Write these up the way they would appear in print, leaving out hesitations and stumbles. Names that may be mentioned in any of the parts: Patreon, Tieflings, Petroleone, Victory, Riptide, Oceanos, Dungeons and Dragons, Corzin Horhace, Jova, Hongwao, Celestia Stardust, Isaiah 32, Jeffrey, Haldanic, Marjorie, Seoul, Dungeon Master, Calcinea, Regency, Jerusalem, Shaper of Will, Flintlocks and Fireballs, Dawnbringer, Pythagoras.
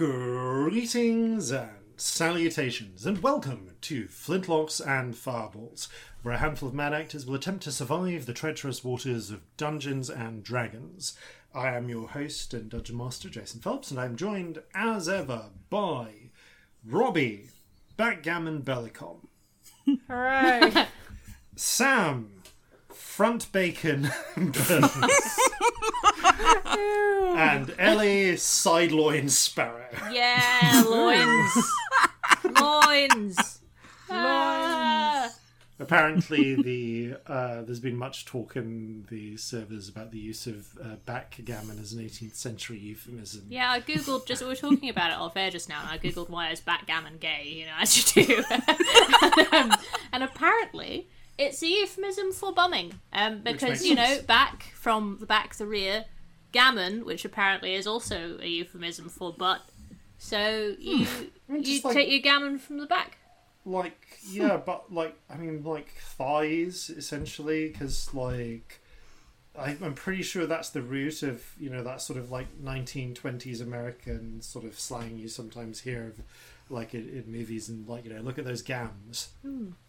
Greetings and salutations, and welcome to Flintlocks and Fireballs, where a handful of mad actors will attempt to survive the treacherous waters of Dungeons and Dragons. I am your host and Dungeon Master, Jason Phelps, and I am joined, as ever, by Robbie Backgammon Bellicom. Hooray! Sam Front Bacon Burns. And Ellie Side Loin Sparrow. Yeah, loins. Loins. Apparently, there's been much talk in the servers about the use of backgammon as an 18th century euphemism. Yeah, I googled, just we were talking about it off air just now, and I googled why is backgammon gay, you know, as you do. And apparently, it's a euphemism for bumming, because, you know, sense. Back from the back, the rear, gammon, which apparently is also a euphemism for butt. So you like, take your gammon from the back. Like, yeah, but like, I mean, like thighs, essentially, because like, I'm pretty sure that's the root of, you know, that sort of like 1920s American sort of slang you sometimes hear of, like in movies and like, you know, look at those gams.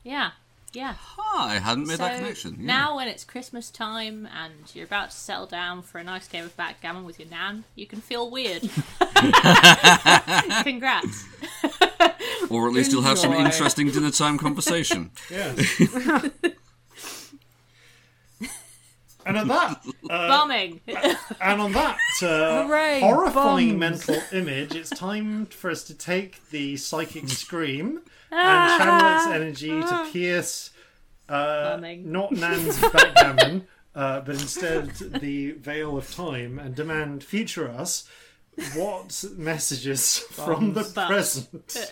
Yeah. Yeah. Ah, I hadn't made that connection. Yeah. Now when it's Christmas time and you're about to settle down for a nice game of backgammon with your nan, you can feel weird. Congrats. Or at least you'll have some interesting dinner time conversation. Yes. And on that... bombing! And on that hooray, horrifying bombs. Mental image, it's time for us to take the psychic scream and channel its energy to pierce not Nan's backgammon, but instead the veil of time and demand future us what messages from the present.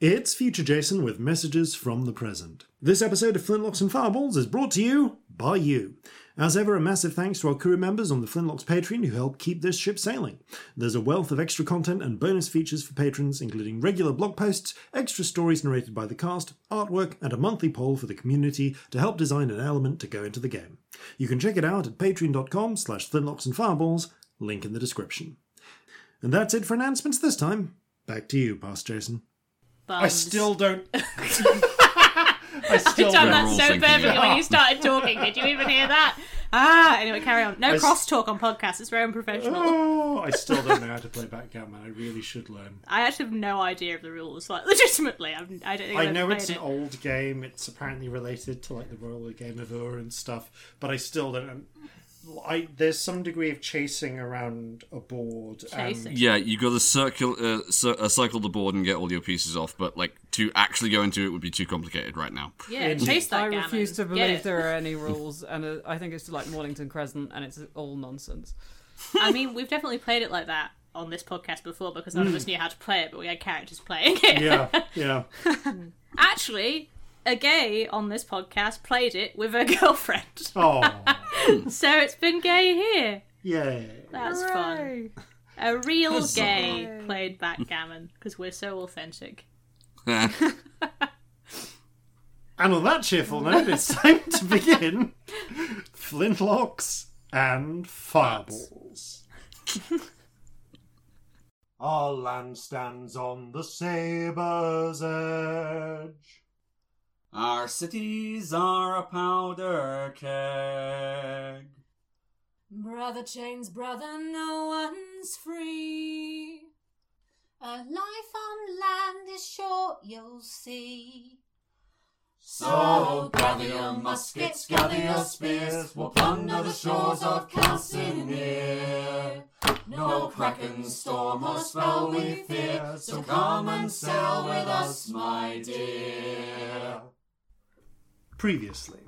It's Future Jason with messages from the present. This episode of Flintlocks and Fireballs is brought to you by you. As ever, a massive thanks to our crew members on the Flintlocks Patreon who help keep this ship sailing. There's a wealth of extra content and bonus features for patrons, including regular blog posts, extra stories narrated by the cast, artwork, and a monthly poll for the community to help design an element to go into the game. You can check it out at patreon.com/flintlocks and fireballs, link in the description. And that's it for announcements this time. Back to you, Pastor Jason. Bums. I still don't... I've done that so perfectly when you started talking. Did you even hear that? Anyway, carry on. No cross-talk on podcasts. It's very unprofessional. Oh, I still don't know how to play backgammon. I really should learn. I actually have no idea of the rules. Like, legitimately, I don't think I know it's an old game. It's apparently related to like the Royal Game of Ur and stuff, but I still don't. There's some degree of chasing around a board. And... Yeah, you got to circle the board and get all your pieces off, but like to actually go into it would be too complicated right now. Yeah, chase that. I refuse to believe there are any rules, and I think it's like Mornington Crescent, and it's all nonsense. I mean, we've definitely played it like that on this podcast before because none of us knew how to play it, but we had characters playing it. Yeah. Actually, a gay on this podcast played it with her girlfriend. Oh. So it's been gay here. Yay. That's fun. A real gay played backgammon because we're so authentic. And on that cheerful note, it's time to begin Flintlocks and Fireballs. Our land stands on the sabre's edge. Our cities are a powder keg. Brother chains, brother, no one's free. A life on land is short, you'll see. So gather your muskets, gather your spears, we'll plunder the shores of Calcinea. No kraken, storm or spell we fear, so come and sail with us, my dear. Previously,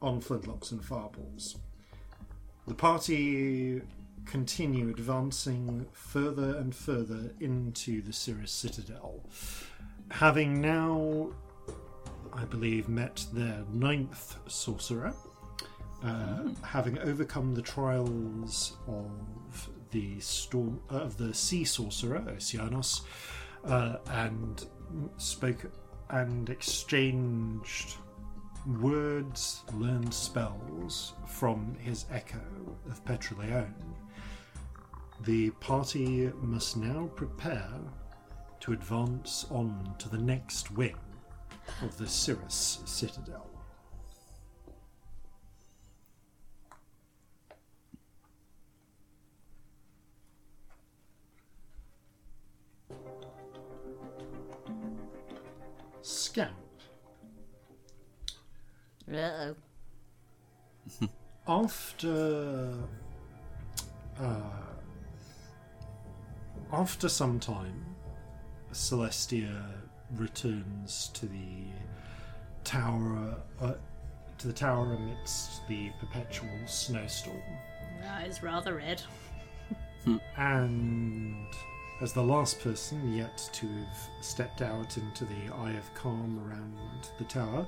on Flintlocks and Fireballs, the party continue advancing further and further into the Cirrus Citadel, having now, I believe, met their 9th sorcerer, having overcome the trials of the storm of the sea sorcerer Oceanos, and spoke and exchanged words, learned spells from his echo of Petroleone. The party must now prepare to advance on to the next wing of the Cirrus Citadel. Scamp. Uh-oh. After some time, Celestia returns to the tower amidst the perpetual snowstorm. That is rather red. And as the last person yet to have stepped out into the Eye of Calm around the tower,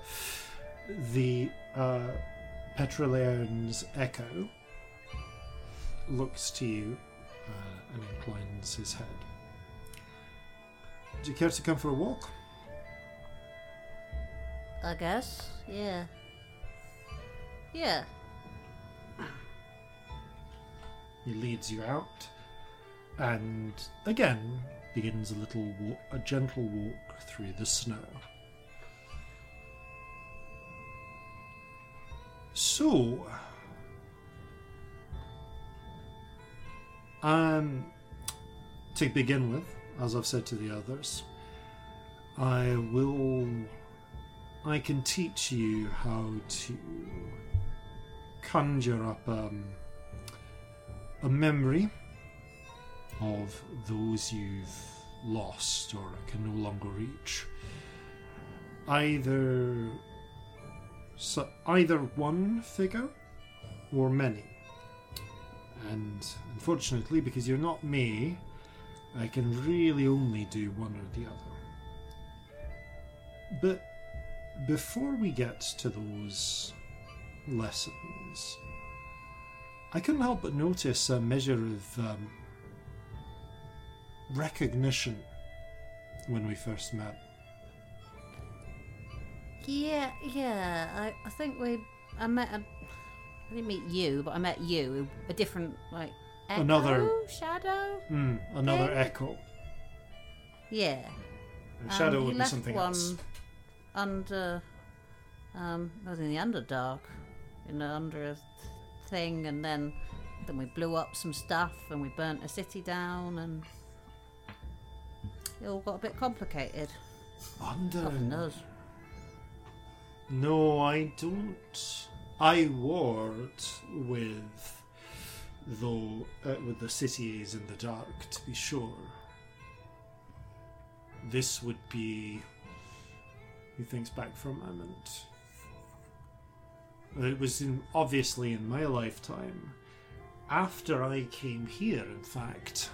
the Petroleone's echo looks to you and inclines his head. Do you care to come for a walk? I guess, yeah. Yeah. He leads you out, and again begins a gentle walk through the snow. So, to begin with, as I've said to the others, I can teach you how to conjure up a memory of those you've lost or can no longer reach. Either one figure or many. And unfortunately, because you're not me, I can really only do one or the other. But before we get to those lessons, I couldn't help but notice a measure of recognition when we first met. Yeah, I think I didn't meet you, but I met you. A different, like, echo? Shadow? Another thing? Echo. Yeah. And Shadow would be something else. Under... I was in the Underdark. Under a thing, and then we blew up some stuff, and we burnt a city down, and... it all got a bit complicated. Under... No, I don't... I warred with the cities in the dark, to be sure. This would be... He thinks back for a moment. It was obviously in my lifetime. After I came here, in fact.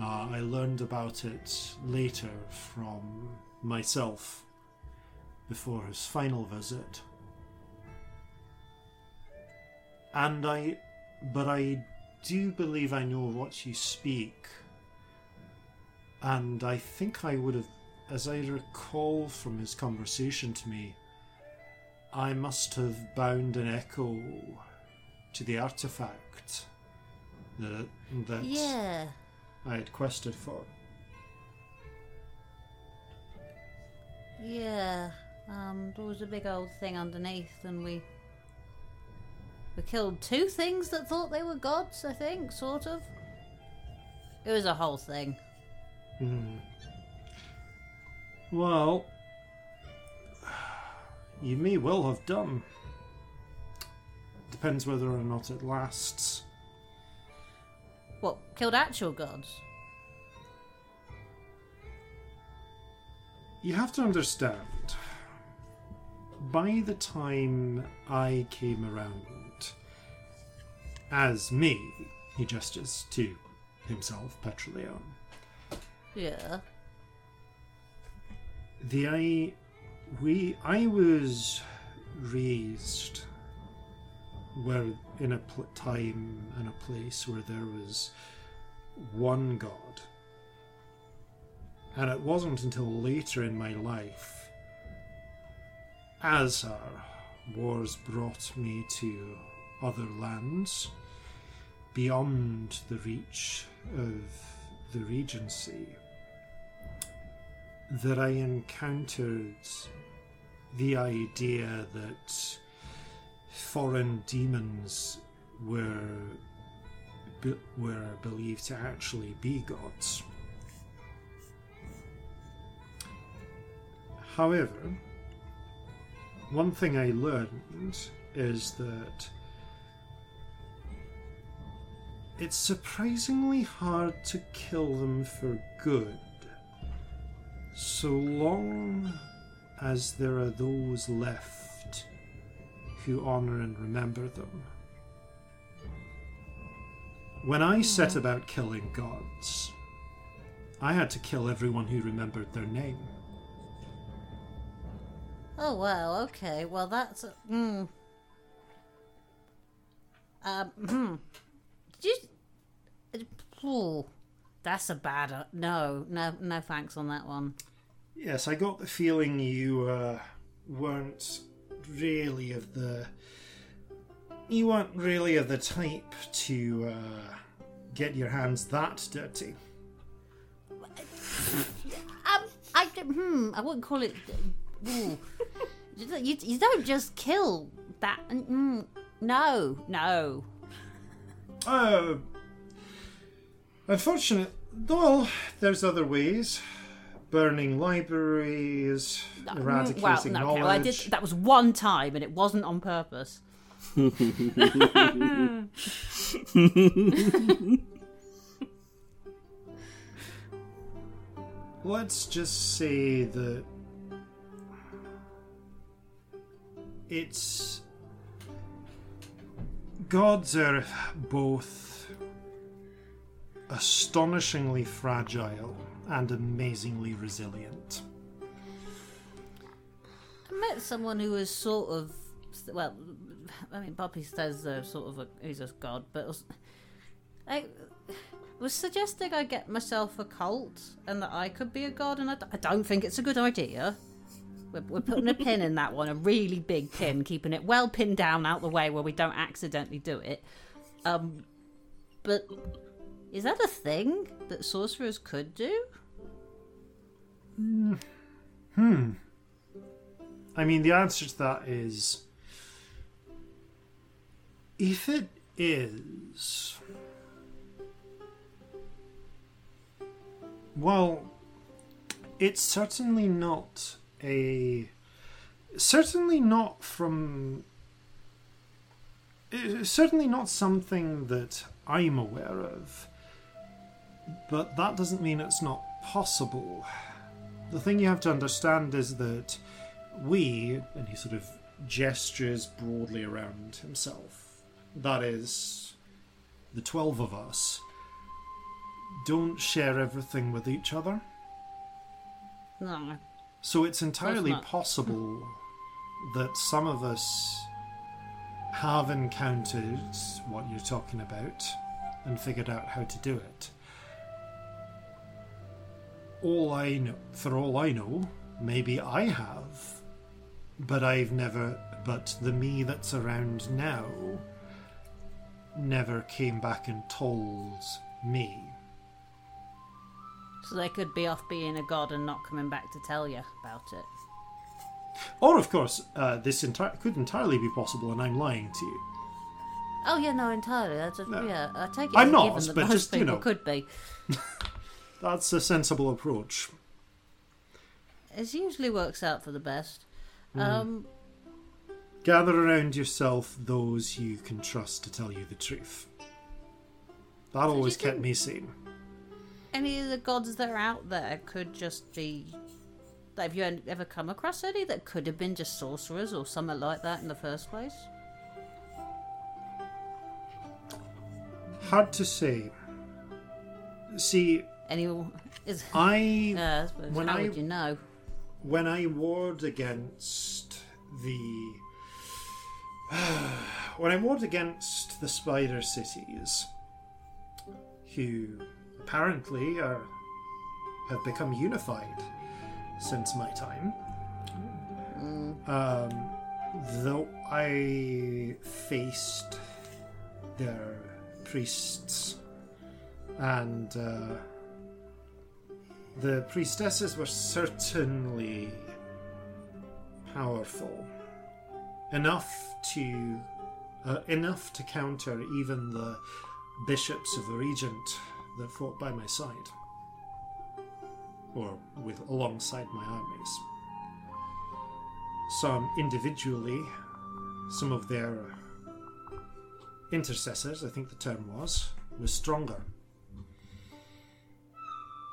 I learned about it later from myself, before his final visit. But I do believe I know what you speak. And I think I would have, as I recall from his conversation to me, I must have bound an echo to the artifact that I had quested for. Yeah, there was a big old thing underneath, and we killed two things that thought they were gods, I think, sort of. It was a whole thing. Well, you may well have done. Depends whether or not it lasts. What, killed actual gods? You have to understand, by the time I came around as me, he gestures to himself, Petroleone. Yeah. I was raised where in a time and a place where there was one god. And it wasn't until later in my life, as our wars brought me to other lands, beyond the reach of the Regency that I encountered the idea that foreign demons were believed to actually be gods. However, one thing I learned is that it's surprisingly hard to kill them for good, so long as there are those left who honour and remember them. When I set about killing gods, I had to kill everyone who remembered their name. Oh, wow, okay. Well, that's... that's a bad... No thanks on that one. Yes, I got the feeling you weren't really of the type to get your hands that dirty. I wouldn't call it... You don't just kill that. No. Unfortunately, well, there's other ways. Burning libraries, eradicating knowledge. Well, I did. That was one time, and it wasn't on purpose. Let's just say that it's... gods are both astonishingly fragile and amazingly resilient. I met someone who was sort of... well, I mean, Bobby says they're sort of he's a god, but... I was suggesting I get myself a cult and that I could be a god, and I don't think it's a good idea. We're putting a pin in that one, a really big pin, keeping it well pinned down out the way where we don't accidentally do it. But is that a thing that sorcerers could do? I mean, the answer to that is... if it is... well, it's certainly not something that I'm aware of, but that doesn't mean it's not possible. The thing you have to understand is that we, and he sort of gestures broadly around himself, that is, the 12 of us, don't share everything with each other. No. So it's entirely possible that some of us have encountered what you're talking about and figured out how to do it. For all I know, maybe I have, but the me that's around now never came back and told me. So they could be off being a god and not coming back to tell you about it. Or, of course, this could entirely be possible and I'm lying to you. Oh, yeah, no, entirely. I take it I'm not, given that but most just, people could be. That's a sensible approach. It usually works out for the best. Gather around yourself those you can trust to tell you the truth. That always kept me sane. Any of the gods that are out there could just be... have you ever come across any that could have been just sorcerers or something like that in the first place? Hard to say. See... how would you know? When I warred against the... when I warred against the Spider Cities, who... apparently have become unified since my time. Though I faced their priests, and the priestesses were certainly powerful, enough to counter even the bishops of the Regent that fought by my side, or alongside my armies. Some individually, some of their intercessors, I think the term was stronger.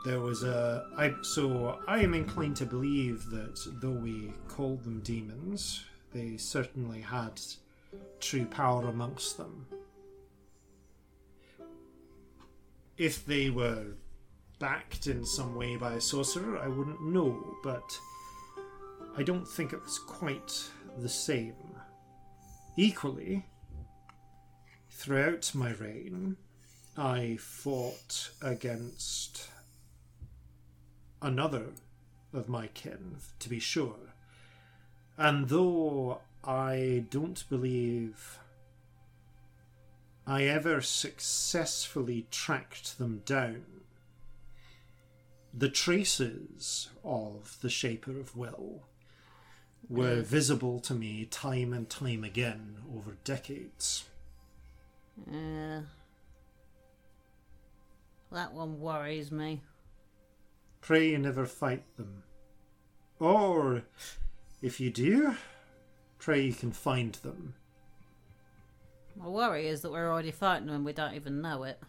So I am inclined to believe that though we called them demons, they certainly had true power amongst them. If they were backed in some way by a sorcerer, I wouldn't know, but I don't think it was quite the same. Equally, throughout my reign, I fought against another of my kin, to be sure. And though I don't believe I ever successfully tracked them down, the traces of the Shaper of Will were visible to me time and time again over decades. That one worries me. Pray you never fight them. Or, if you do, pray you can find them. My worry is that we're already fighting them and we don't even know it.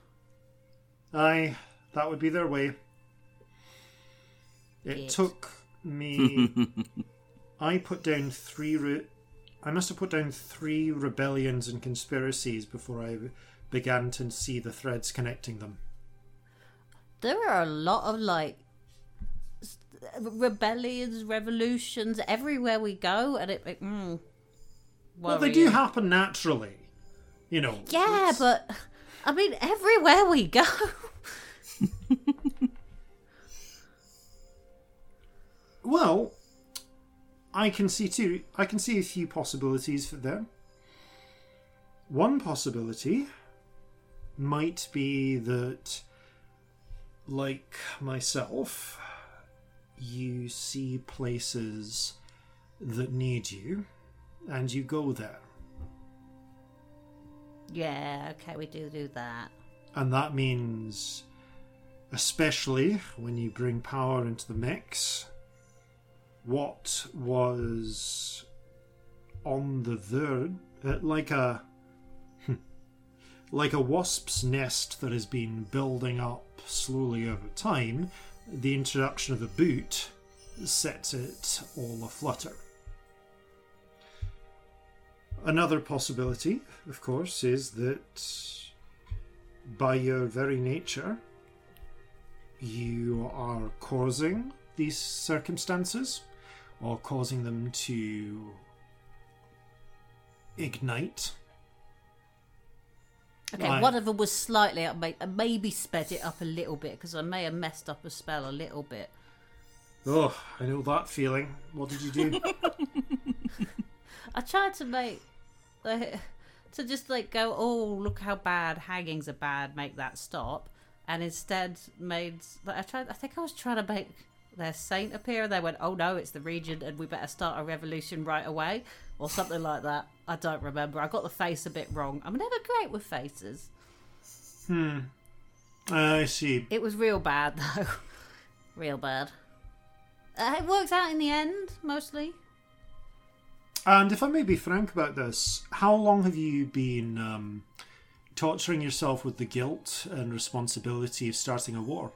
Aye, that would be their way. It took me... I must have put down 3 rebellions and conspiracies before I began to see the threads connecting them. There are a lot of, rebellions, revolutions, everywhere we go, and it... well, they do happen naturally, Yeah, but, everywhere we go... Well, I can see a few possibilities for there. One possibility might be that, like myself, you see places that need you, and you go there. Yeah, okay, we do that. And that means, especially when you bring power into the mix, what was on the verge, like a wasp's nest that has been building up slowly over time, the introduction of a boot sets it all aflutter. Another possibility, of course, is that by your very nature, you are causing these circumstances, or causing them to ignite. Okay, one of them was slightly... I maybe sped it up a little bit, because I may have messed up a spell a little bit. Oh, I know that feeling. What did you do? I tried to make... go, look how bad hangings are bad, make that stop. And instead made... I think I was trying to make their saint appear, and they went, oh no, it's the Regent, and we better start a revolution right away, or something like that. I don't remember. I got the face a bit wrong. I'm never great with faces. I see. It was real bad, though. Real bad. It works out in the end, mostly. And if I may be frank about this, how long have you been torturing yourself with the guilt and responsibility of starting a war?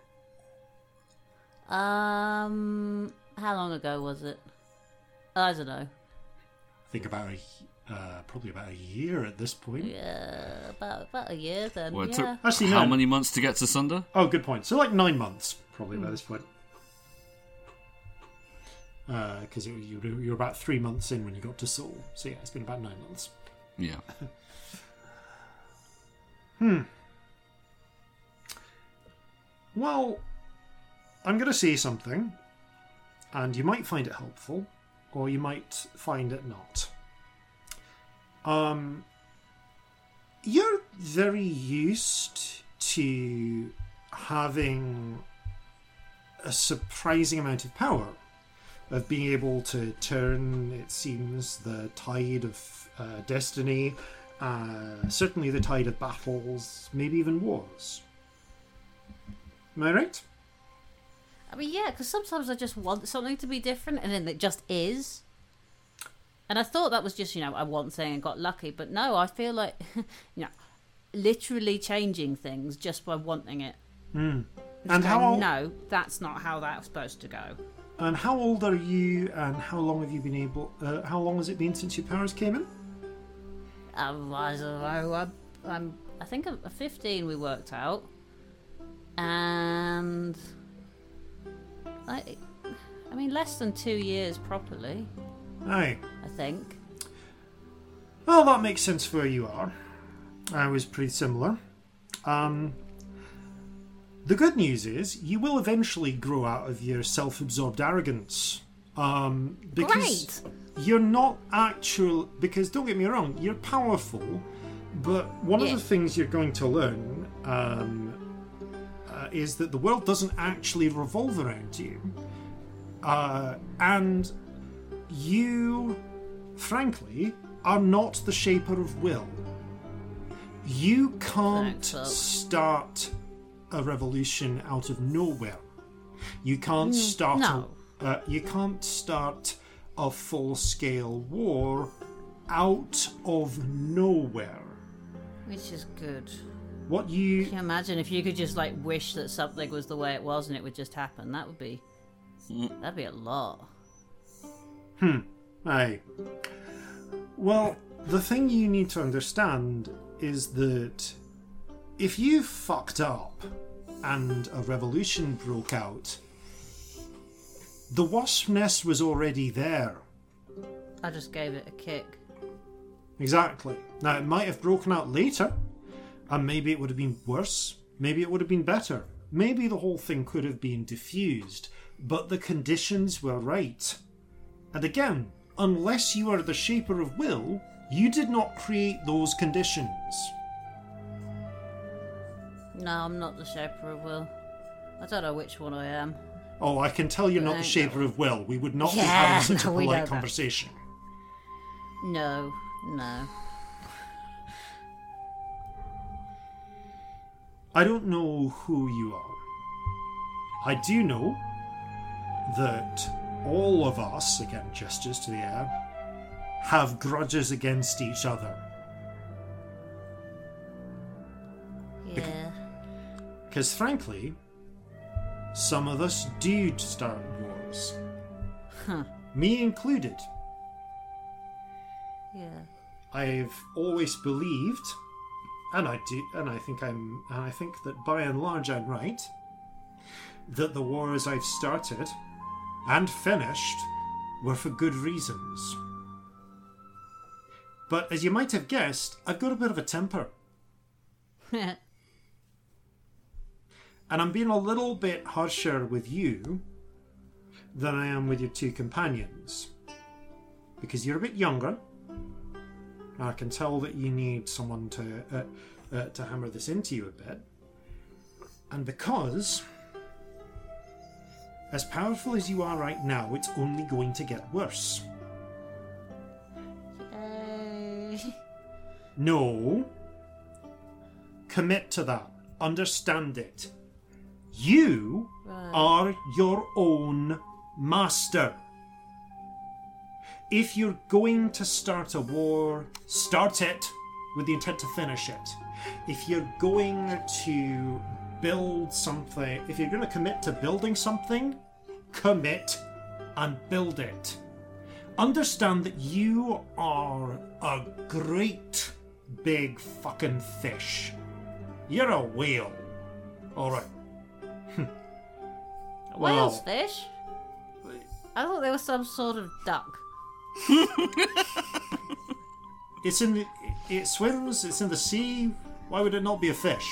How long ago was it? I don't know. I think probably about a year at this point. Yeah, about a year then. Well, it took how many months to get to Sunder? Oh, good point. So 9 months probably by this point. Because you were about 3 months in when you got to Seoul. So yeah, it's been about 9 months. Yeah. Well... I'm going to say something, and you might find it helpful, or you might find it not. Your very used to having a surprising amount of power, of being able to turn, it seems, the tide of destiny, certainly the tide of battles, maybe even wars. Am I right? I mean, yeah, because sometimes I just want something to be different, and then it just is. And I thought that was just, you know, I want something and got lucky, but no, I feel like, you know, literally changing things just by wanting it. Mm. And how old? No, that's not how that's supposed to go. And how old are you? And how long have you been able? How long has it been since your powers came in? I think at 15 we worked out, and I mean less than 2 years properly. Aye. I think. Well, that makes sense for where you are. I was pretty similar. The good news is you will eventually grow out of your self-absorbed arrogance. Because you're not actual... Because don't get me wrong, you're powerful, but one of the things you're going to learn is that the world doesn't actually revolve around you. And you, frankly, are not the Shaper of Will. You can't start a revolution out of nowhere. You can't start. No. You can't start a full-scale war out of nowhere. Which is good. What you can imagine if you could just like wish that something was the way it was and it would just happen. That would be. That'd be a lot. Aye. Well, the thing you need to understand is that if you fucked up and a revolution broke out, the wasp nest was already there. I just gave it a kick. Exactly. Now, it might have broken out later, and maybe it would have been worse, maybe it would have been better, maybe the whole thing could have been diffused, but the conditions were right. And again, unless you are the Shaper of Will, you did not create those conditions. No, I'm not the Shaper of Will. I don't know which one I am. Oh, I can tell you're not the Shaper of Will. We would not be having such a polite conversation. No. I don't know who you are. I do know that all of us, again, gestures to the air, have grudges against each other. Yeah. Because frankly, some of us do start wars. Huh. Me included. Yeah. I've always believed, and I do, and I think that by and large I'm right, that the wars I've started and finished were for good reasons. But as you might have guessed, I've got a bit of a temper. And I'm being a little bit harsher with you than I am with your two companions. Because you're a bit younger. I can tell that you need someone to hammer this into you a bit. And because, as powerful as you are right now, it's only going to get worse. No. Commit to that. Understand it. You are your own master. If you're going to start a war, start it with the intent to finish it. If you're going to build something, if you're going to commit to building something, commit and build it. Understand that you are a great big fucking fish. You're a whale. All right. Whale's fish? I thought they were some sort of duck. It swims, it's in the sea. Why would it not be a fish?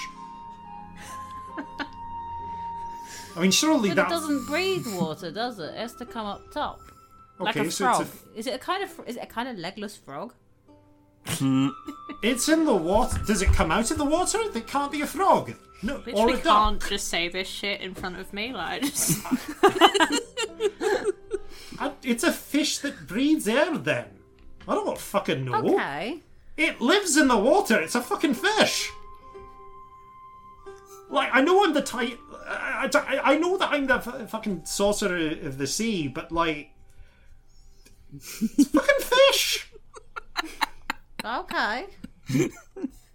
I mean, surely that... It doesn't breathe water, does it? It has to come up top. Okay, like a frog. Is it a kind of legless frog? It's in the water. Does it come out of the water? It can't be a frog. No, which or we a can't duck. Just say this shit in front of me, like. Just... It's a fish that breathes air. Then I don't fucking know. Okay. It lives in the water. It's a fucking fish. Like, I know I'm the type. I know that I'm the fucking sorcerer of the sea, but like, it's fucking fish. Okay.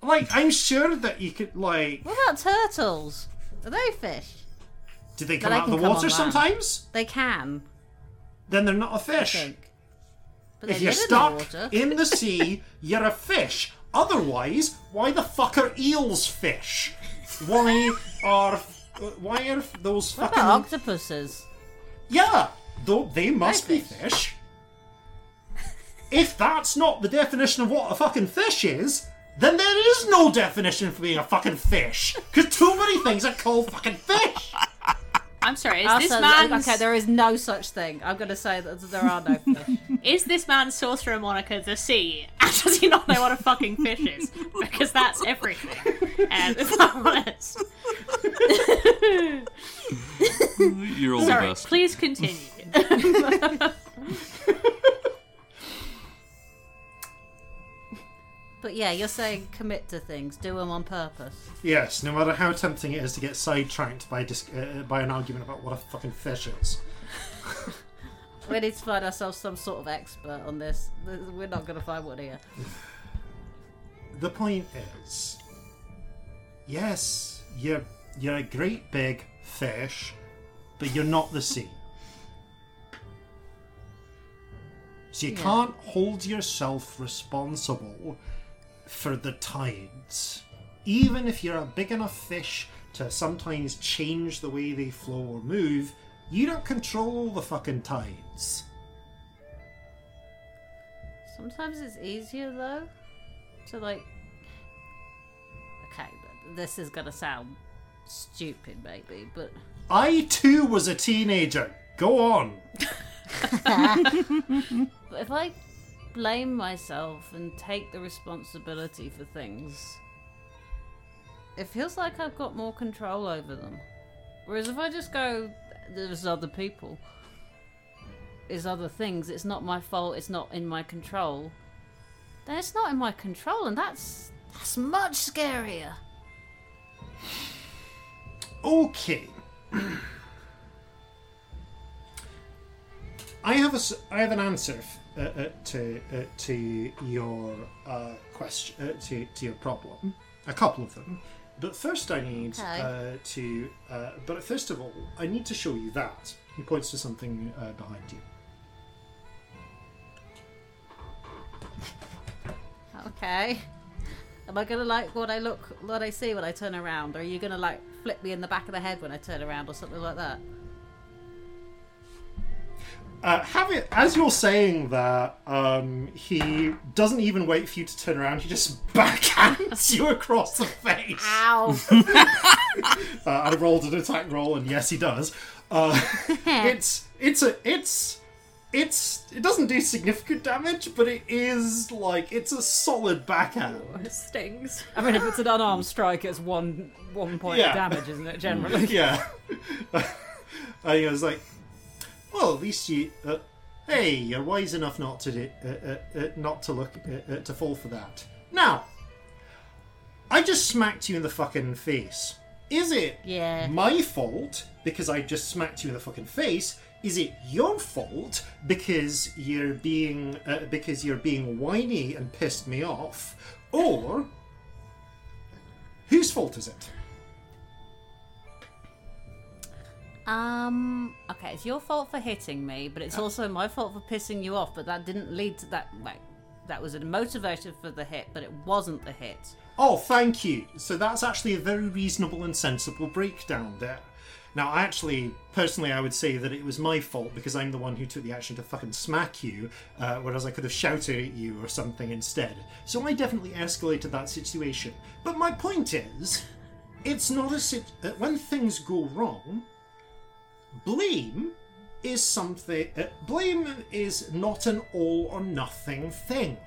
Like, I'm sure that you could, like... What about turtles? Are they fish? Do they come out of the water sometimes? They can. Then they're not a fish. I think. But if you're stuck in the sea, you're a fish. Otherwise, why the fuck are eels fish? Why are those fucking... What about octopuses? Yeah, though they must be fish. If that's not the definition of what a fucking fish is... Then there is no definition for being a fucking fish. Because too many things are called fucking fish. I'm sorry, is this man's... Okay, there is no such thing. I'm going to say that there are no fish. Is this man's sorcerer moniker the sea? And does he not know what a fucking fish is? Because that's everything. And if I'm honest... You're all the best. Please continue. But yeah, you're saying commit to things, do them on purpose. Yes, no matter how tempting it is to get sidetracked by an argument about what a fucking fish is. We need to find ourselves some sort of expert on this. We're not going to find one here. The point is, yes, you're a great big fish, but you're not the sea. So you can't hold yourself responsible for the tides, even if you're a big enough fish to sometimes change the way they flow or move. You don't control the fucking tides. Sometimes it's easier though to okay, this is gonna sound stupid maybe, but I too was a teenager. Go on. But if I blame myself and take the responsibility for things, it feels like I've got more control over them. Whereas if I just go, there's other people, there's other things, it's not my fault, it's not in my control, then it's not in my control, and that's much scarier. Okay. I have an answer to your question, to your problem. A couple of them, but first I need to. But first of all, I need to show you that. He points to something behind you. Okay. Am I gonna like what I see when I turn around, or are you gonna like flip me in the back of the head when I turn around, or something like that? As you're saying that, he doesn't even wait for you to turn around. He just backhands you across the face. Ow! I rolled an attack roll, and yes, he does. It doesn't do significant damage, but it is it's a solid backhand. Oh, it stings. I mean, if it's an unarmed strike, it's one point of damage, isn't it? Generally, yeah. I was like. Well, at least you, you're wise enough not to fall for that. Now, I just smacked you in the fucking face. Is it my fault because I just smacked you in the fucking face? Is it your fault because you're being whiny and pissed me off, or whose fault is it? Okay, it's your fault for hitting me, but it's also my fault for pissing you off, but that didn't lead to that. Like, that was a motivator for the hit, but it wasn't the hit. Oh, thank you. So that's actually a very reasonable and sensible breakdown there. Now, actually, personally, I would say that it was my fault because I'm the one who took the action to fucking smack you, whereas I could have shouted at you or something instead. So I definitely escalated that situation. But my point is, it's not a when things go wrong... Blame is not an all or nothing thing.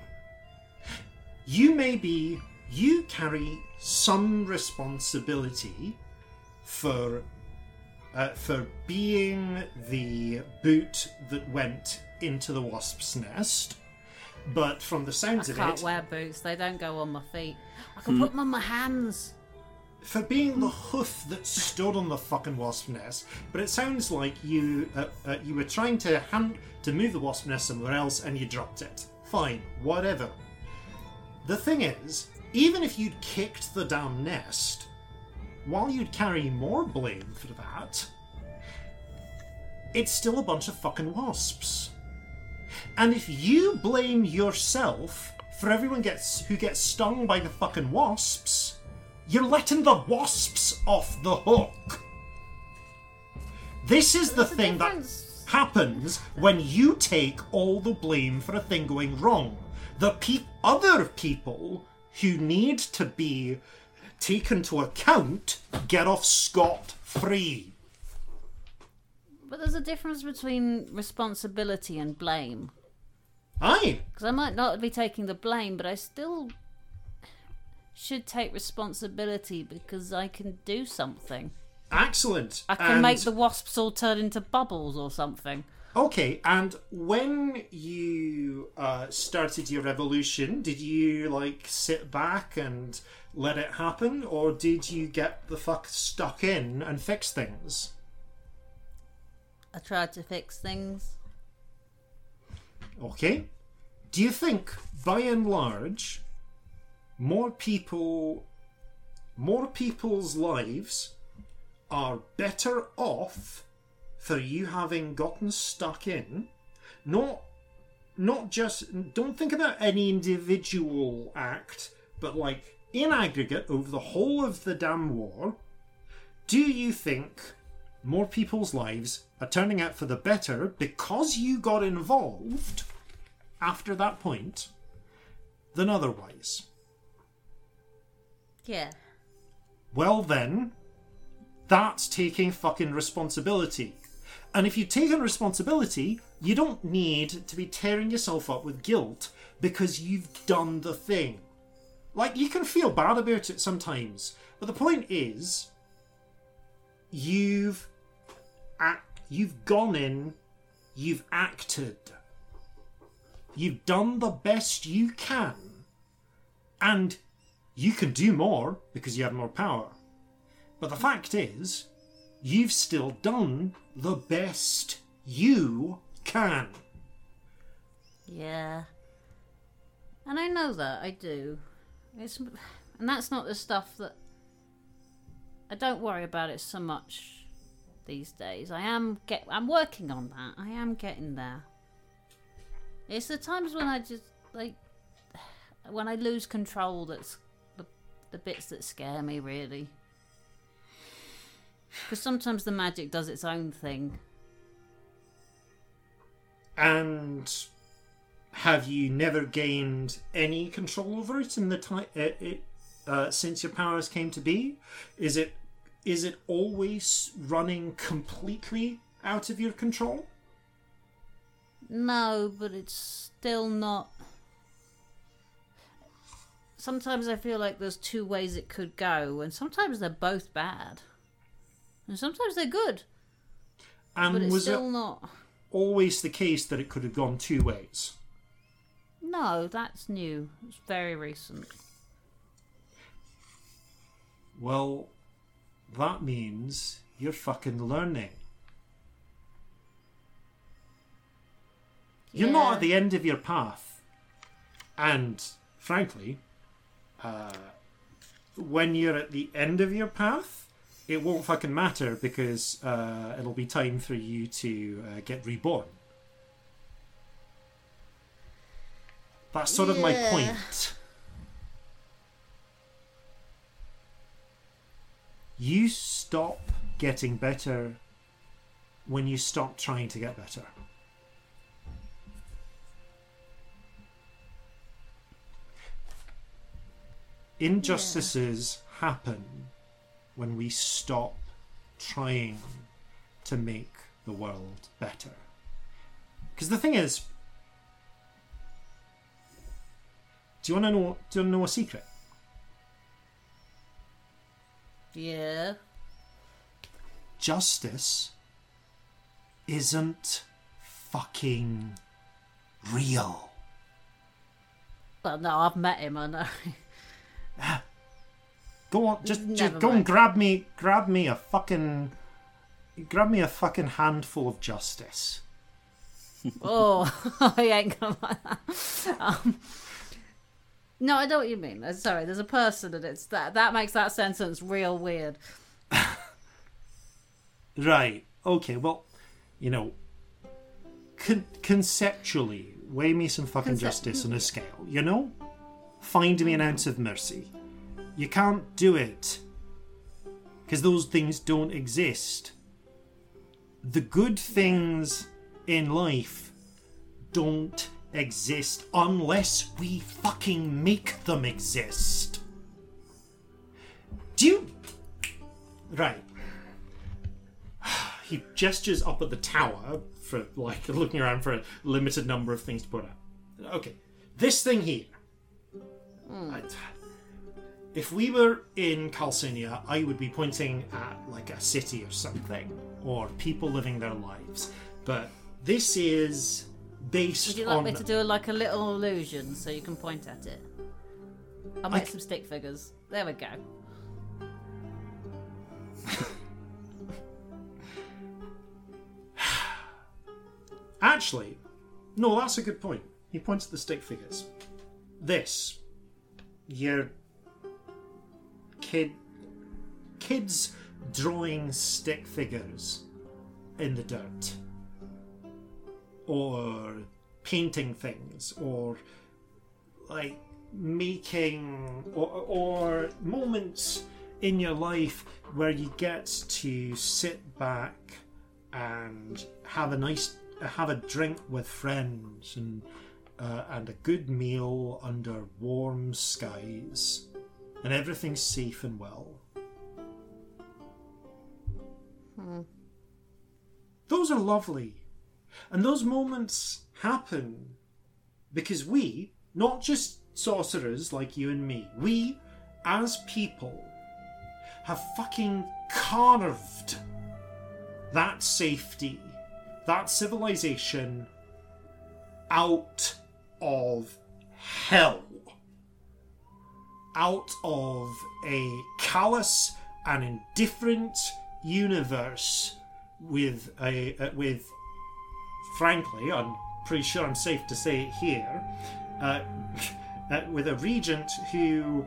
You carry some responsibility for being the boot that went into the wasp's nest, but from the sounds of it... I can't wear boots, they don't go on my feet. I can put them on my hands. For being the hoof that stood on the fucking wasp nest, but it sounds like you were trying to move the wasp nest somewhere else and you dropped it. Fine, whatever. The thing is, even if you'd kicked the damn nest, while you'd carry more blame for that, it's still a bunch of fucking wasps. And if you blame yourself for everyone who gets stung by the fucking wasps, you're letting the wasps off the hook. This is the thing that happens when you take all the blame for a thing going wrong. The other people who need to be taken to account get off scot-free. But there's a difference between responsibility and blame. Aye. Because I might not be taking the blame, but I still... should take responsibility because I can do something. Excellent. I can make the wasps all turn into bubbles or something. Okay, and when you started your revolution, did you, sit back and let it happen, or did you get the fuck stuck in and fix things? I tried to fix things. Okay. Do you think, by and large... More people's lives are better off for you having gotten stuck in. Not just, don't think about any individual act, but in aggregate over the whole of the damn war, do you think more people's lives are turning out for the better because you got involved after that point than otherwise? Yeah. Well then, that's taking fucking responsibility. And if you've taken responsibility, you don't need to be tearing yourself up with guilt because you've done the thing. You can feel bad about it sometimes, but the point is, you've gone in, you've acted. You've done the best you can, and you can do more because you have more power. But the fact is, you've still done the best you can. Yeah. And I know that, I do. And that's not the stuff that... I don't worry about it so much these days. I'm working on that. I am getting there. It's the times when I just, when I lose control that's... the bits that scare me, really. Because sometimes the magic does its own thing. And have you never gained any control over it in the time since your powers came to be? Is it always running completely out of your control? No, but it's still not. Sometimes I feel like there's two ways it could go, and sometimes they're both bad. And sometimes they're good. And but it's was still it not always the case that it could have gone two ways? No, that's new. It's very recent. Well, that means you're fucking learning. Yeah. You're not at the end of your path. And, frankly... when you're at the end of your path, it won't fucking matter because it'll be time for you to get reborn. That's sort of my point. You stop getting better when you stop trying to get better. Injustices happen when we stop trying to make the world better. Because the thing is, Do you want to know a secret? Yeah. Justice isn't fucking real. Well, no, I've met him, I know. Go on, just go and grab me a fucking handful of justice. Oh, I ain't gonna like that. No, I know what you mean. Sorry, there's a person, and it's that makes that sentence real weird. Right. Okay. Well, you know, conceptually, weigh me some fucking justice on a scale. You know, find me an ounce of mercy. You can't do it because those things don't exist. The good things in life don't exist unless we fucking make them exist. Do you... Right. He gestures up at the tower for, like, looking around for a limited number of things to put out. Okay. This thing here. If we were in Calcinea, I would be pointing at, like, a city or something, or people living their lives. But this is based on... Would you like me to do, like, a little illusion so you can point at it? I'll make some stick figures. There we go. Actually, no, that's a good point. He points at the stick figures. This. You're... Kids drawing stick figures in the dirt, or painting things, or like making or moments in your life where you get to sit back and have a drink with friends and a good meal under warm skies. And everything's safe and well. Those are lovely. And those moments happen because we, not just sorcerers like you and me, we, as people, have fucking carved that safety, that civilization out of hell. Out of a callous and indifferent universe with frankly, I'm pretty sure I'm safe to say it here, with a regent who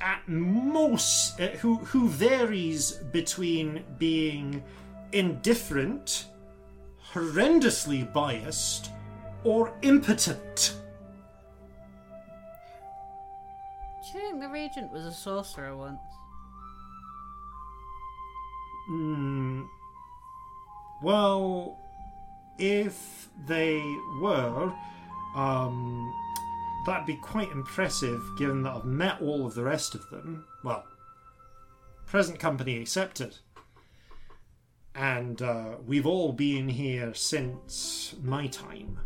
at most who varies between being indifferent, horrendously biased, or impotent. Do you think the regent was a sorcerer once? Well, if they were, that'd be quite impressive given that I've met all of the rest of them. Well, present company accepted. And we've all been here since my time.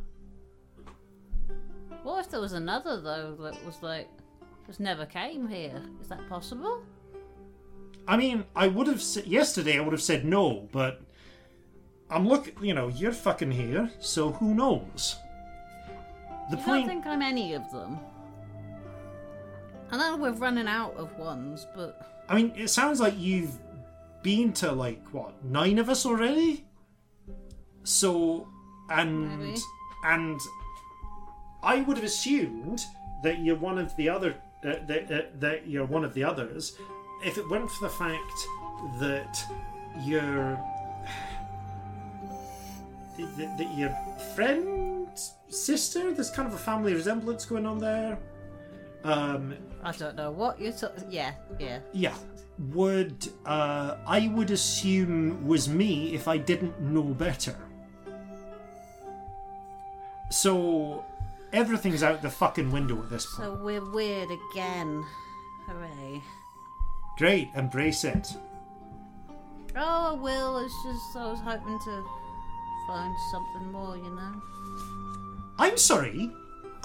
What if there was another, though, that was like... just never came here. Is that possible? I mean, I would have said... Yesterday I would have said no, but... I'm looking... You know, you're fucking here, so who knows? I don't think I'm any of them. I know we're running out of ones, but... I mean, it sounds like you've been to, like, what? 9 of us already? So... And... Maybe. And... I would have assumed that you're one of the other... That you're one of the others, if it weren't for the fact that your friend's sister, there's kind of a family resemblance going on there. I don't know what you're talking... Yeah. I would assume was me if I didn't know better. So... everything's out the fucking window at this point. So we're weird again. Hooray. Great, embrace it. Oh, I will. It's just I was hoping to find something more, you know. I'm sorry.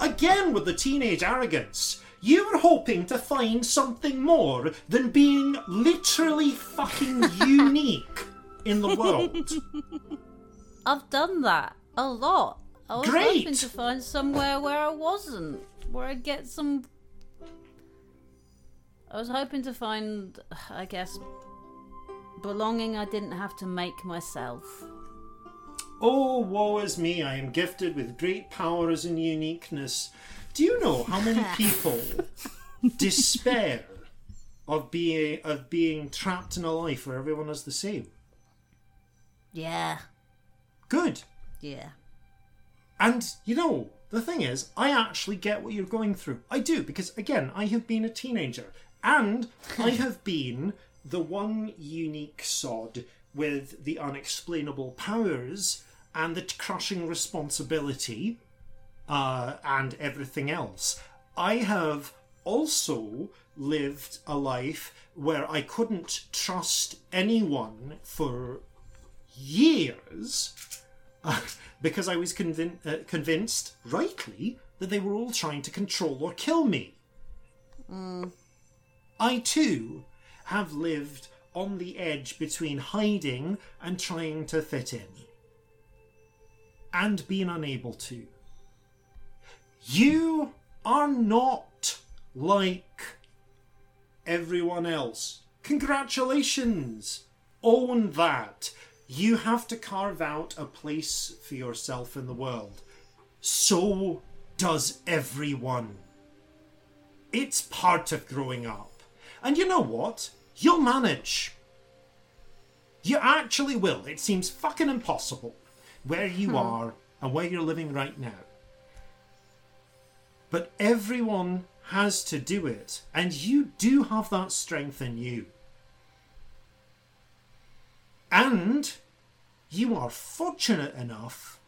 Again with the teenage arrogance. You were hoping to find something more than being literally fucking unique in the world. I've done that a lot. I was hoping to find somewhere where I wasn't, where I'd get some... I was hoping to find, I guess, belonging I didn't have to make myself. Oh, woe is me, I am gifted with great powers and uniqueness. Do you know how many people despair of being trapped in a life where everyone is the same? Yeah. Good. Yeah. And, you know, the thing is, I actually get what you're going through. I do, because, again, I have been a teenager. And I have been the one unique sod with the unexplainable powers and the crushing responsibility and everything else. I have also lived a life where I couldn't trust anyone for years because I was convinced, rightly, that they were all trying to control or kill me. Mm. I too have lived on the edge between hiding and trying to fit in. And being unable to. You are not like everyone else. Congratulations! Own that. You have to carve out a place for yourself in the world. So does everyone. It's part of growing up. And you know what? You'll manage. You actually will. It seems fucking impossible where you are and where you're living right now. But everyone has to do it. And you do have that strength in you. And you are fortunate enough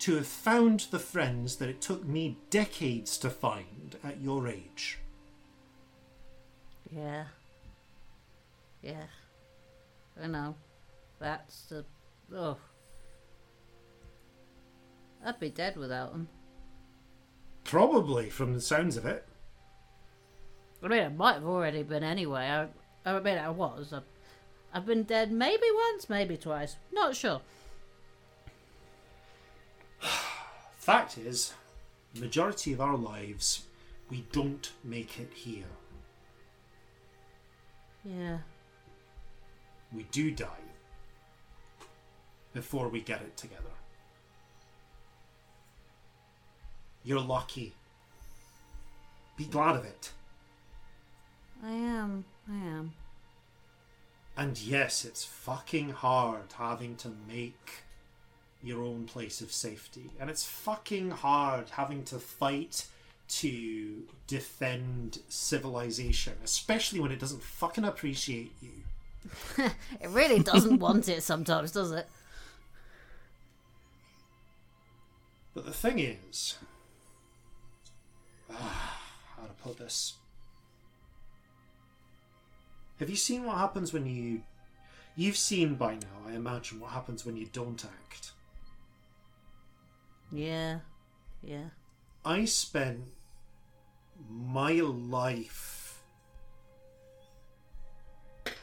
to have found the friends that it took me decades to find at your age. Yeah. Yeah, I know. That's the... Oh. I'd be dead without them. Probably, from the sounds of it. I mean, I might have already been anyway. I mean, I was. I've been dead maybe once, maybe twice. Not sure. Fact is, the majority of our lives, we don't make it here. Yeah. We do die before we get it together. You're lucky. Be glad of it. I am. And yes, it's fucking hard having to make your own place of safety. And it's fucking hard having to fight to defend civilization, especially when it doesn't fucking appreciate you. It really doesn't want it sometimes, does it? But the thing is... how to put this? Have you seen what happens when you... You've seen by now, I imagine, what happens when you don't act. Yeah. I spent my life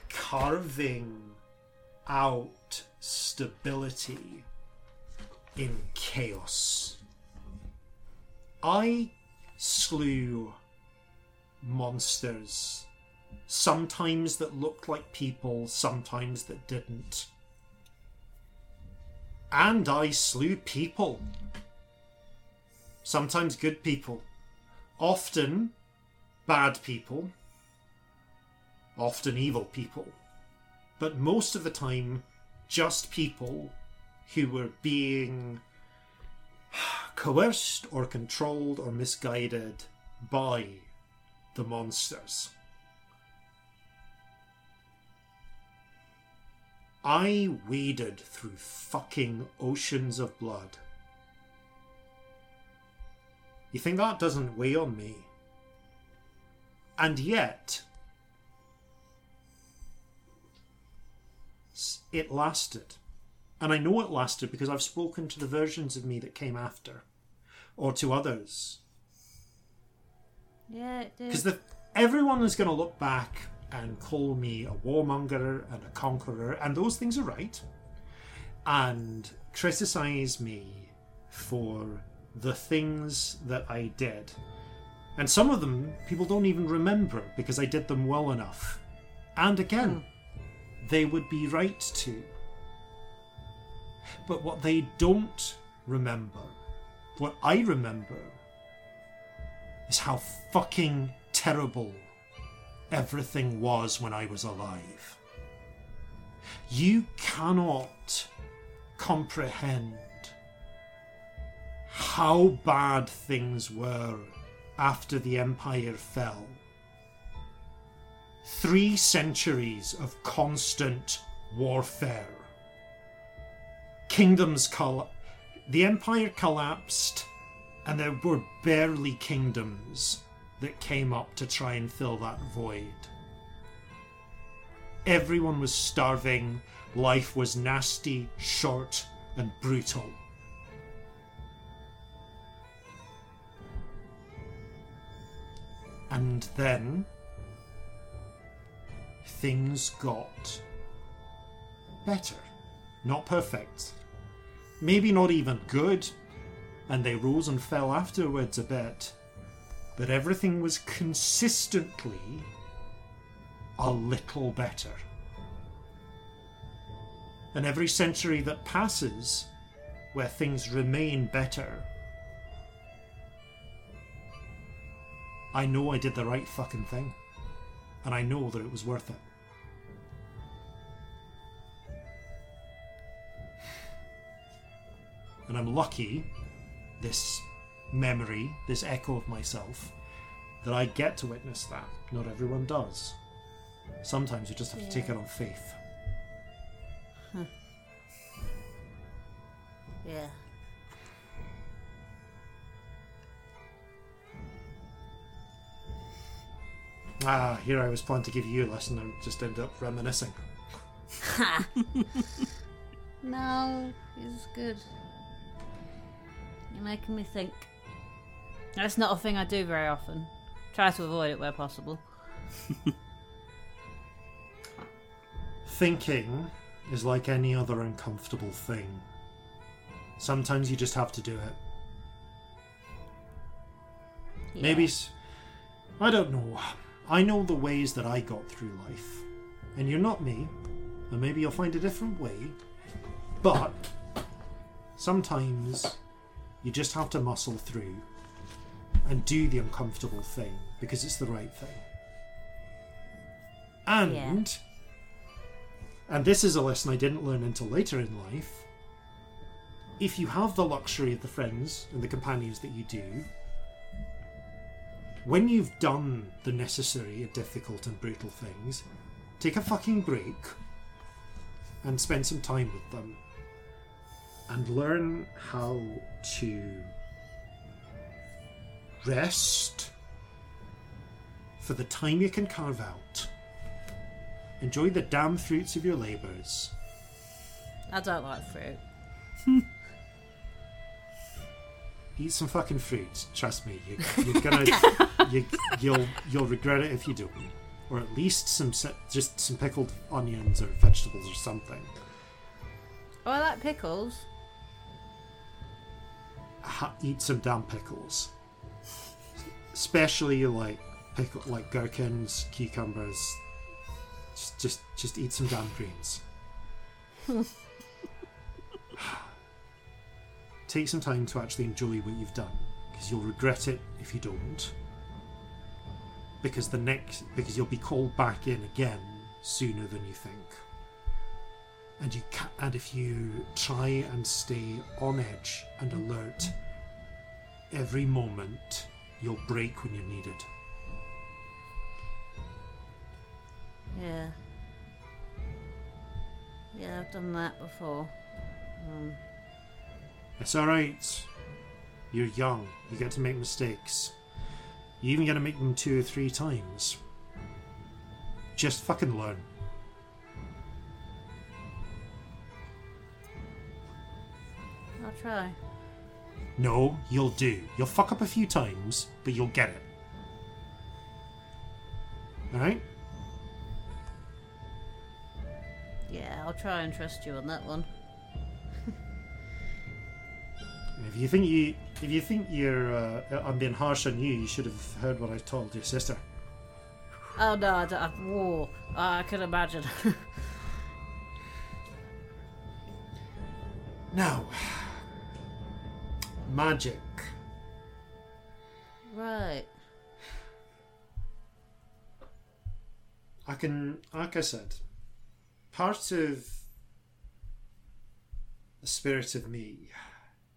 carving out stability in chaos. I slew monsters, sometimes that looked like people, sometimes that didn't. And I slew people. Sometimes good people. Often bad people. Often evil people. But most of the time, just people who were being coerced or controlled or misguided by the monsters. I waded through fucking oceans of blood. You think that doesn't weigh on me? And yet, it lasted. And I know it lasted because I've spoken to the versions of me that came after. or to others. Yeah, it did. Because everyone is going to look back and call me a warmonger and a conqueror, and those things are right, and criticise me for the things that I did. And some of them, people don't even remember because I did them well enough. And again, they would be right to. But what they don't remember, what I remember, is how fucking terrible everything was when I was alive. You cannot comprehend how bad things were after the Empire fell. 3 centuries of constant warfare. Kingdoms the Empire collapsed, and there were barely kingdoms that came up to try and fill that void. Everyone was starving. Life was nasty, short, and brutal. And then things got better. Not perfect. Maybe not even good. And they rose and fell afterwards a bit. But everything was consistently a little better. And every century that passes, where things remain better, I know I did the right fucking thing. And I know that it was worth it. And I'm lucky, this memory, this echo of myself, that I get to witness that. Not everyone does. Sometimes you just have to take it on faith. Huh. Yeah. Ah, here I was planning to give you a lesson and just ended up reminiscing. Ha! No, it's good. You're making me think. That's not a thing I do very often. Try to avoid it where possible. Thinking is like any other uncomfortable thing. Sometimes you just have to do it. Yeah. Maybe... I don't know. I know the ways that I got through life. And you're not me. And maybe you'll find a different way. But sometimes you just have to muscle through and do the uncomfortable thing because it's the right thing. And this is a lesson I didn't learn until later in life. If you have the luxury of the friends and the companions that you do, when you've done the necessary and difficult and brutal things, take a fucking break and spend some time with them and learn how to rest for the time you can carve out. Enjoy the damn fruits of your labours. I don't like fruit. Eat some fucking fruit. Trust me, you're gonna you'll regret it if you don't. Or at least just some pickled onions or vegetables or something. Oh, I like pickles. Eat some damn pickles, especially like gherkins, cucumbers. Just eat some damn greens. Take some time to actually enjoy what you've done, because you'll regret it if you don't. Because you'll be called back in again sooner than you think. And if you try and stay on edge and alert, every moment you'll break when you're needed. Yeah. Yeah, I've done that before. It's alright. You're young. You get to make mistakes. You even get to make them 2 or 3 times. Just fucking learn. I'll try. No, you'll do. You'll fuck up a few times, but you'll get it. Alright? Yeah, I'll try and trust you on that one. If you think I'm being harsh on you, you should have heard what I told your sister. Oh no, I can imagine. Now, magic. Right. I can, like I said, part of the spirit of me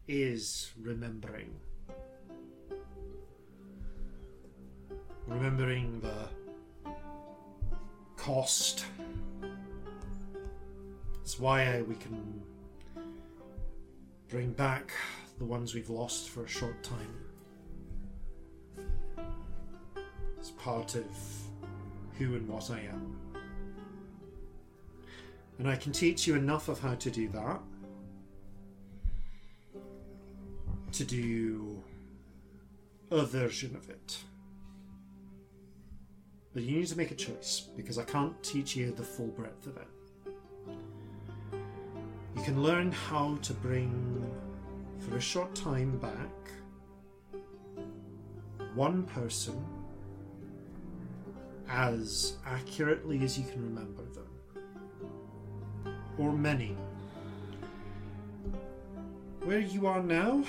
is remembering the cost. That's why we can bring back the ones we've lost for a short time. It's part of who and what I am. And I can teach you enough of how to do that, to do a version of it. But you need to make a choice, because I can't teach you the full breadth of it. You can learn how to bring, for a short time back, one person as accurately as you can remember them, or many. Where you are now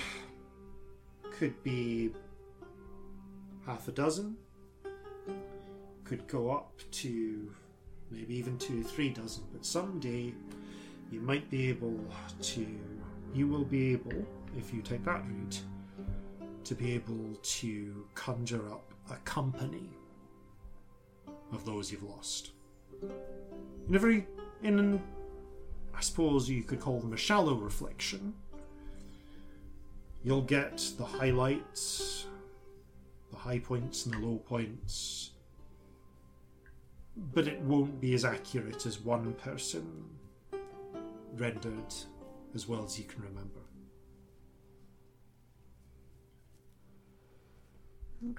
could be half a dozen, could go up to maybe even 2-3 dozen, but someday you will be able, if you take that route, to be able to conjure up a company of those you've lost. I suppose you could call them a shallow reflection. You'll get the highlights, the high points and the low points, but it won't be as accurate as one person rendered as well as you can remember.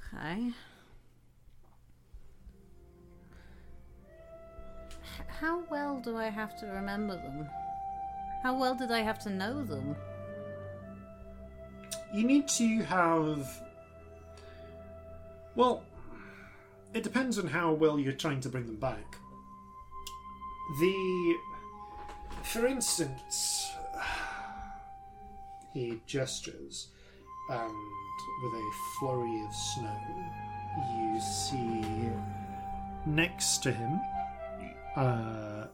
Okay. How well do I have to remember them? How well did I have to know them? You need to have... Well, it depends on how well you're trying to bring them back. For instance, he gestures, and with a flurry of snow, you see next to him a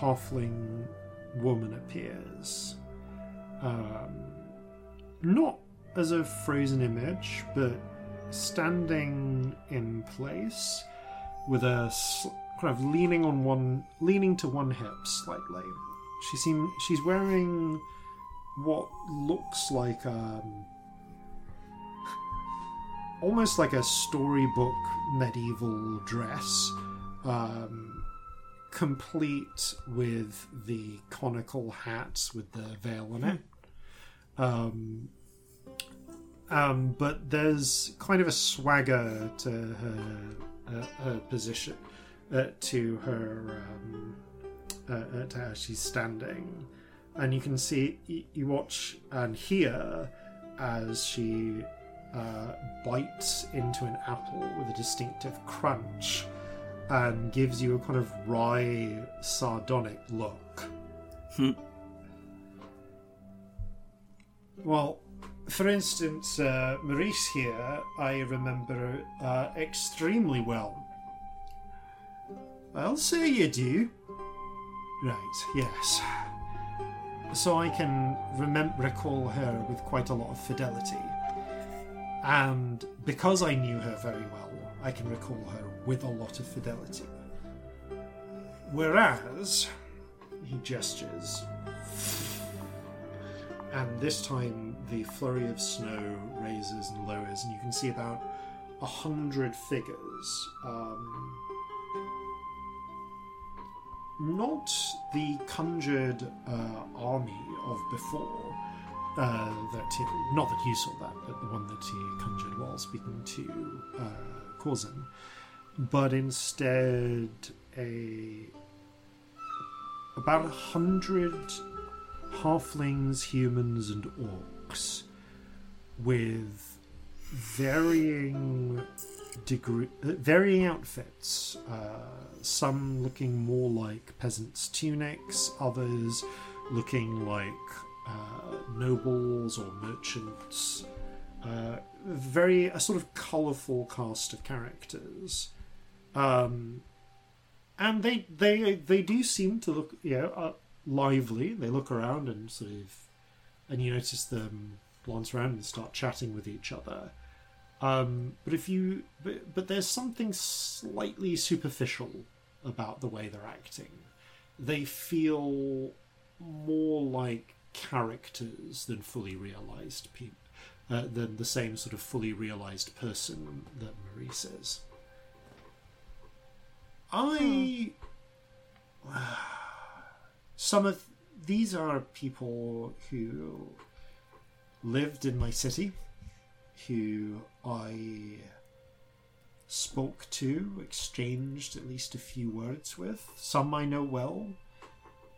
halfling woman appears. Not as a frozen image, but standing in place with a kind of leaning to one hip slightly. She's wearing what looks like almost like a storybook medieval dress, complete with the conical hats with the veil on it. But there's kind of a swagger to her position, to how she's standing, and you can see, you watch and hear as she bites into an apple with a distinctive crunch and gives you a kind of wry, sardonic look. Well, for instance, Maurice here, I remember extremely well. I'll say you do. Right, yes. So I can recall her with quite a lot of fidelity. And because I knew her very well, I can recall her with a lot of fidelity. Whereas, he gestures... And this time the flurry of snow raises and lowers, and you can see about 100 figures. Not the conjured army of before, Not that you saw that, but the one that he conjured while speaking to Corzin, but instead about 100 halflings, humans, and orcs with varying outfits, some looking more like peasants' tunics, others looking like nobles or merchants, a sort of colourful cast of characters, and they do seem to look lively. They look around and and you notice them glance around and start chatting with each other. But there's something slightly superficial about the way they're acting. They feel more like characters than fully realized people, than the same sort of fully realized person that Maurice is. Some of these are people who lived in my city, who I spoke to, exchanged at least a few words with. Some I know well.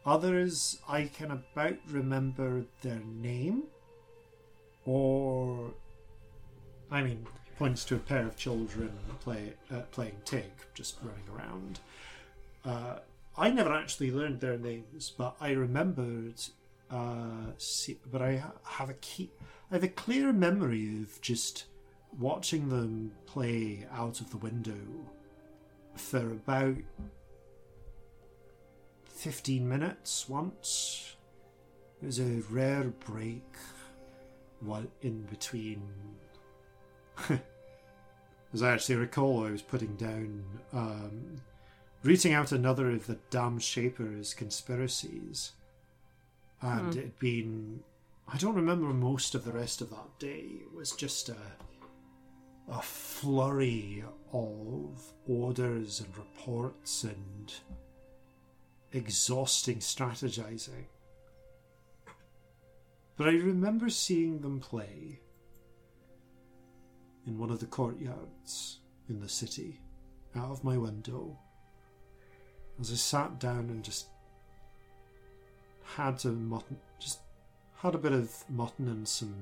Others, I can about remember their name, points to a pair of children playing Tig, just running around. I never actually learned their names, but I remembered. But I have a clear memory of just watching them play out of the window for about 15 minutes once. It was a rare break while in between. As I actually recall, I was putting down, rooting out another of the damn Shaper's conspiracies. And it had been, I don't remember most of the rest of that day. It was just a flurry of orders and reports and exhausting strategizing. But I remember seeing them play in one of the courtyards in the city, out of my window, as I sat down and just had a bit of mutton and some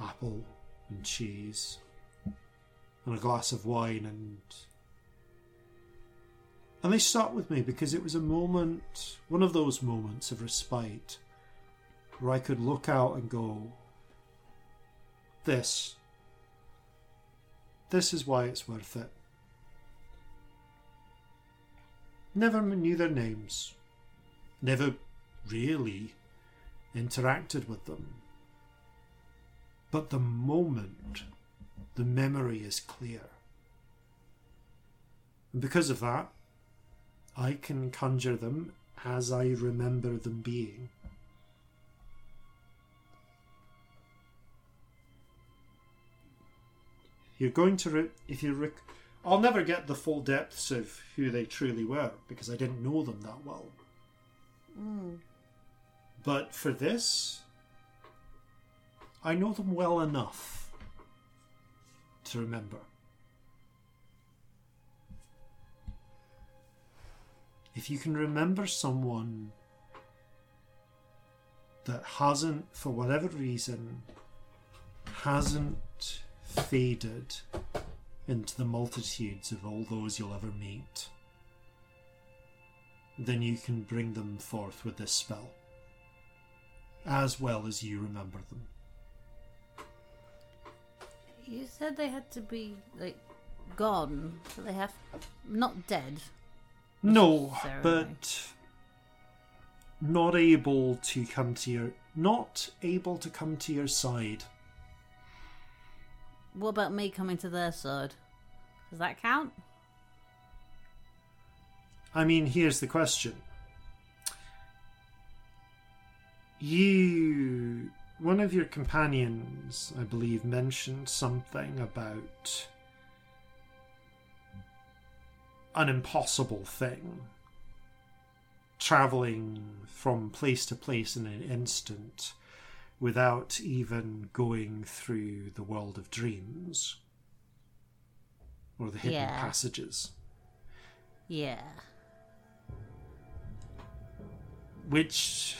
apple and cheese and a glass of wine, and they stuck with me because it was a moment, one of those moments of respite where I could look out and go, this is why it's worth it. Never knew their names, never really interacted with them, but the moment, the memory is clear, and because of that, I can conjure them as I remember them being. You're going to... I'll never get the full depths of who they truly were, because I didn't know them that well. But for this, I know them well enough to remember. If you can remember someone that hasn't, for whatever reason, hasn't faded into the multitudes of all those you'll ever meet, then you can bring them forth with this spell, as well as you remember them. You said they had to be, gone, so they have... not dead. No, but not able to come to your side. What about me coming to their side? Does that count? Here's the question. One of your companions, I believe, mentioned something about an impossible thing. Travelling from place to place in an instant without even going through the world of dreams or the hidden passages. Yeah. Which,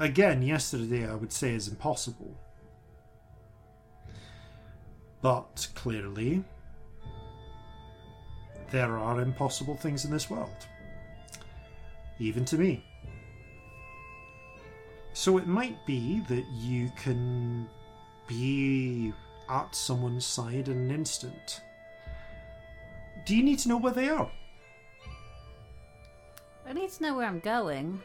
again, yesterday I would say is impossible. But clearly, there are impossible things in this world. Even to me. So it might be that you can be at someone's side in an instant. Do you need to know where they are? I need to know where I'm going.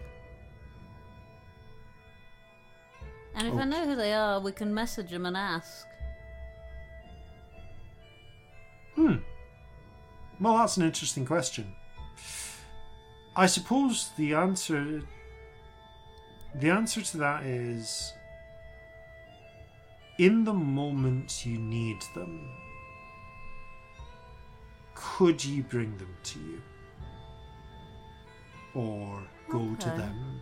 And if I know who they are, we can message them and ask. Well, that's an interesting question. I suppose the answer to that is, in the moment you need them, could you bring them to you? Or go to them?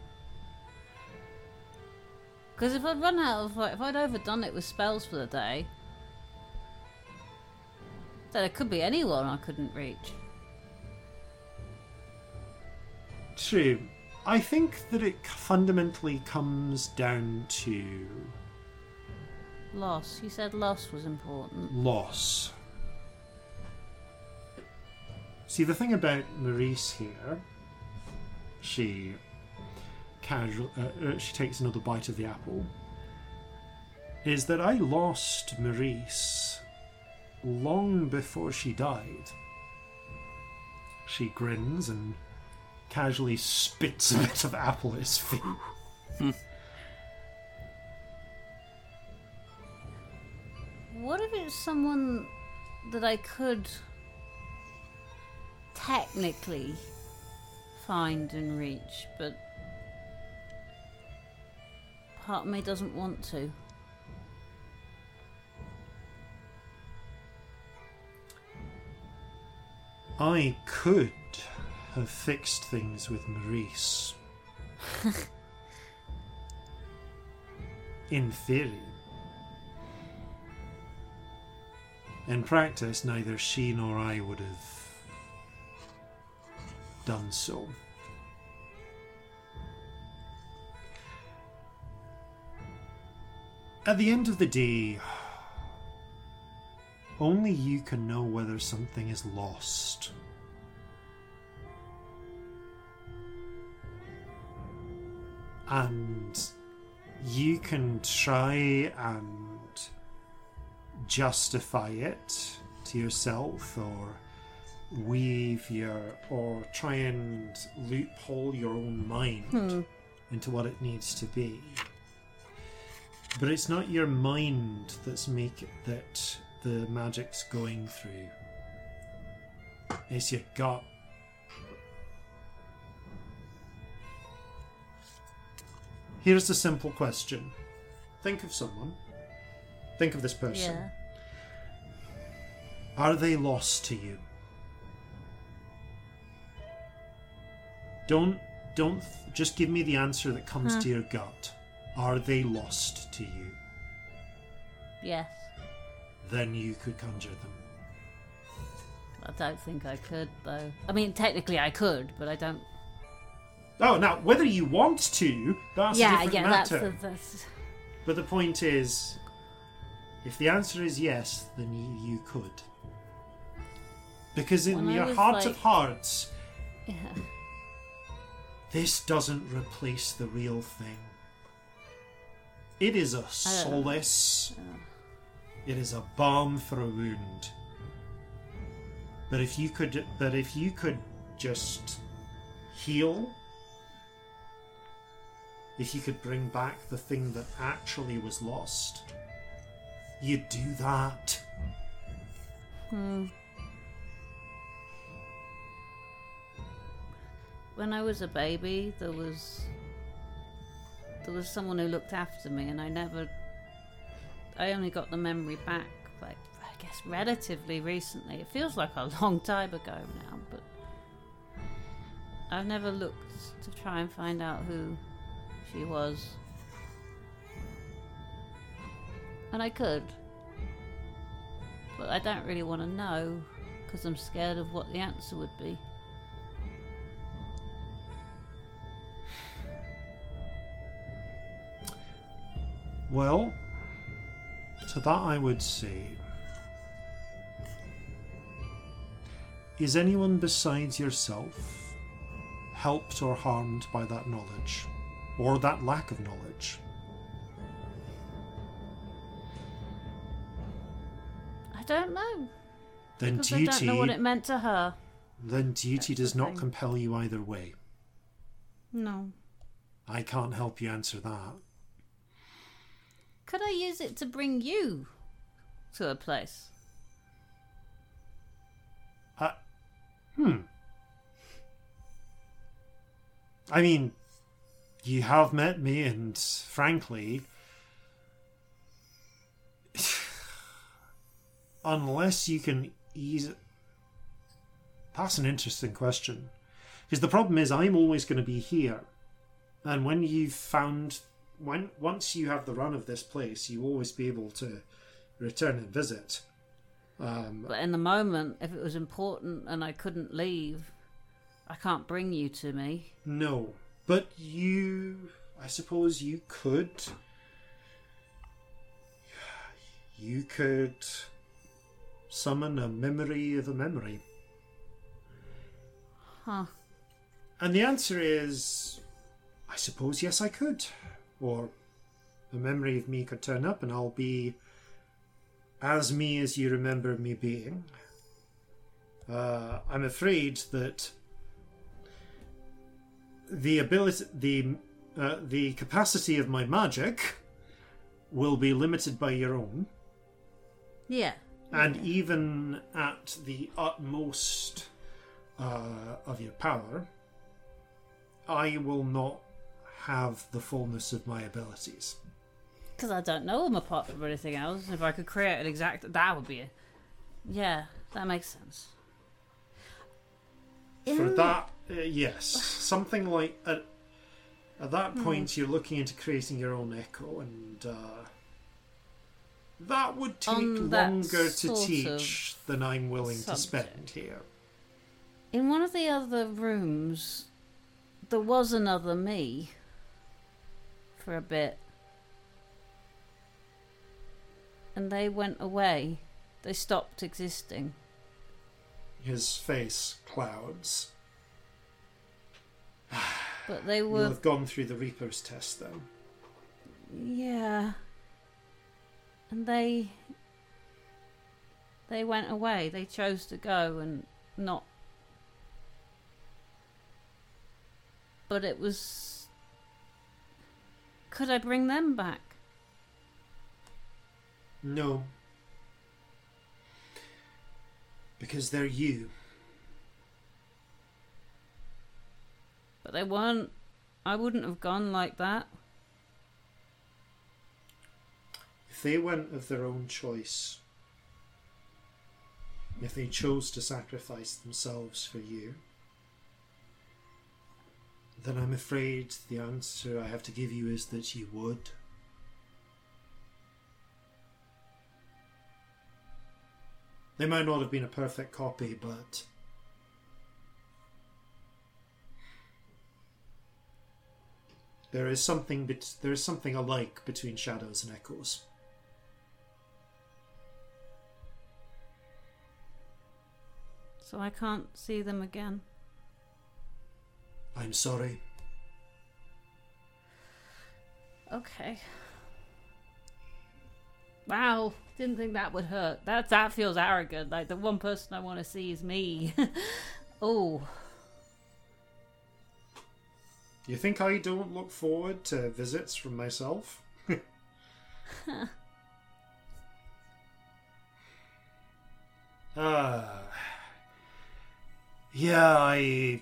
Because if I'd overdone it with spells for the day, then it could be anyone I couldn't reach. True. I think that it fundamentally comes down to loss. You said loss was important. Loss. See, the thing about Maurice here, she takes another bite of the apple, is that I lost Maurice long before she died. She grins and casually spits a bit of apple at his feet. What if it's someone that I could technically find and reach, but part of me doesn't want to? I could have fixed things with Maurice. In theory. In practice, neither she nor I would have done so. At the end of the day, only you can know whether something is lost. And you can try and justify it to yourself, or try and loophole your own mind into what it needs to be. But it's not your mind that the magic's going through. It's your gut. Here's a simple question. Think of someone. Think of this person. Yeah. Are they lost to you? Don't just give me the answer that comes to your gut. Are they lost to you? Yes. Then you could conjure them. I don't think I could, though. I mean, technically I could, but I don't. Oh, now, whether you want to, that's a different matter. That's... But the point is, if the answer is yes, then you could. Because in your heart of hearts, this doesn't replace the real thing. It is a solace. It is a balm for a wound. But if you could just heal, if you could bring back the thing that actually was lost, you'd do that. When I was a baby, there was someone who looked after me, and I only got the memory back, like, I guess, relatively recently. It feels like a long time ago now, but I've never looked to try and find out who she was. And I could. But I don't really want to know, because I'm scared of what the answer would be. Well, to that I would say, is anyone besides yourself helped or harmed by that knowledge, or that lack of knowledge? I don't know. Then because duty, I don't know what it meant to her. Then duty does not compel you either way. No. I can't help you answer that. Could I use it to bring you to a place? I mean, you have met me, and frankly, unless you can ease... That's an interesting question. Because the problem is, I'm always going to be here. And when you've found... Once you have the run of this place, you will always be able to return and visit. But in the moment, if it was important and I couldn't leave, I can't bring you to me. No, but you... I suppose you could... You could summon a memory of a memory. Huh. And the answer is, I suppose yes I could. Or a memory of me could turn up and I'll be as me as you remember me being. I'm afraid that the capacity of my magic will be limited by your own. Yeah. And even at the utmost of your power, I will not have the fullness of my abilities. Because I don't know them apart from anything else. If I could create an exact... That would be it. Yeah, that makes sense. For that, yes. Something like... At that point, you're looking into creating your own echo, and that would take longer to teach than I'm willing to spend here. In one of the other rooms, there was another me for a bit. And they went away. They stopped existing. His face clouds. But they were... You'll have gone through the Reaper's test, though. Yeah. And they went away. They chose to go and not... But it was... Could I bring them back? No. Because they're you. But they weren't... I wouldn't have gone like that. If they went of their own choice, if they chose to sacrifice themselves for you, then I'm afraid the answer I have to give you is that you would. They might not have been a perfect copy, but... There is something alike between shadows and echoes. So I can't see them again. I'm sorry. Okay. Wow, didn't think that would hurt. That feels arrogant. Like, the one person I want to see is me. Oh. You think I don't look forward to visits from myself? Yeah, I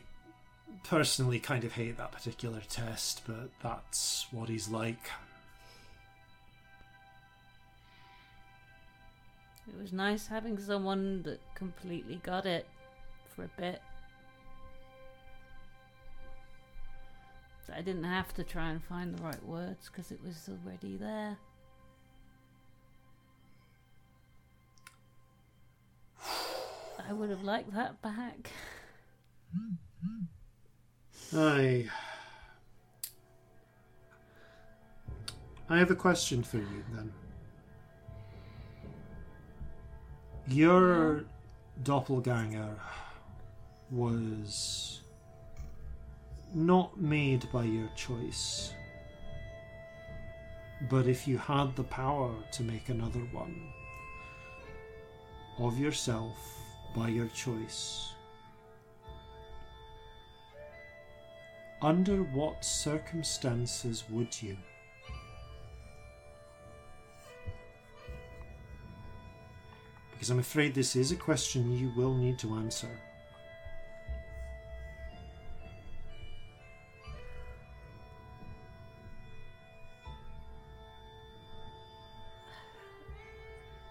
personally kind of hate that particular test, but that's what he's like. It was nice having someone that completely got it for a bit. I didn't have to try and find the right words because it was already there. I would have liked that back. I have a question for you then. Your doppelganger was not made by your choice, but if you had the power to make another one of yourself by your choice, under what circumstances would you? Because I'm afraid this is a question you will need to answer.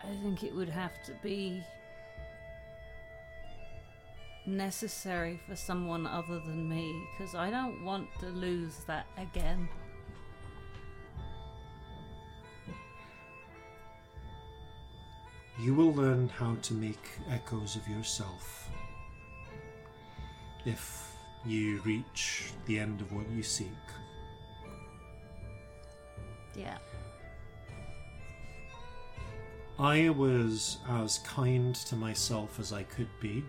I think it would have to be necessary for someone other than me, because I don't want to lose that again. You will learn how to make echoes of yourself if you reach the end of what you seek. Yeah. I was as kind to myself as I could be.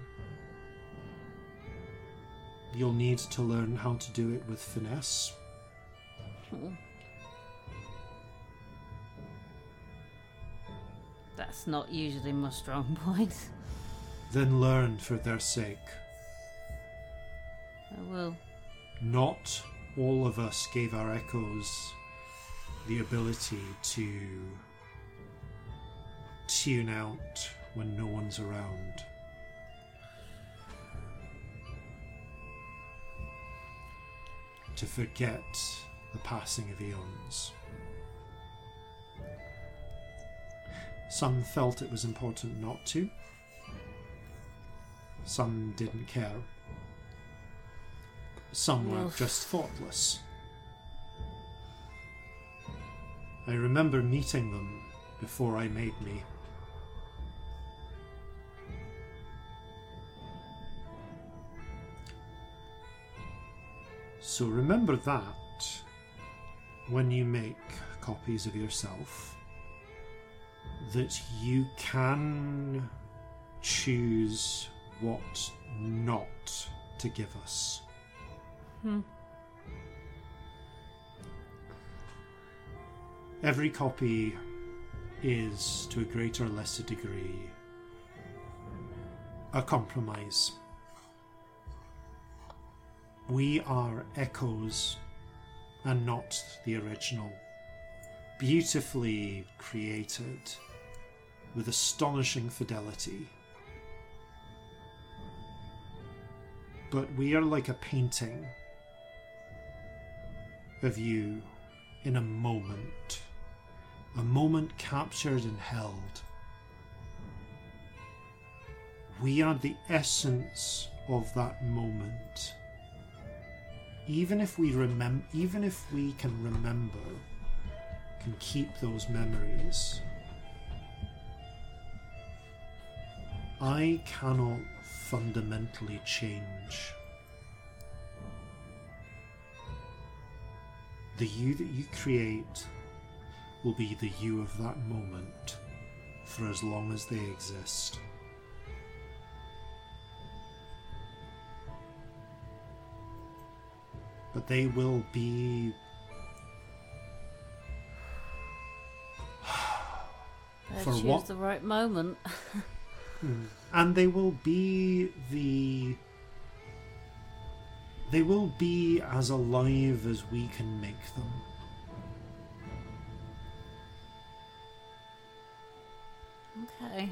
You'll need to learn how to do it with finesse. That's not usually my strong point. Then learn for their sake. I will. Not all of us gave our echoes the ability to tune out when no one's around. To forget the passing of eons. Some felt it was important not to. Some didn't care. Some were just thoughtless. I remember meeting them before I made me. So remember that when you make copies of yourself, that you can choose what not to give us. Every copy is, to a greater or lesser degree, a compromise. We are echoes and not the original. Beautifully created with astonishing fidelity. But we are like a painting of you in a moment. A moment captured and held. We are the essence of that moment. Even if we can remember, can keep those memories, I cannot fundamentally change the you that you create. Will be the you of that moment for as long as they exist. But they will be for what? The right moment. And they will be as alive as we can make them. Okay.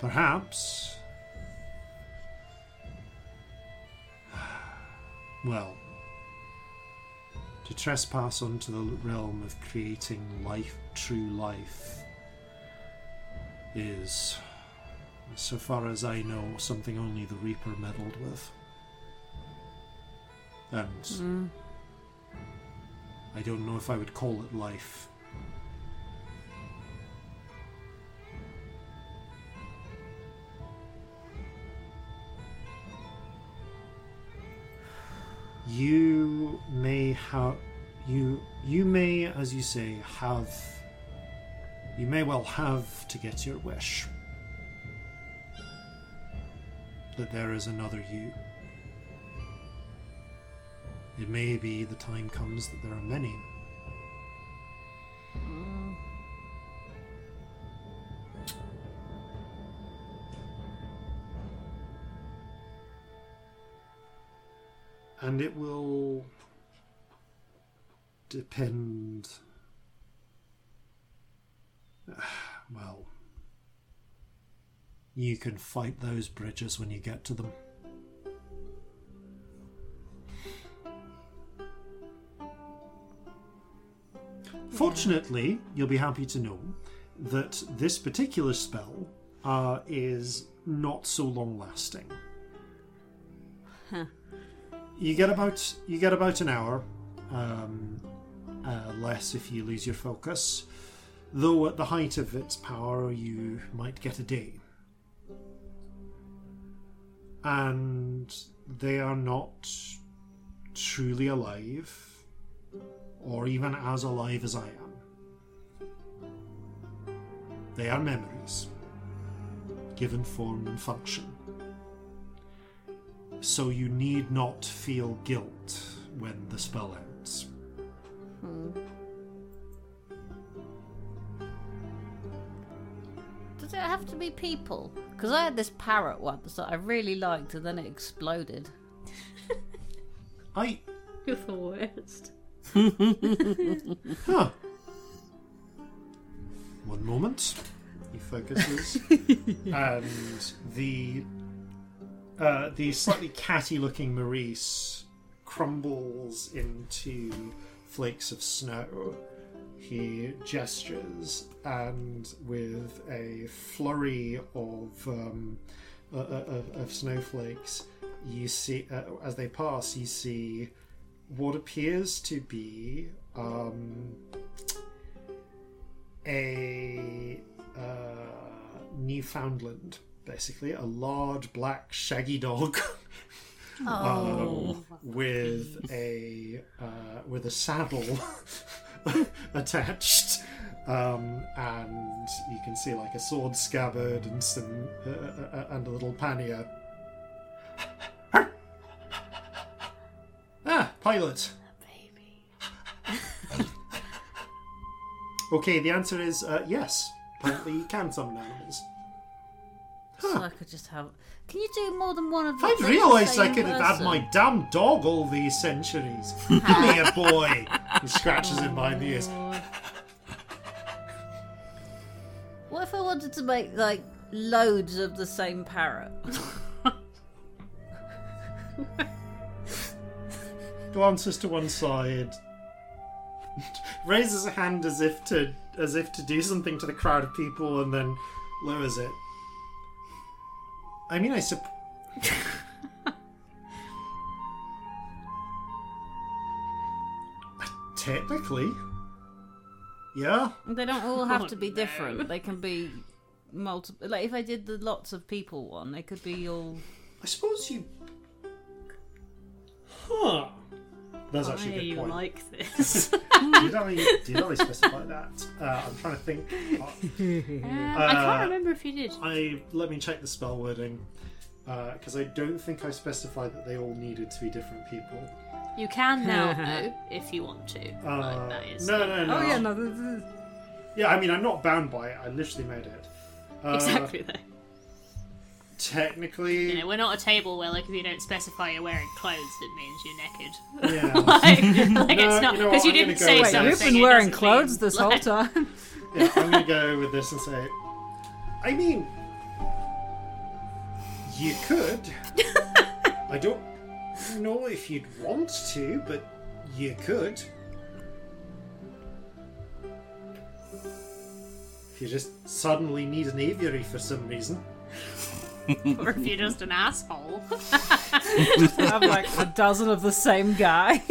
Perhaps. Well, to trespass onto the realm of creating life, true life, is, so far as I know, something only the Reaper meddled with. And I don't know if I would call it life. You may well have to get your wish. That there is another you. It may be the time comes that there are many. And it will depend, well, you can fight those bridges when you get to them. Fortunately, you'll be happy to know that this particular spell is not so long lasting. Huh. You get about an hour, less if you lose your focus, though at the height of its power you might get a day. And they are not truly alive, or even as alive as I am. They are memories, given form and function. So you need not feel guilt when the spell ends. Does it have to be people? Because I had this parrot once that I really liked and then it exploded. You're the worst. Huh. One moment. He focuses. And the slightly catty-looking Maurice crumbles into flakes of snow. He gestures, and with a flurry of snowflakes, you see as they pass, you see what appears to be a Newfoundland. Basically, a large black shaggy dog, with a saddle attached, and you can see like a sword scabbard and some and a little pannier. Pilot. Baby. Okay, the answer is yes. Apparently, you can summon animals. So I could just have... Can you do more than one of those? I realised I could have had my damn dog all these centuries. Come here, boy. He scratches in my ears. What if I wanted to make, like, loads of the same parrot? Glances to one side. Raises a hand as if to do something to the crowd of people and then lowers it. I mean, I suppose... Technically. Yeah. They don't all have to be different. They can be multiple... Like, if I did the lots of people one, they could be all... I suppose you... Huh. That's actually a good point. I like this. Did I specify that? I'm trying to think. I can't remember if you did. Let me check the spell wording, because I don't think I specified that they all needed to be different people. You can now, though, if you want to. No. Oh, yeah, no. Yeah, I mean, I'm not bound by it. I literally made it. Exactly, though. Technically, you know, we're not a table where, like, if you don't specify you're wearing clothes, it means you're naked. Yeah, like no, it's not because you didn't say something. You've been wearing clothes this whole time. Yeah, I'm gonna go with this and say, I mean, you could. I don't know if you'd want to, but you could. If you just suddenly need an aviary for some reason. Or if you're just an asshole. Just have like a dozen of the same guy.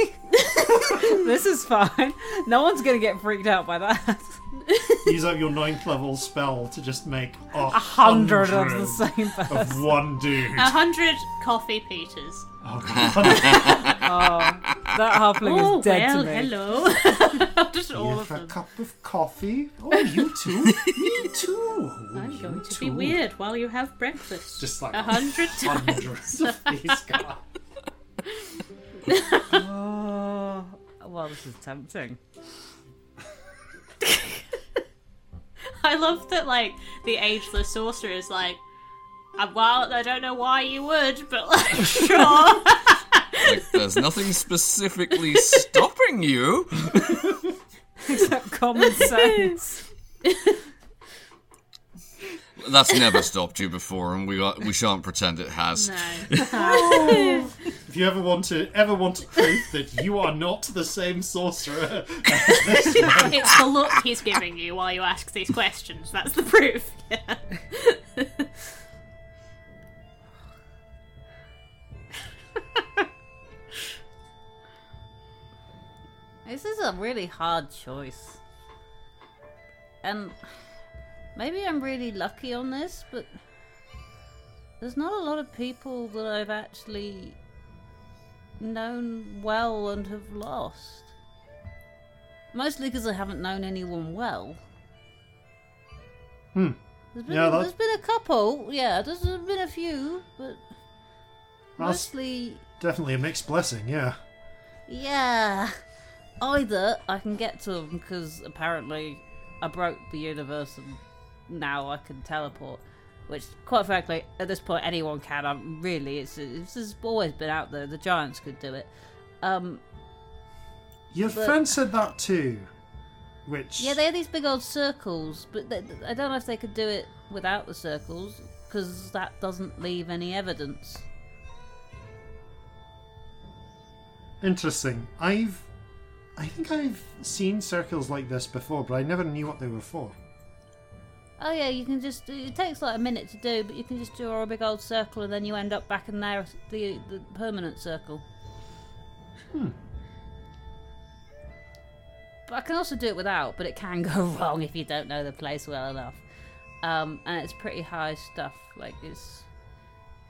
This is fine. No one's going to get freaked out by that. Use up your 9th level spell to just make 100 of the same person. Of one dude. 100 coffee Peters. Oh, God. That halfling is dead to me. Hello. Just all of them. A cup of coffee. Oh, you too. Me too. Oh, I'm going to be weird while you have breakfast. Just like 100 times. Of these guys. Oh, well, this is tempting. I love that, like, the ageless sorcerer is like, well, I don't know why you would, but, like, sure. Like, there's nothing specifically stopping you. Except common sense. That's never stopped you before, and we shan't pretend it has. No. Oh. If you ever want to prove that you are not the same sorcerer as this one. It's the look he's giving you while you ask these questions. That's the proof. Yeah. This is a really hard choice. And maybe I'm really lucky on this, but there's not a lot of people that I've actually known well and have lost. Mostly because I haven't known anyone well. Hmm. There's been a couple, yeah, there's been a few, but mostly... Definitely a mixed blessing, yeah. Yeah. Either I can get to them because apparently I broke the universe and now I can teleport, which, quite frankly, at this point anyone can. It's always been out there. The giants could do it. Your friend said that too, which... Yeah, they had these big old circles, but I don't know if they could do it without the circles, because that doesn't leave any evidence. Interesting. I think I've seen circles like this before, but I never knew what they were for. Oh yeah, you can just... It takes like a minute to do, but you can just draw a big old circle and then you end up back in there, the permanent circle. Hmm. But I can also do it without, but it can go wrong if you don't know the place well enough. And it's pretty high stuff. Like, it's...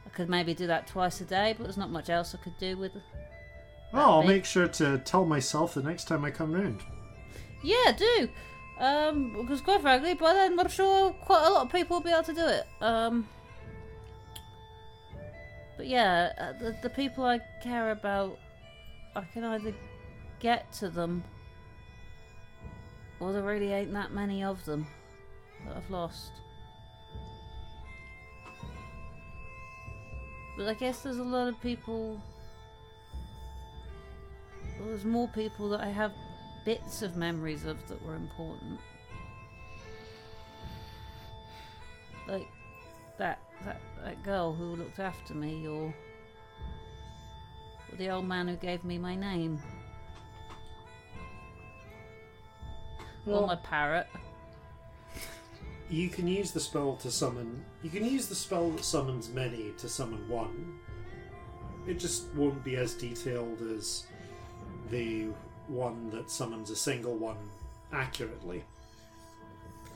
I could maybe do that twice a day, but there's not much else I could do with... I'll make sure to tell myself the next time I come round. Yeah, do. Because quite frankly, by then I'm sure quite a lot of people will be able to do it. But yeah, the people I care about, I can either get to them, or there really ain't that many of them that I've lost. But I guess there's a lot of people... Well, there's more people that I have bits of memories of that were important. Like that girl who looked after me, or the old man who gave me my name. Well, or my parrot. You can use the spell to summon... You can use the spell that summons many to summon one. It just won't be as detailed as... the one that summons a single one accurately.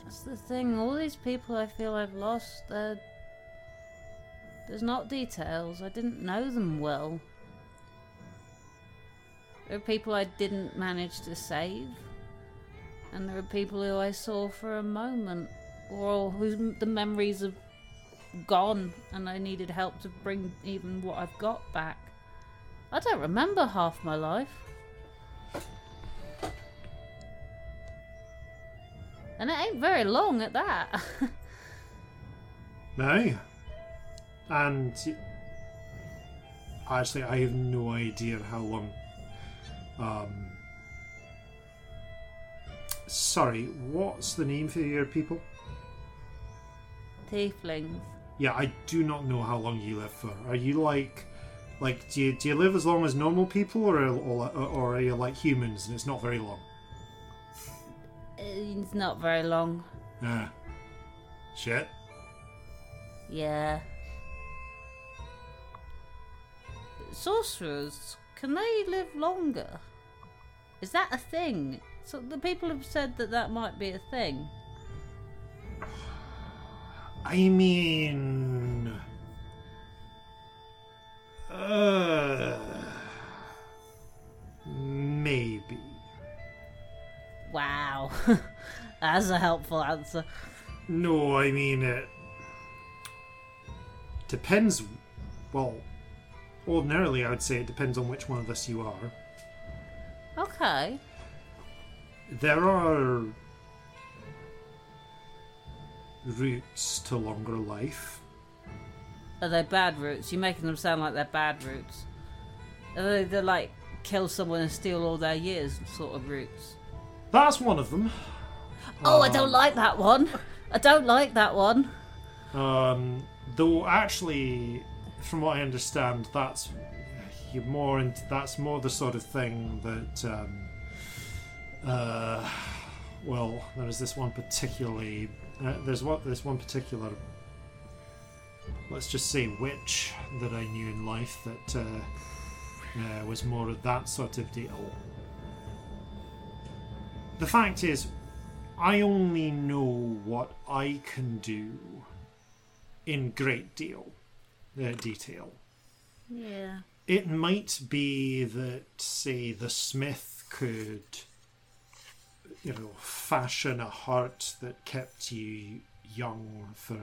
That's the thing. All these people I feel I've lost, there's not details. I didn't know them well. There are people I didn't manage to save, and there are people who I saw for a moment, or whose the memories have gone, and I needed help to bring even what I've got back. I don't remember half my life. And it ain't very long at that. No. And actually, I have no idea how long. Sorry, what's the name for your people? Tieflings. Yeah, I do not know how long you live for. Are you like do you live as long as normal people, or are you like humans and it's not very long? It's not very long. Nah. Shit. Yeah. Sorcerers, can they live longer? Is that a thing? So the people have said that might be a thing. I mean... Wow. That's a helpful answer. No, I mean, it depends. Well, ordinarily I would say it depends on which one of us you are. Okay. There are routes to longer life. Are they bad routes? You're making them sound like they're bad routes. Are they, they're like kill someone and steal all their years sort of routes? That's one of them. Oh, I don't like that one. I don't like that one. Though actually, from what I understand, that's more the sort of thing that well, there was this one particularly there's one particular let's just say witch that I knew in life that was more of that sort of deal. The fact is, I only know what I can do in great detail. Yeah. It might be that, say, the smith could, you know, fashion a heart that kept you young for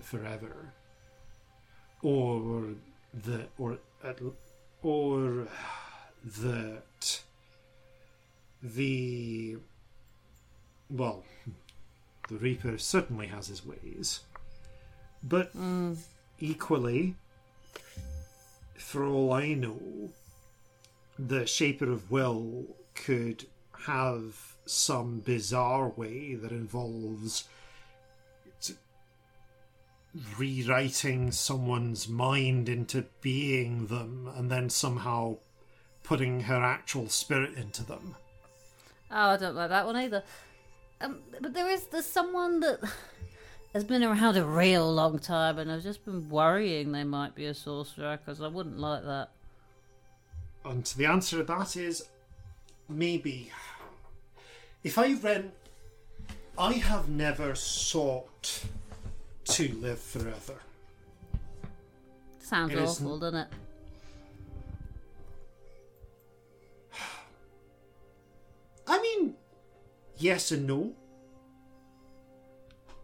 forever, or the Reaper certainly has his ways, but equally, for all I know, the Shaper of Will could have some bizarre way that involves rewriting someone's mind into being them and then somehow putting her actual spirit into them. Oh, I don't like that one either. But there's someone that has been around a real long time, and I've just been worrying they might be a sorcerer, because I wouldn't like that. And the answer to that is maybe. I have never sought to live forever. Sounds awful, doesn't it? I mean, yes and no.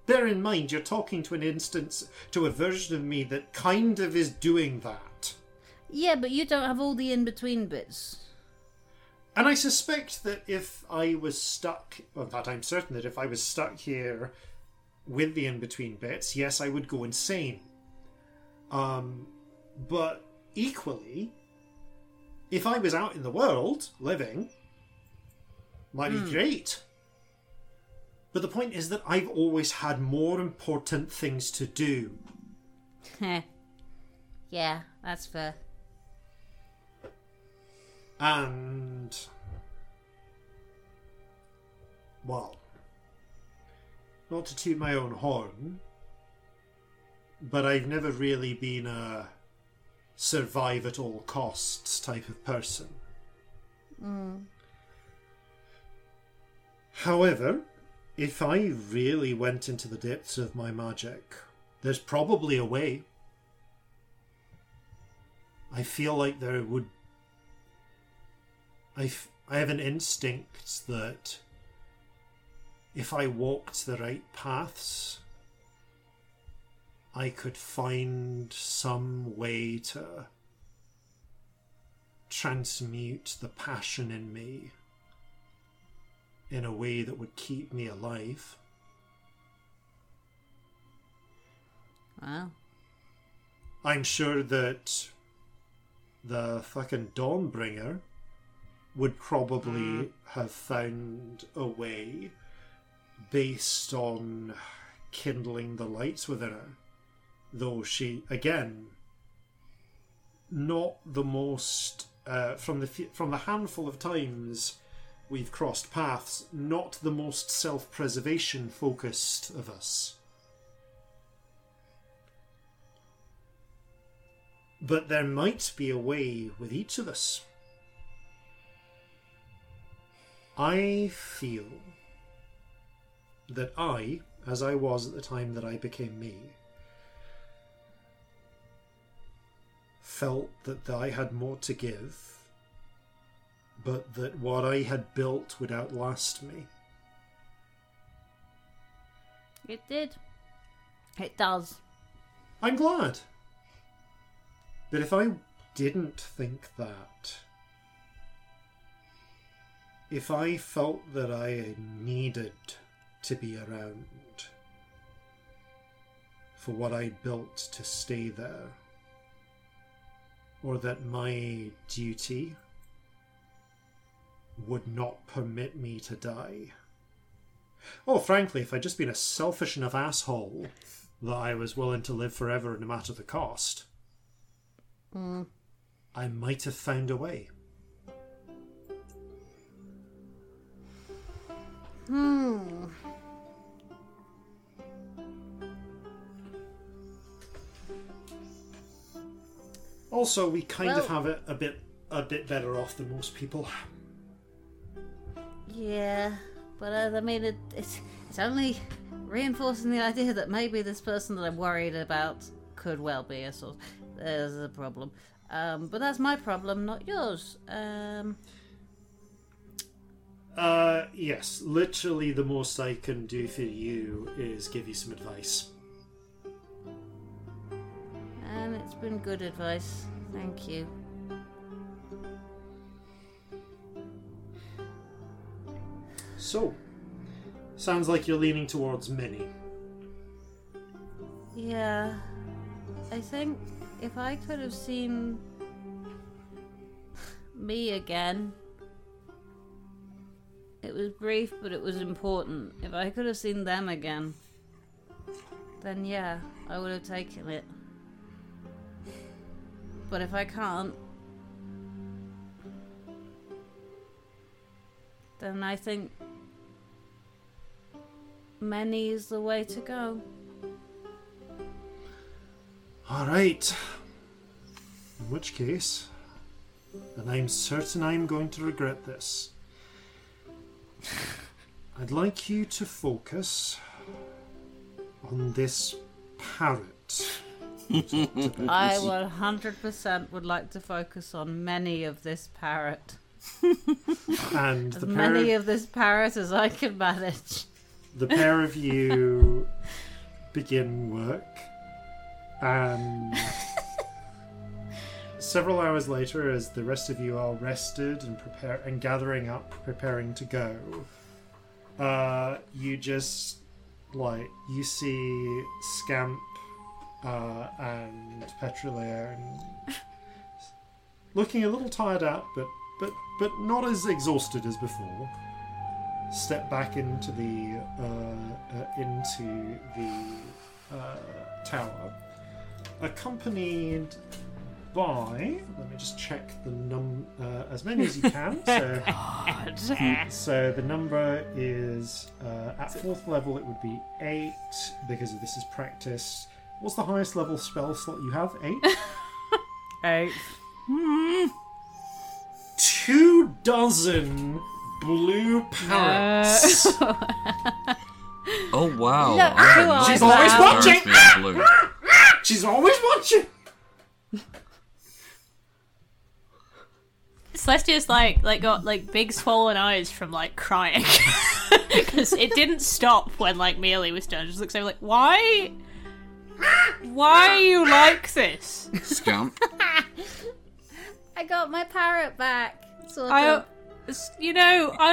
Bear in mind, you're talking to a version of me that kind of is doing that. Yeah, but you don't have all the in-between bits. And I suspect that I'm certain that if I was stuck here with the in-between bits, yes, I would go insane. But equally, if I was out in the world, living, might be great. But the point is that I've always had more important things to do. Yeah, that's fair. And, well, not to toot my own horn, but I've never really been a survive at all costs type of person. However, if I really went into the depths of my magic, there's probably a way. I feel like there would... I have an instinct that if I walked the right paths, I could find some way to transmute the passion in me in a way that would keep me alive. Wow. I'm sure that the fucking Dawnbringer would probably have found a way based on kindling the lights within her. Though she, again, not the most... from the handful of times we've crossed paths, not the most self-preservation focused of us. But there might be a way with each of us. I feel that I, as I was at the time that I became me, felt that I had more to give, but that what I had built would outlast me. It did. It does. I'm glad. But if I didn't think that, if I felt that I needed to be around for what I built to stay there, or that my duty would not permit me to die. Or frankly, if I'd just been a selfish enough asshole that I was willing to live forever no matter the cost, I might have found a way. Also, we kind of have it a bit better off than most people. Yeah, but I mean, it's only reinforcing the idea that maybe this person that I'm worried about could well be a sort. There's a problem, but that's my problem, not yours. Yes, literally the most I can do for you is give you some advice. And it's been good advice. Thank you. So, sounds like you're leaning towards Minnie. Yeah. I think if I could have seen me again, it was brief, but it was important. If I could have seen them again, then yeah, I would have taken it. But if I can't, then I think many is the way to go. All right. In which case, and I'm certain I'm going to regret this, I'd like you to focus on this parrot. I 100% would like to focus on many of this parrot. And as many of this parrot as I can manage. The pair of you begin work, and several hours later, as the rest of you are rested and gathering up, preparing to go, you just, you see Scamp and Petroleone looking a little tired out, but not as exhausted as before, step back into the tower, accompanied by, let me just check the as many as you can. So, so the number is at 4th level it would be 8 because this is practice. What's the highest level spell slot you have? 8? 8. Mm. 24 blue parrots. Oh wow! No, she's always watching. She's always watching. Celestia's got big swollen eyes from crying because it didn't stop when Mealy was done. She just looks over why? Why are you like this? Scamp. I got my parrot back. I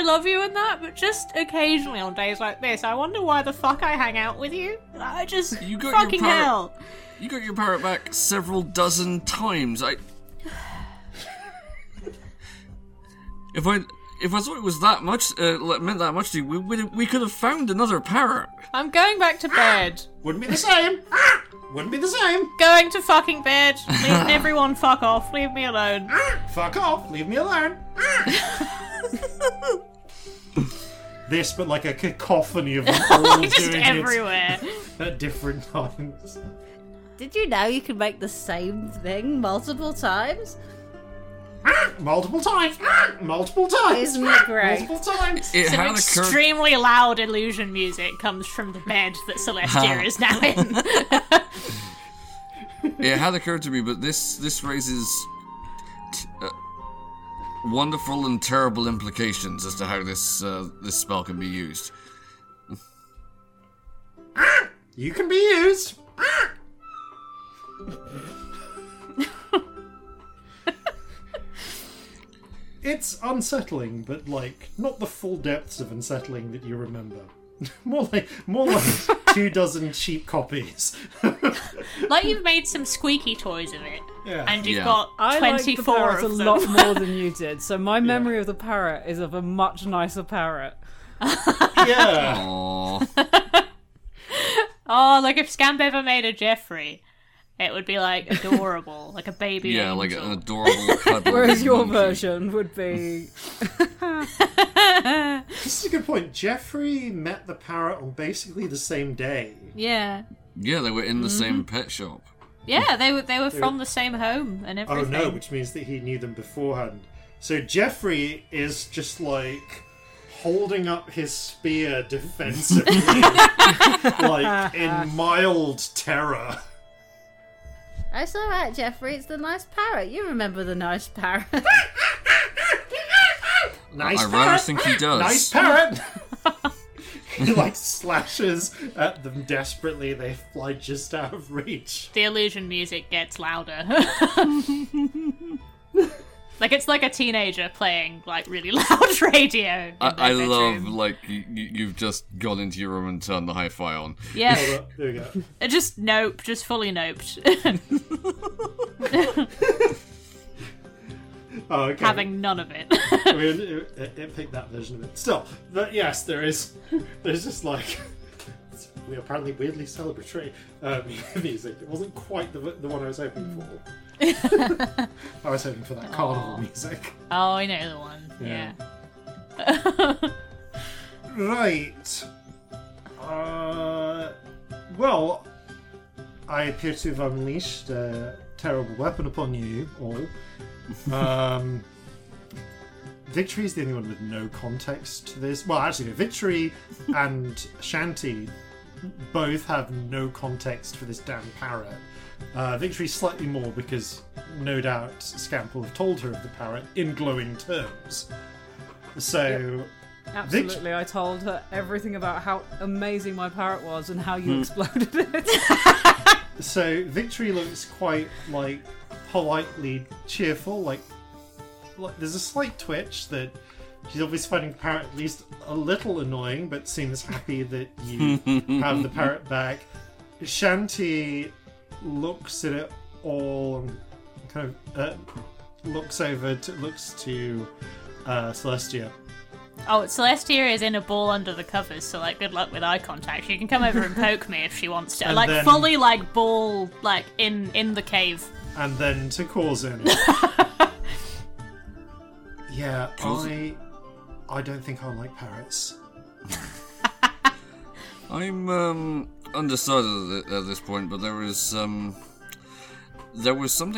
love you and that, but just occasionally on days like this, I wonder why the fuck I hang out with you. I just fucking hell. You got your parrot back several dozen times. If I thought it was that much, meant that much to you, we could have found another parrot. I'm going back to bed. Wouldn't be the same. Wouldn't be the same. Going to fucking bed. Leaving everyone fuck off. Leave me alone. Fuck off. Leave me alone. This, but a cacophony of them all just doing everywhere it at different times. Did you know you can make the same thing multiple times? Multiple times! Multiple times! Isn't it great? Multiple times! Some extremely loud illusion music comes from the bed that Celestia is now in. It had occurred to me, but this raises wonderful and terrible implications as to how this spell can be used. You can be used. It's unsettling, but like not the full depths of unsettling that you remember. More like 24 cheap copies. Like you've made some squeaky toys of it, yeah. And you've got 24 I liked the parrot of them. A lot more than you did. So my memory of the parrot is of a much nicer parrot. Yeah. Oh, like if Scamp ever made a Jeffrey, it would be like adorable, like a baby. Yeah, angel. Like an adorable cuddle. Whereas your version would be. This is a good point. Jeffrey met the parrot on basically the same day. Yeah. Yeah, they were in the same pet shop. Yeah, they were from the same home and everything. Oh no, which means that he knew them beforehand. So Jeffrey is just like holding up his spear defensively, like in mild terror. That's all right, Jeffrey. It's the nice parrot. You remember the nice parrot. Nice parrot. I rather think he does. Nice parrot. He like slashes at them desperately. They fly just out of reach. The illusion music gets louder. Like it's like a teenager playing like really loud radio. I love like you've just gone into your room and turned the hi-fi on. Yeah, oh, well, there we go. Just fully noped. Oh, okay. Having none of it. I mean, it picked that version of it. Still, but yes, there's just like we apparently weirdly celebratory music. It wasn't quite the one I was hoping for. I was hoping for that carnival music. Oh, I know the one. Yeah. Right. Well, I appear to have unleashed a terrible weapon upon you all. Victory is the only one with no context to this. Well, actually, no, Victory and Shanty both have no context for this damn parrot. Victory slightly more because no doubt Scamp will have told her of the parrot in glowing terms. So yep. Absolutely, I told her everything about how amazing my parrot was and how you exploded it. So Victory looks quite like politely cheerful, like there's a slight twitch that she's obviously finding the parrot at least a little annoying, but seems happy that you have the parrot back. Shanty looks at it all and kind of looks to Celestia. Oh, Celestia is in a ball under the covers, so like good luck with eye contact. She can come over and poke me if she wants to. And like then, fully like ball like in the cave. And then to Corzin. Yeah, I don't think I like parrots. I'm undecided at this point, but there was something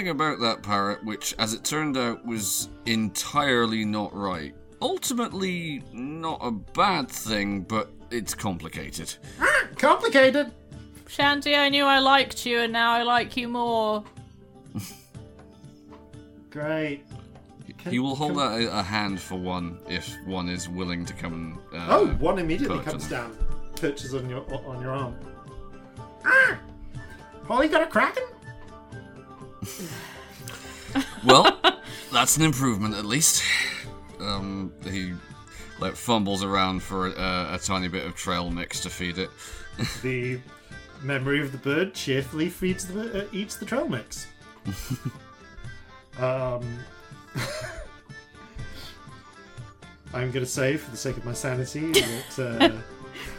about that parrot which, as it turned out, was entirely not right. Ultimately, not a bad thing, but it's complicated. Complicated? Shanty, I knew I liked you, and now I like you more. Great. He will hold out a hand for one, if one is willing to come and one immediately comes down, perches on your arm. Ah! Polly got a Kraken? Well, that's an improvement at least. He like fumbles around for a tiny bit of trail mix to feed it. The memory of the bird cheerfully eats the trail mix. I'm going to say, for the sake of my sanity,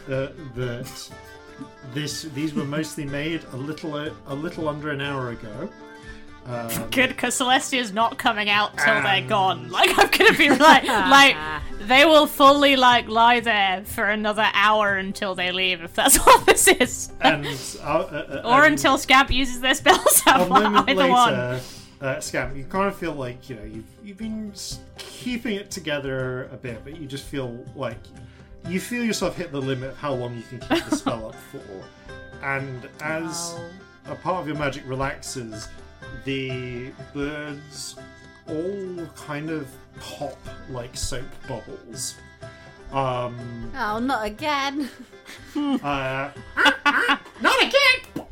that these were mostly made a little under an hour ago. Good, because Celestia's not coming out till they're gone. Like I'm going to be like they will fully like lie there for another hour until they leave, if that's what this is, or until Scamp uses their spells. Either one. Scamp, you kind of feel like, you know, you've been keeping it together a bit, but you just feel like you feel yourself hit the limit of how long you can keep the spell up for. And as a part of your magic relaxes, the birds all kind of pop like soap bubbles. Not again. Not again!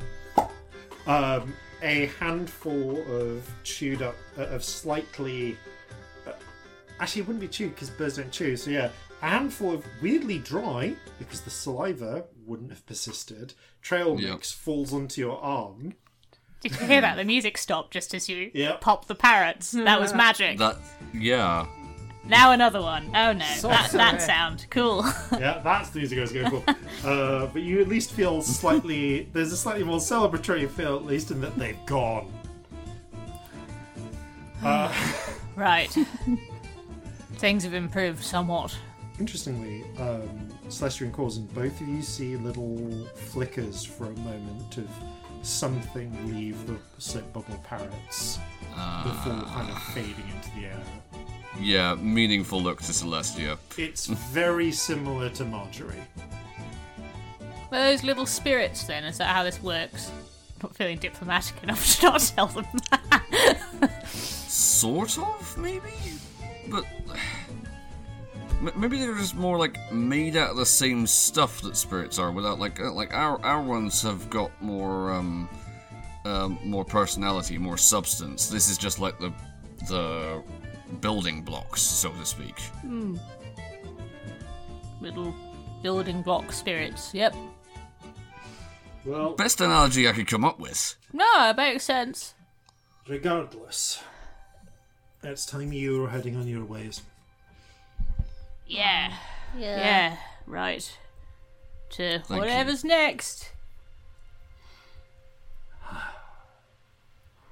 A handful of chewed up, of slightly... actually, it wouldn't be chewed because birds don't chew, so yeah. A handful of weirdly dry, because the saliva wouldn't have persisted, trail mix falls onto your arm. Did you hear that? The music stopped just as you pop the parrots. That was magic. Now another one. Oh no, that sound. Cool. Yeah, that's the music I was going for. But you at least feel slightly... There's a slightly more celebratory feel, at least, in that they've gone. Right. Things have improved somewhat. Interestingly, Celestia and Corzin, both of you see little flickers for a moment of something leave the soap bubble parrots before kind of fading into the air. Yeah, meaningful look to Celestia. It's very similar to Marjorie. Well, those little spirits then, is that how this works? I'm not feeling diplomatic enough to not tell them that. Sort of, maybe? But maybe they're just more like made out of the same stuff that spirits are, without like our ones have got more more personality, more substance. This is just like the building blocks, so to speak. Mm. Little building block spirits. Yep. Well, best analogy I could come up with. No, it makes sense. Regardless, it's time you were heading on your ways. Yeah. Right. To thank whatever's you. Next.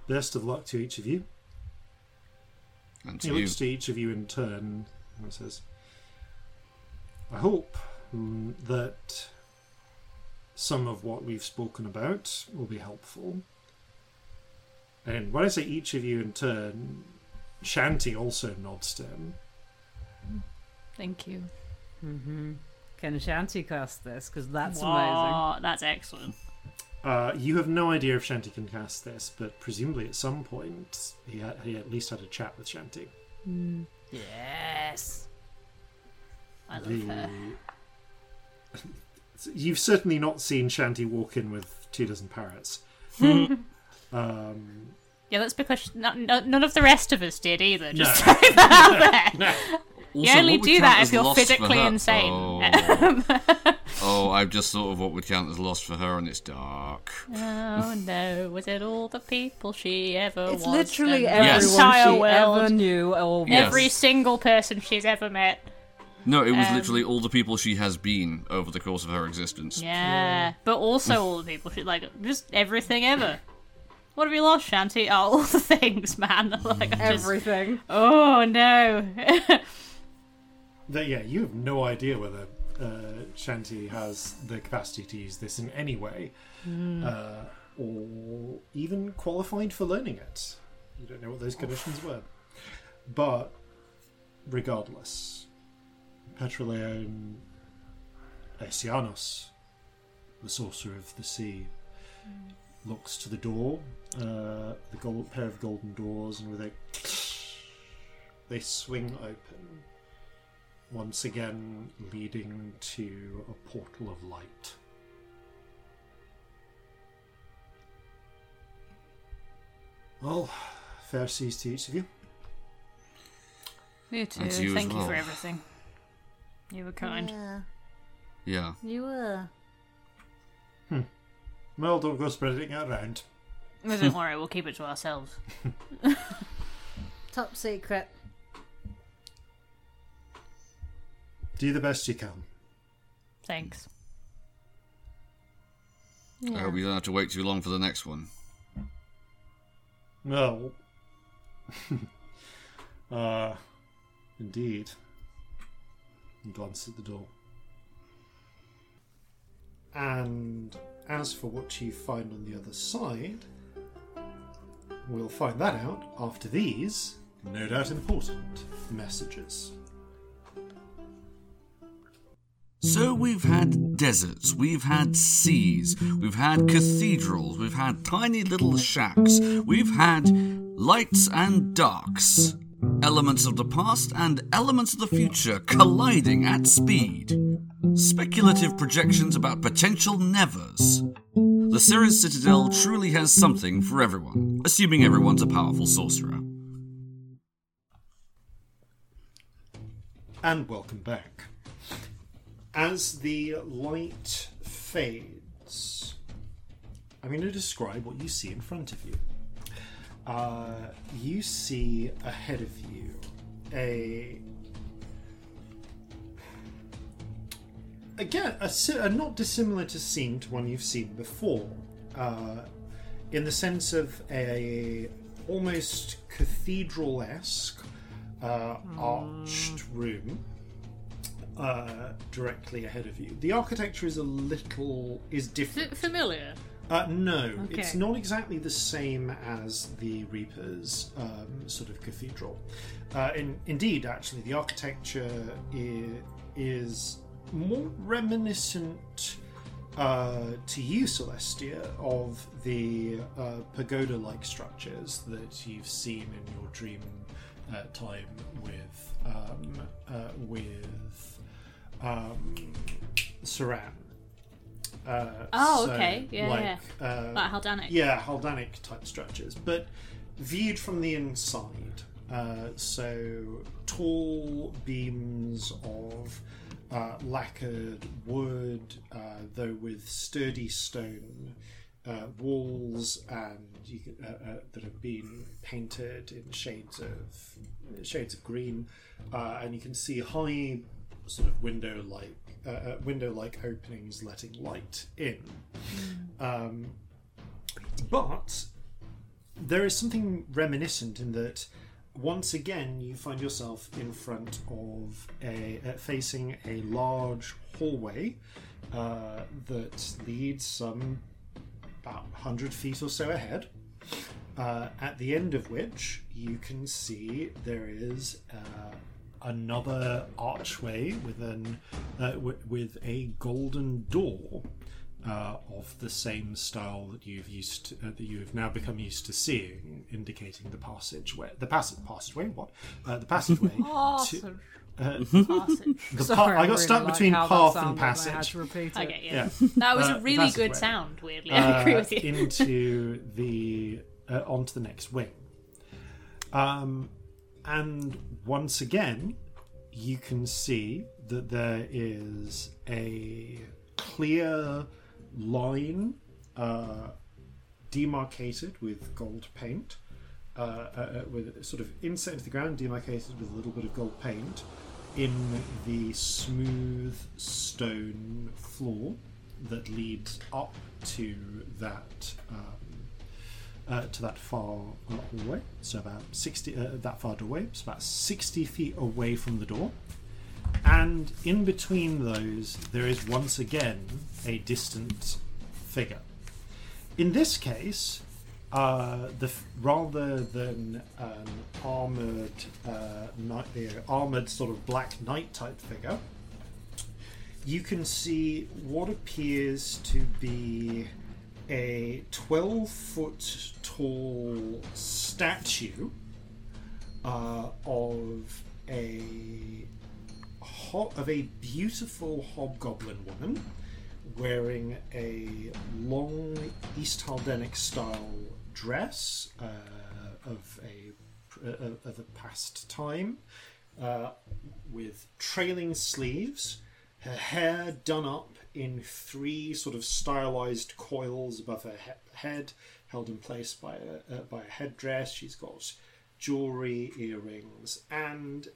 Best of luck to each of you. And to he you. Looks to each of you in turn and says, I hope that some of what we've spoken about will be helpful. And when I say each of you in turn, Shanty also nods to him. Thank you. Mm-hmm. Can Shanty cast this? Because that's amazing. That's excellent. You have no idea if Shanty can cast this, but presumably at some point he at least had a chat with Shanty. Mm. Yes! I love her. You've certainly not seen Shanty walk in with 24 parrots. Yeah, that's because none of the rest of us did either. Just throwing that out there. No. You also, only do that if you're physically insane. Oh, I just thought of what would count as loss for her, and it's dark. Oh no, was it all the people she ever was? It's literally everyone she ever knew. Every single person she's ever met. No, it was literally all the people she has been over the course of her existence. Yeah, but also all the people she... Like, just everything ever. What have you lost, Shanty? Oh, all the things, man. Like, everything. Oh, no. You have no idea whether Shanty has the capacity to use this in any way, or even qualified for learning it. You don't know what those conditions were. But, regardless, Petroleone Aesianos, the sorcerer of the sea, looks to the door, pair of golden doors, and with a they swing open, once again leading to a portal of light. Well, fair seas to each of you. You too. And to you Thank as well. You for everything. You were kind. Yeah. You were. Well, don't go spreading it around. Don't worry, we'll keep it to ourselves. Top secret. Do the best you can. Thanks. Yeah. I hope you don't have to wait too long for the next one. Well. Indeed. And glance at the door. And... as for what you find on the other side, we'll find that out after these, no doubt important, messages. So we've had deserts, we've had seas, we've had cathedrals, we've had tiny little shacks, we've had lights and darks, elements of the past and elements of the future colliding at speed. Speculative projections about potential nevers. The Cirrus Citadel truly has something for everyone, assuming everyone's a powerful sorcerer. And welcome back. As the light fades, I'm going to describe what you see in front of you. You see ahead of you a not dissimilar to scene to one you've seen before, in the sense of a almost cathedral-esque arched room directly ahead of you. The architecture is is different. Is it familiar? No, okay. It's not exactly the same as the Reaper's sort of cathedral. Indeed, actually, the architecture is more reminiscent to you, Celestia, of the pagoda-like structures that you've seen in your dream time with Saran. Okay. Yeah, like Haldanic. Yeah, Haldanic type structures, but viewed from the inside. So tall beams of lacquered wood, though with sturdy stone walls, and that have been painted in shades of green, and you can see high sort of window-like openings letting light in. But there is something reminiscent in that once again you find yourself in front of facing a large hallway that leads some about 100 feet or so ahead, at the end of which you can see there is another archway with a golden door of the same style that that you have now become used to seeing, indicating the passageway. Sorry, I got stuck between path and passage. Okay, yeah. That was a really good sound. Weirdly, I agree with you. Into onto the next wing. And once again, you can see that there is a clear line demarcated with gold paint, with sort of inset into the ground, demarcated with a little bit of gold paint in the smooth stone floor that leads up to that. To that far hallway, so about 60 that far doorway, so about 60 feet away from the door, and in between those there is once again a distant figure. In this case, rather than an armored sort of black knight type figure, you can see what appears to be a 12-foot tall statue of a beautiful hobgoblin woman wearing a long East Haldenic style dress of a past time, with trailing sleeves. Her hair done up in three sort of stylized coils above her head, held in place by a headdress. She's got jewelry, earrings, and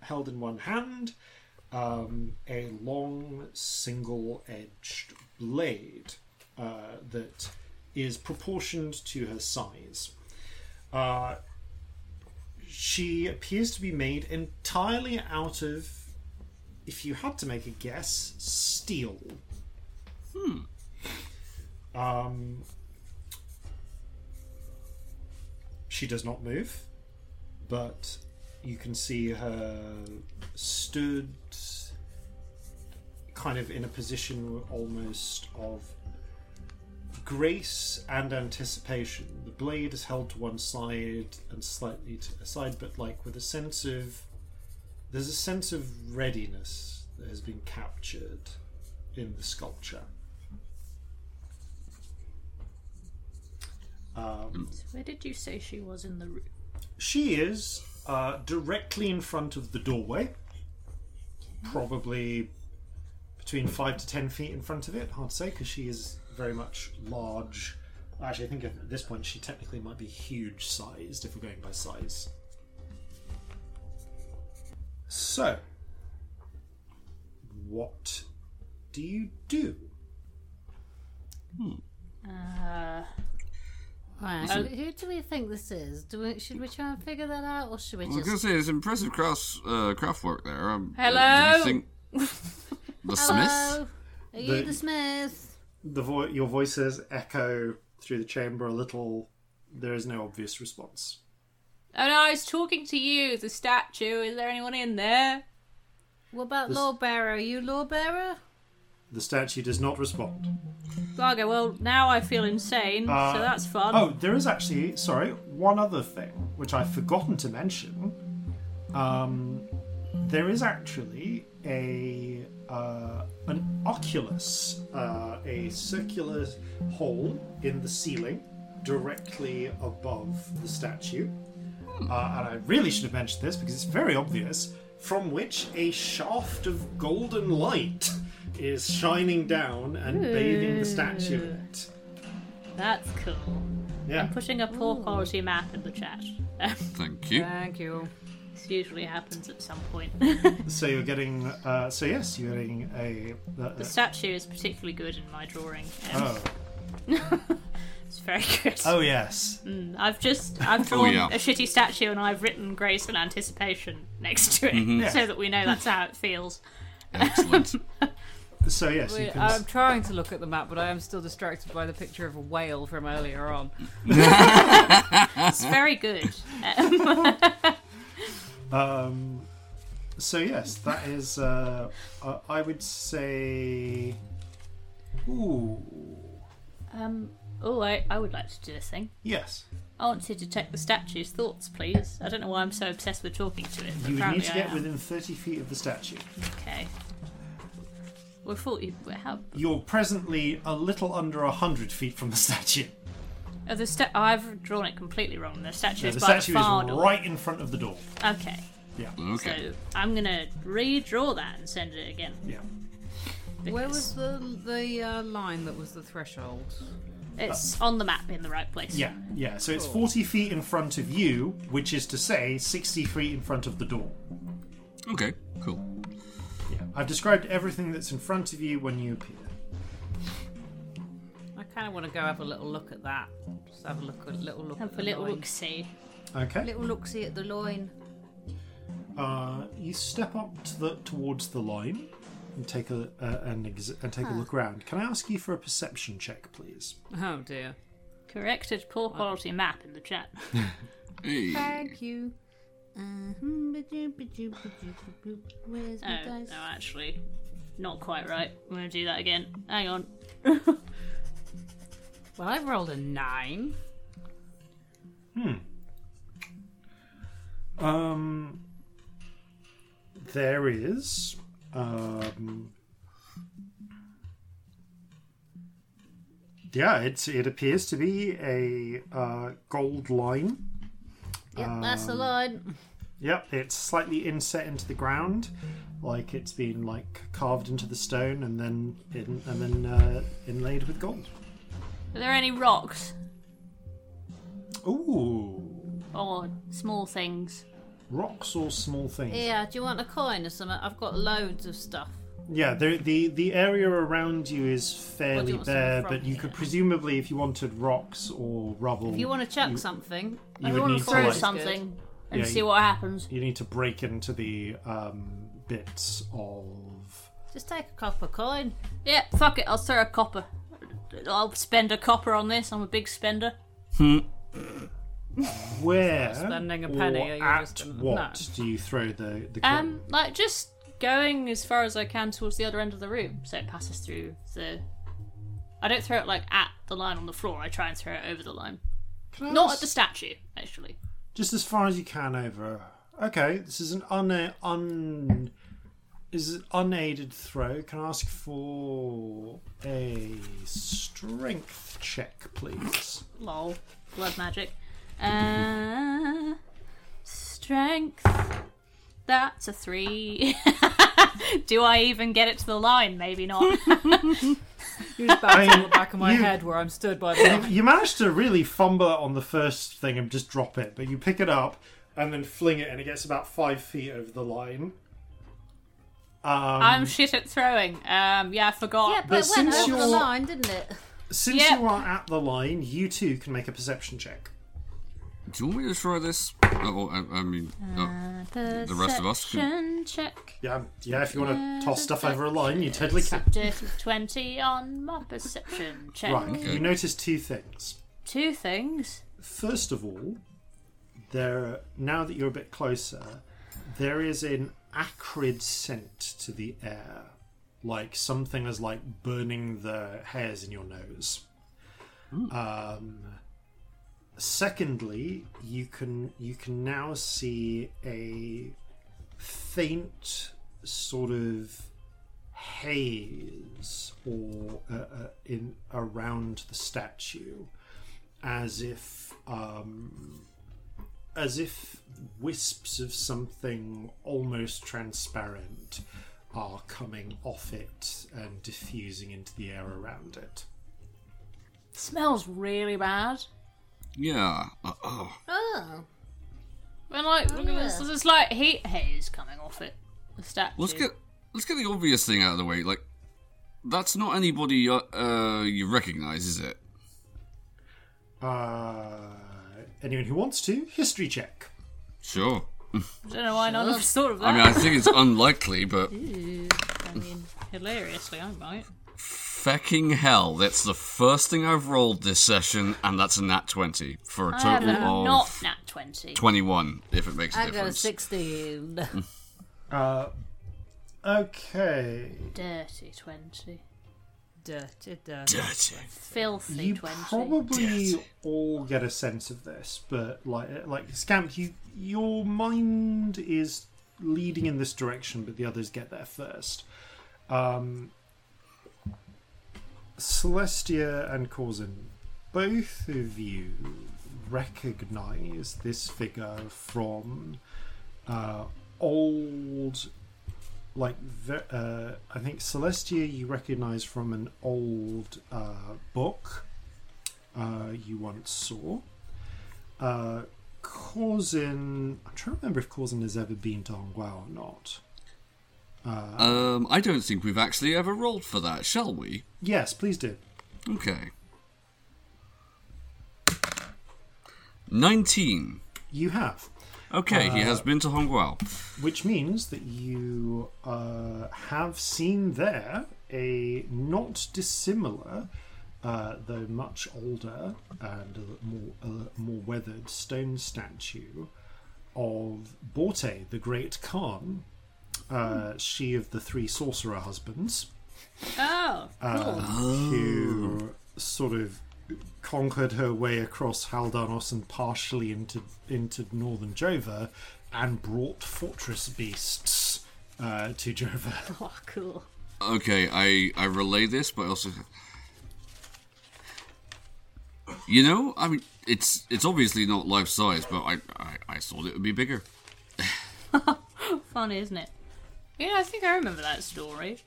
held in one hand, a long single-edged blade that is proportioned to her size. She appears to be made entirely out of, if you had to make a guess, steel. She does not move, but you can see her stood kind of in a position almost of grace and anticipation. The blade is held to one side and slightly to the side, but like with a sense of, there's a sense of readiness that has been captured in the sculpture. So where did you say she was in the room? She is directly in front of the doorway. Probably between 5 to 10 feet in front of it. Hard to say, because she is very much large. Actually, I think at this point she technically might be huge-sized, if we're going by size. So, what do you do? Right. Who do we think this is? Should we try and figure that out, or should we just... I was going to say, it's impressive craft work there. Hello? The Smith? Are you the Smith? Your voices echo through the chamber a little. There is no obvious response. Oh no, I was talking to you, the statue. Is there anyone in there? What about Lawbearer? Are you Lawbearer? The statue does not respond. Blargo, well, now I feel insane, so that's fun. Oh, there is actually, one other thing, which I've forgotten to mention. There is actually an oculus, a circular hole in the ceiling directly above the statue. And I really should have mentioned this, because it's very obvious, from which a shaft of golden light is shining down and bathing the statue in it. That's cool. Yeah. I'm pushing a poor quality map in the chat. Thank you. This usually happens at some point. So you're getting... you're getting a... The statue is particularly good in my drawing. It's very good. Oh, yes. I've drawn a shitty statue and I've written graceful anticipation next to it so that we know that's how it feels. Excellent. So, yes, you can... I'm trying to look at the map, but I am still distracted by the picture of a whale from earlier on. It's very good. So, yes, that is, I would say... Ooh. I would like to do this thing. Yes. I want to detect the statue's thoughts, please. I don't know why I'm so obsessed with talking to it. You would need to get within 30 feet of the statue. Okay. We're 40. You're presently a little under 100 feet from the statue. Oh, I've drawn it completely wrong. The statue is by the far door. Right in front of the door. Okay. Yeah. Okay. So I'm going to redraw that and send it again. Yeah. Because where was the line that was the threshold? It's on the map in the right place. Yeah. So it's 40 feet in front of you, which is to say 60 feet in front of the door. Okay, cool. Yeah, I've described everything that's in front of you when you appear. I kind of want to go have a little look at that. Just have a look, look-see. Okay. Little look-see at the loin. You step up towards the loin and take a look around. Can I ask you for a perception check, please? Oh dear! Corrected poor quality map in the chat. Hey. Thank you. Where's my dice? No, actually, not quite right. I'm going to do that again. Hang on. Well, I've rolled a 9. There is. It appears to be a gold line. Yep, that's the line. Yep, it's slightly inset into the ground, like it's been carved into the stone and then inlaid with gold. Are there any rocks? Ooh. Or small things. Rocks or small things? Yeah, do you want a coin or something? I've got loads of stuff. Yeah, the area around you is fairly bare, but you could presumably, if you wanted rocks or rubble... If you want to chuck something, if you want to throw something and see what happens. You need to break into the bits of... Just take a copper coin. Yeah, fuck it, I'll throw a copper. I'll spend a copper on this, I'm a big spender. Where spending a penny, or at just what do you throw the coin? Just going as far as I can towards the other end of the room, so it passes through the... I don't throw it at the line on the floor, I try and throw it over the line. Not at the statue, actually. Just as far as you can over. Okay, this is an is an unaided throw. Can I ask for a strength check, please? Lol. Blood magic. Strength. That's a 3. Do I even get it to the line? Maybe not. You just bounced on the back of my head where I'm stood by the line. You managed to really fumble it on the first thing and just drop it, but you pick it up and then fling it and it gets about 5 feet over the line. I'm shit at throwing. Yeah, I forgot. Yeah, but it went over the line, didn't it? Since you are at the line, you too can make a perception check. Do you want me to try this? The rest of us can... check. Yeah, if you want to toss stuff over a line, you totally can. 20 on my perception check. Right, okay. You notice two things. Two things? First of all, now that you're a bit closer, there is an acrid scent to the air. Like something is like burning the hairs in your nose. Ooh. Secondly, you can now see a faint sort of haze or in around the statue, as if wisps of something almost transparent are coming off it and diffusing into the air around it. Smells really bad. Yeah. Oh. When look at this. There's like heat haze coming off it. The statue. Let's get the obvious thing out of the way. Like, that's not anybody you recognise, is it? Anyone who wants to, history check. Sure. I don't know why none of us thought of that. I mean, I think it's unlikely, but... Ew. I mean, hilariously, I might. Fecking hell, that's the first thing I've rolled this session, and that's a nat 20 for a total of... not nat 20. 21, if it makes a difference. I got a 16. Okay. Dirty 20. Dirty. Filthy you 20. You probably dirty. All get a sense of this, but like Scamp, your mind is leading in this direction, but the others get there first. Celestia and Corzin, both of you recognise this figure from old, I think Celestia you recognise from an old book you once saw. Corzin, I'm trying to remember if Corzin has ever been to Hongwao or not. I don't think we've actually ever rolled for that, shall we? Yes, please do. Okay. 19. You have. Okay, he has been to Hongwao. Which means that you have seen there a not dissimilar, though much older and more weathered stone statue of Borte, the Great Khan. She of the three sorcerer husbands. Oh, cool. Who sort of conquered her way across Haldanos and partially into northern Jova and brought fortress beasts to Jova. Oh, cool. Okay, I relay this, but also... You know, I mean, it's obviously not life-size, but I thought it would be bigger. Funny, isn't it? Yeah, I think I remember that story.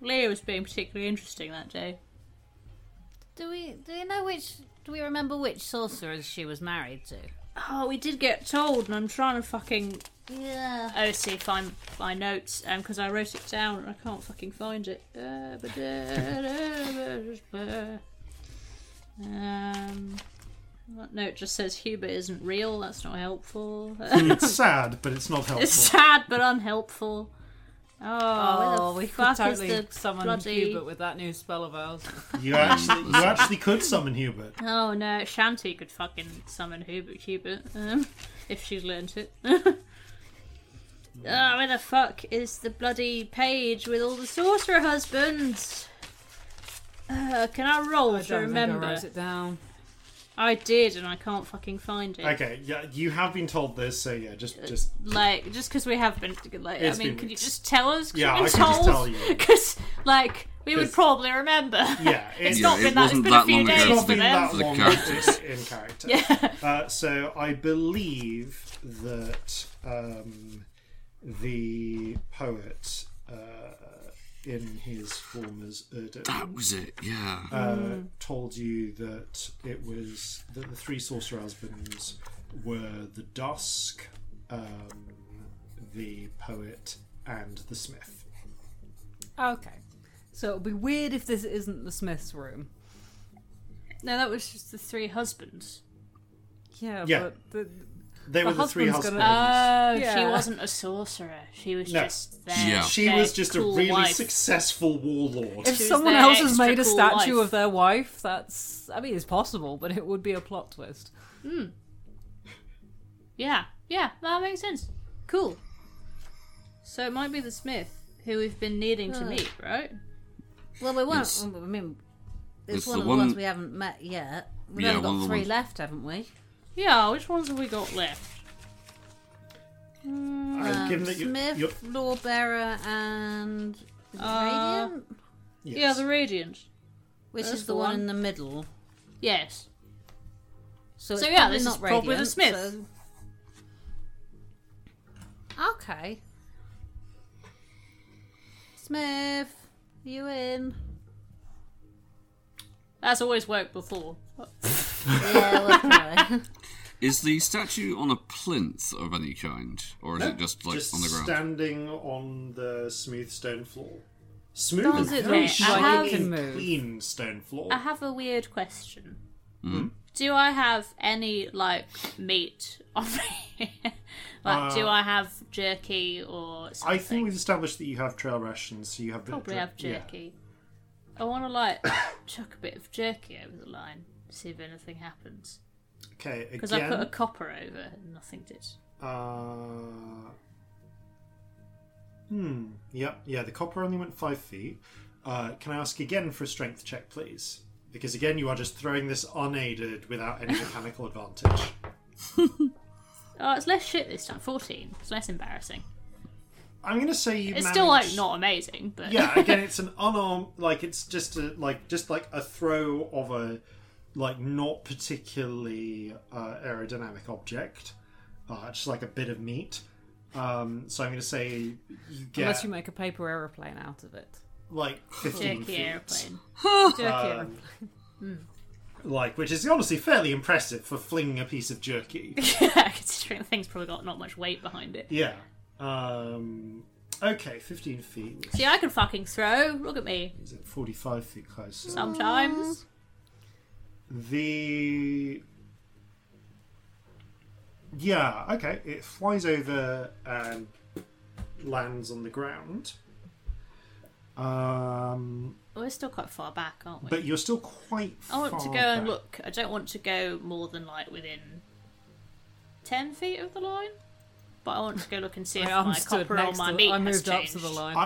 Leah was being particularly interesting that day. Do we remember which sorcerers she was married to? Oh, we did get told, and I'm trying to fucking... Yeah. See if I'm my notes, because I wrote it down and I can't fucking find it. That note just says Huber isn't real. That's not helpful. It's sad, but it's not helpful. It's sad, but unhelpful. Oh, we could totally summon Hubert with that new spell of ours. You actually could summon Hubert. Oh no, Shanty could fucking summon Hubert if she'd learnt it. Where the fuck is the bloody page with all the sorcerer husbands? Can I roll to remember? I wrote it down. I did, and I can't fucking find it. Okay, yeah, you have been told this, so yeah, just like just because we have been like, I mean, can you just tell us? Yeah, I can just tell you because like we would probably remember. Yeah, it's not been that. It's been a few days for them. For the characters in character. Yeah. So I believe that the poet. In his former's Urdu. That was it, yeah. Told you that it was that the three sorcerer husbands were the Dusk, the poet, and the smith. Okay. So it'll be weird if this isn't the smith's room. No, that was just the three husbands. Yeah. But they were the three husbands. She wasn't a sorcerer. She was just there. Yeah. She was just cool a really wife. Successful warlord. If someone else has made a statue of their wife, that's... I mean, it's possible, but it would be a plot twist. Mm. Yeah. Yeah, that makes sense. Cool. So it might be the smith, who we've been needing to meet, right? Well, we won't... I mean, it's one of the ones we haven't met yet. We've only got three left, haven't we? Yeah, which ones have we got left? Smith, Lawbearer, and the Radiant? Yes. Yeah, the Radiant. Which is the one in the middle. Yes. So yeah, this is probably the Smith. So... Okay. Smith, you in? That's always worked before. Yeah, okay. Is the statue on a plinth of any kind, or is it just like on the ground? Standing on the smooth stone floor, smooth and clean stone floor. I have a weird question. Mm-hmm. Do I have any like meat on me? Like, do I have jerky or something? I think we've established that you have trail rations, so you have have jerky. Yeah. I want to like chuck a bit of jerky over the line. See if anything happens. Okay, again... Because I put a copper over and nothing did. Yeah, the copper only went 5 feet. Can I ask again for a strength check, please? Because again, you are just throwing this unaided without any mechanical advantage. It's less shit this time. 14. It's less embarrassing. I'm going to say you It's still, like, not amazing, but... Yeah, again, it's an unarmed... Like, it's just a throw of a... Like, not particularly aerodynamic object. Just like a bit of meat. So I'm going to say you get... Unless you make a paper aeroplane out of it. Like, 15 feet. Aeroplane. Jerky aeroplane. Like, which is honestly fairly impressive for flinging a piece of jerky. Yeah, considering the thing's probably got not much weight behind it. Yeah. Okay, 15 feet. See, I can fucking throw. Look at me. Is it 45 feet closer? Sometimes. It flies over and lands on the ground. We're still quite far back, aren't we? But you're still quite far back. I want to go and look. I don't want to go more than, like, within 10 feet of the line. But I want to go look and see if my copper or my meat has changed. I moved up to the line.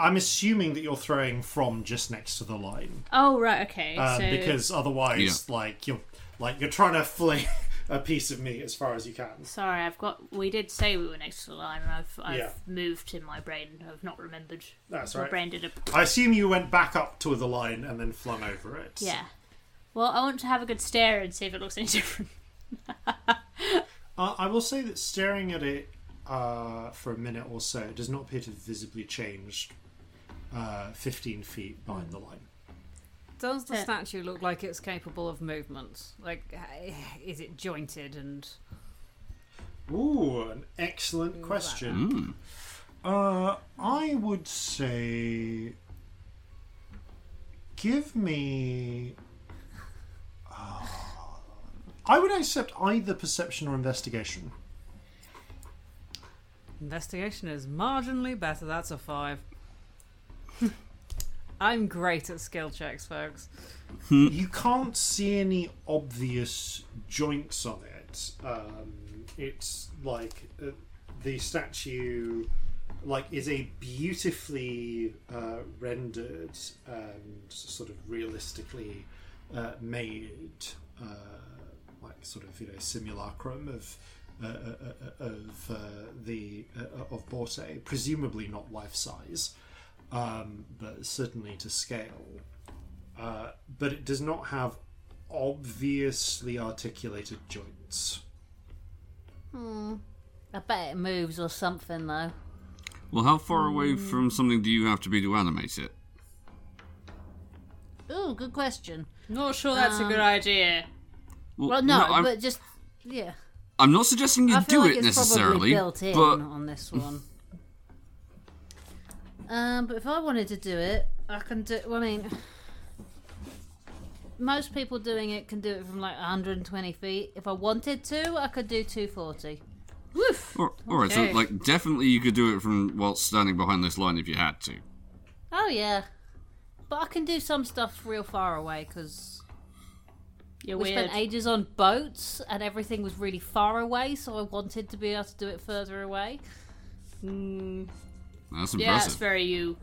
I'm assuming that you're throwing from just next to the line. Oh right, okay. So... Because otherwise, you're trying to fling a piece of meat as far as you can. Sorry, we did say we were next to the line, and I've moved in my brain. I've not remembered. That's right. My brain did I assume you went back up to the line and then flung over it. Yeah. Well, I want to have a good stare and see if it looks any different. I will say that staring at it for a minute or so does not appear to have visibly changed 15 feet behind the line. Does the statue look like it's capable of movement? Like, is it jointed and... Ooh, an excellent question. I would say... Give me... I would accept either perception or investigation. Investigation is marginally better. That's a 5. I'm great at skill checks, folks. You can't see any obvious joints on it. It's like the statue is a beautifully rendered and sort of realistically made like sort of, you know, simulacrum of Borte, presumably not life size, but certainly to scale. But it does not have obviously articulated joints. I bet it moves or something, though. Well, how far away from something do you have to be to animate it? Ooh, good question. Not sure that's a good idea. Well, no, but just, yeah. I'm not suggesting you do it necessarily, but... I feel like it's probably built in on this one. But if I wanted to do it, I can do... Well, I mean... Most people doing it can do it from like 120 feet. If I wanted to, I could do 240. Woof! Alright, okay. So like definitely you could do it from whilst standing behind this line if you had to. Oh yeah. But I can do some stuff real far away because we spent ages on boats and everything was really far away, so I wanted to be able to do it further away. That's impressive. Yeah, that's very you.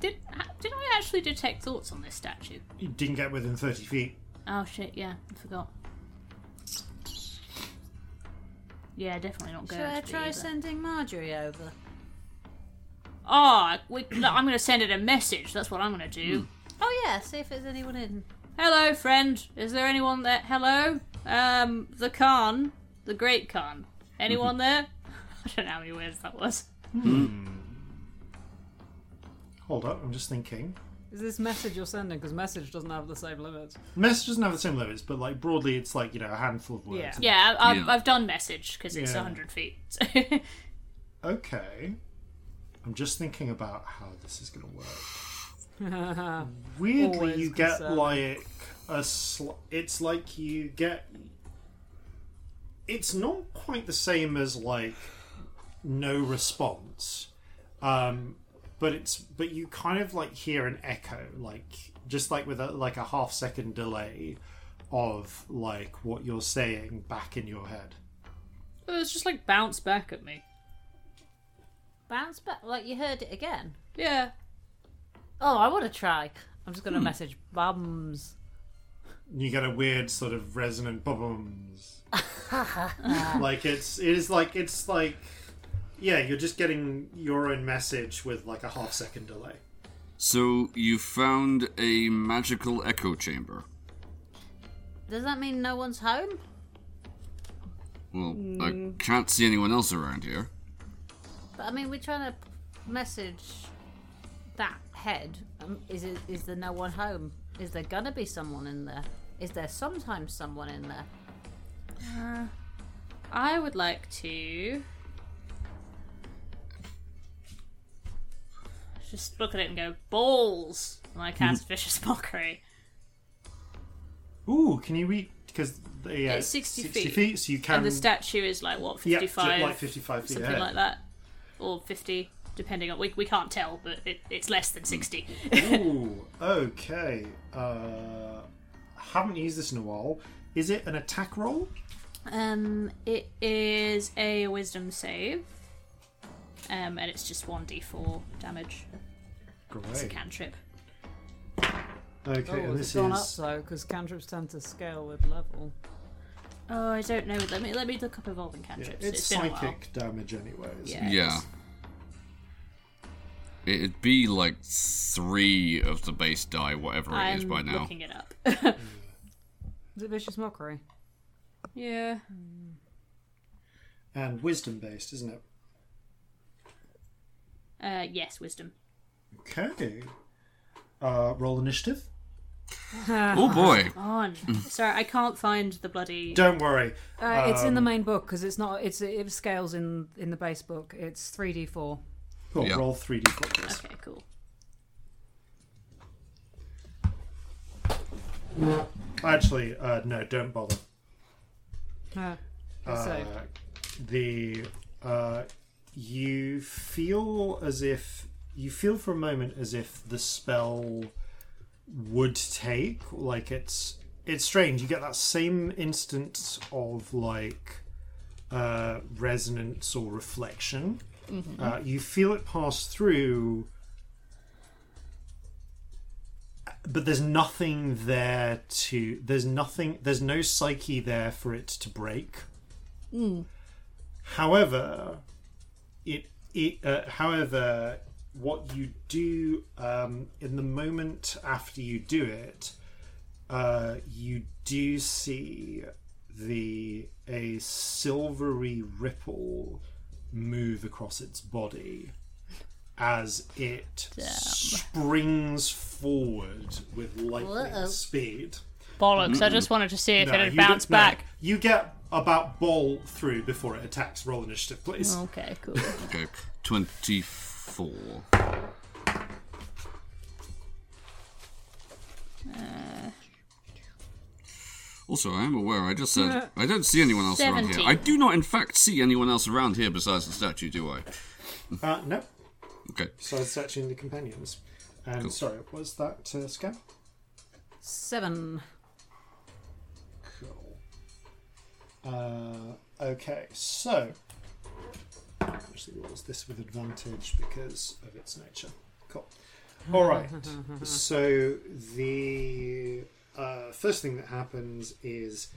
Did I actually detect thoughts on this statue? You didn't get within 30 feet. Oh shit, yeah, I forgot. Yeah, definitely not going to. Should I try sending Marjorie over? I'm going to send it a message, that's what I'm going to do. Oh yeah, see if there's anyone in. Hello, friend, is there anyone there? Hello? The Khan, the Great Khan. Anyone there? I don't know how many words that was. Hold up, I'm just thinking. Is this message you're sending? Because message doesn't have the same limits. Message doesn't have the same limits, but like broadly it's like, you know, a handful of words. Yeah, I've done message because it's 100 feet. So. Okay. I'm just thinking about how this is going to work. Weirdly, always you get concerned. It's like you get... It's not quite the same as like no response. But you kind of like hear an echo, like just like with a 0.5 second delay of like what you're saying back in your head. It was just like bounce back at me. Bounce back, like you heard it again. Yeah. Oh, I want to try. I'm just gonna message bums. You get a weird sort of resonant bums. Like it's like. Yeah, you're just getting your own message with like a 0.5 second delay. So you found a magical echo chamber. Does that mean no one's home? Well, I can't see anyone else around here. But I mean, we're trying to message that head. Is there no one home? Is there gonna be someone in there? Is there sometimes someone in there? I would like to... just look at it and go, balls! And I cast Vicious Mockery. Ooh, can you read? Because it's 60 feet, so you can... And the statue is like, what, 55? Yeah, like 55 feet something ahead. Like that. Or 50, depending on... We can't tell, but it's less than 60. Ooh, okay. Haven't used this in a while. Is it an attack roll? It is a wisdom save. And it's just 1d4 damage. Great. It's a cantrip. Okay, and this is gone up though, because cantrips tend to scale with level. Oh, I don't know. Let me look up evolving cantrips. Yeah, it's psychic damage, anyways. Yeah. It'd be like 3 of the base die, whatever it is by now. I'm looking it up. Is it Vicious Mockery? Yeah. And wisdom based, isn't it? Yes, wisdom. Okay. Roll initiative. Oh boy. On. Sorry, I can't find the bloody... Don't worry. It's in the main book, because it's not... It scales in the base book. It's 3d4. Cool, yeah. Roll 3d4, please. Okay, cool. Actually, no, don't bother. You feel for a moment as if the spell would take, like it's strange. You get that same instance of like resonance or reflection. Mm-hmm. You feel it pass through, But there's nothing there to... There's no psyche there for it to break. Mm. However, however, what you do in the moment after you do it, you do see a silvery ripple move across its body as it springs forward with lightning speed. Bollocks! Mm-mm. I just wanted to see if it had bounced back. No, you get about ball through before it attacks. Roll initiative, please. Okay, cool. Okay, 24. Also, I am aware, I just said, I don't see anyone else 17. Around here. I do not, in fact, see anyone else around here besides the statue, do I? No. Okay. Besides the statue and the companions. Cool. Sorry, was that Scam? 7. Cool. Okay, so... Actually, rolls this with advantage because of its nature. Cool. All right. So, the... first thing that happens is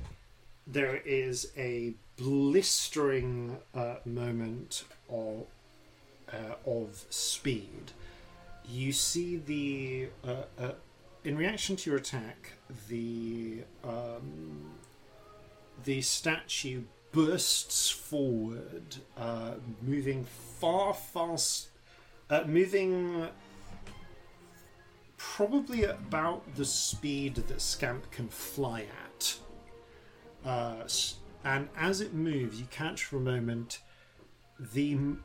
there is a blistering moment of speed. You see in reaction to your attack, the statue bursts forward, moving fast, moving. Probably about the speed that Scamp can fly at. And as it moves, you catch for a moment the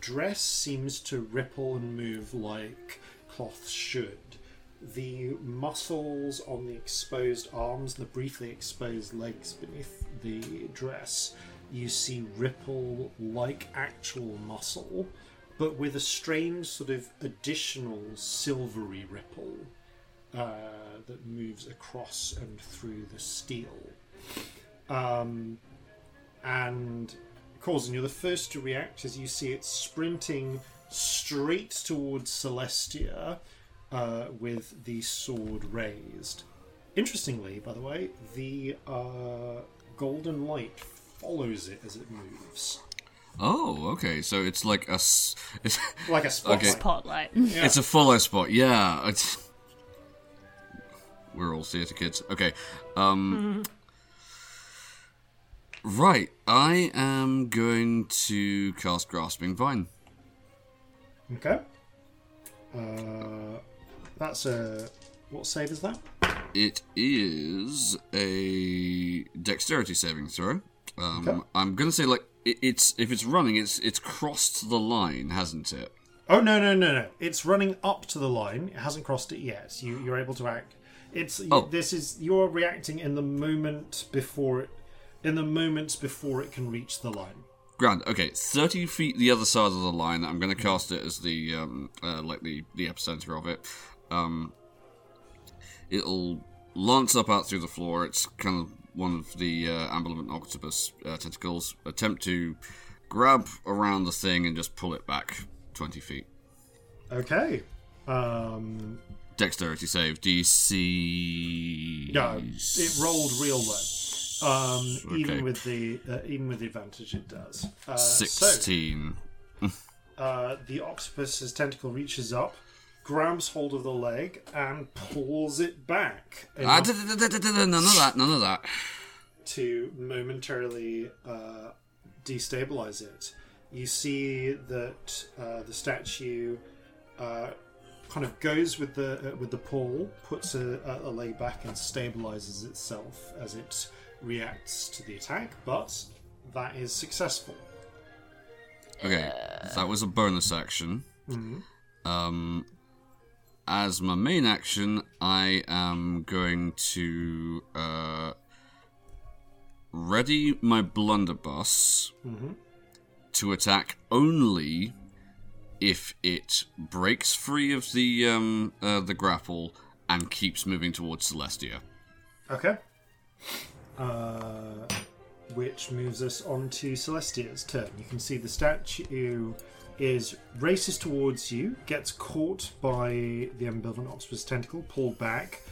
dress seems to ripple and move like cloth should. The muscles on the exposed arms and the briefly exposed legs beneath the dress, you see ripple like actual muscle, but with a strange sort of additional silvery ripple that moves across and through the steel. And Corzin, you're the first to react as you see it sprinting straight towards Celestia with the sword raised. Interestingly, by the way, the golden light follows it as it moves. Oh, okay. So it's like a spotlight. Okay. Spotlight. Yeah. It's a follow spot. Yeah. We're all theatre kids. Okay. Right. I am going to cast Grasping Vine. Okay. That's a what save is that? It is a dexterity saving throw. Okay. I'm going to say like. If it's running, it's crossed the line, hasn't it? Oh no! It's running up to the line. It hasn't crossed it yet. You're able to act. You're reacting in the moment before it, can reach the line. Grand. Okay, 30 feet the other side of the line. I'm going to cast it as the the epicenter of it. It'll lance up out through the floor. It's kind of. One of the ambivalent octopus tentacles attempt to grab around the thing and just pull it back 20 feet. Okay. Dexterity save. DC. No, it rolled real low. Okay. Even with the advantage, it does. 16. So, the octopus's tentacle reaches up, grabs hold of the leg and pulls it back. None of that. To momentarily destabilize it. You see that the statue kind of goes with the pull, puts a leg back and stabilizes itself as it reacts to the attack, but that is successful. Okay, that was a bonus action. Mm-hmm. As my main action, I am going to ready my blunderbuss to attack only if it breaks free of the grapple and keeps moving towards Celestia. Okay. which moves us on to Celestia's turn. You can see the statue is races towards you, gets caught by the Ambivalent Octopus tentacle, pulled back,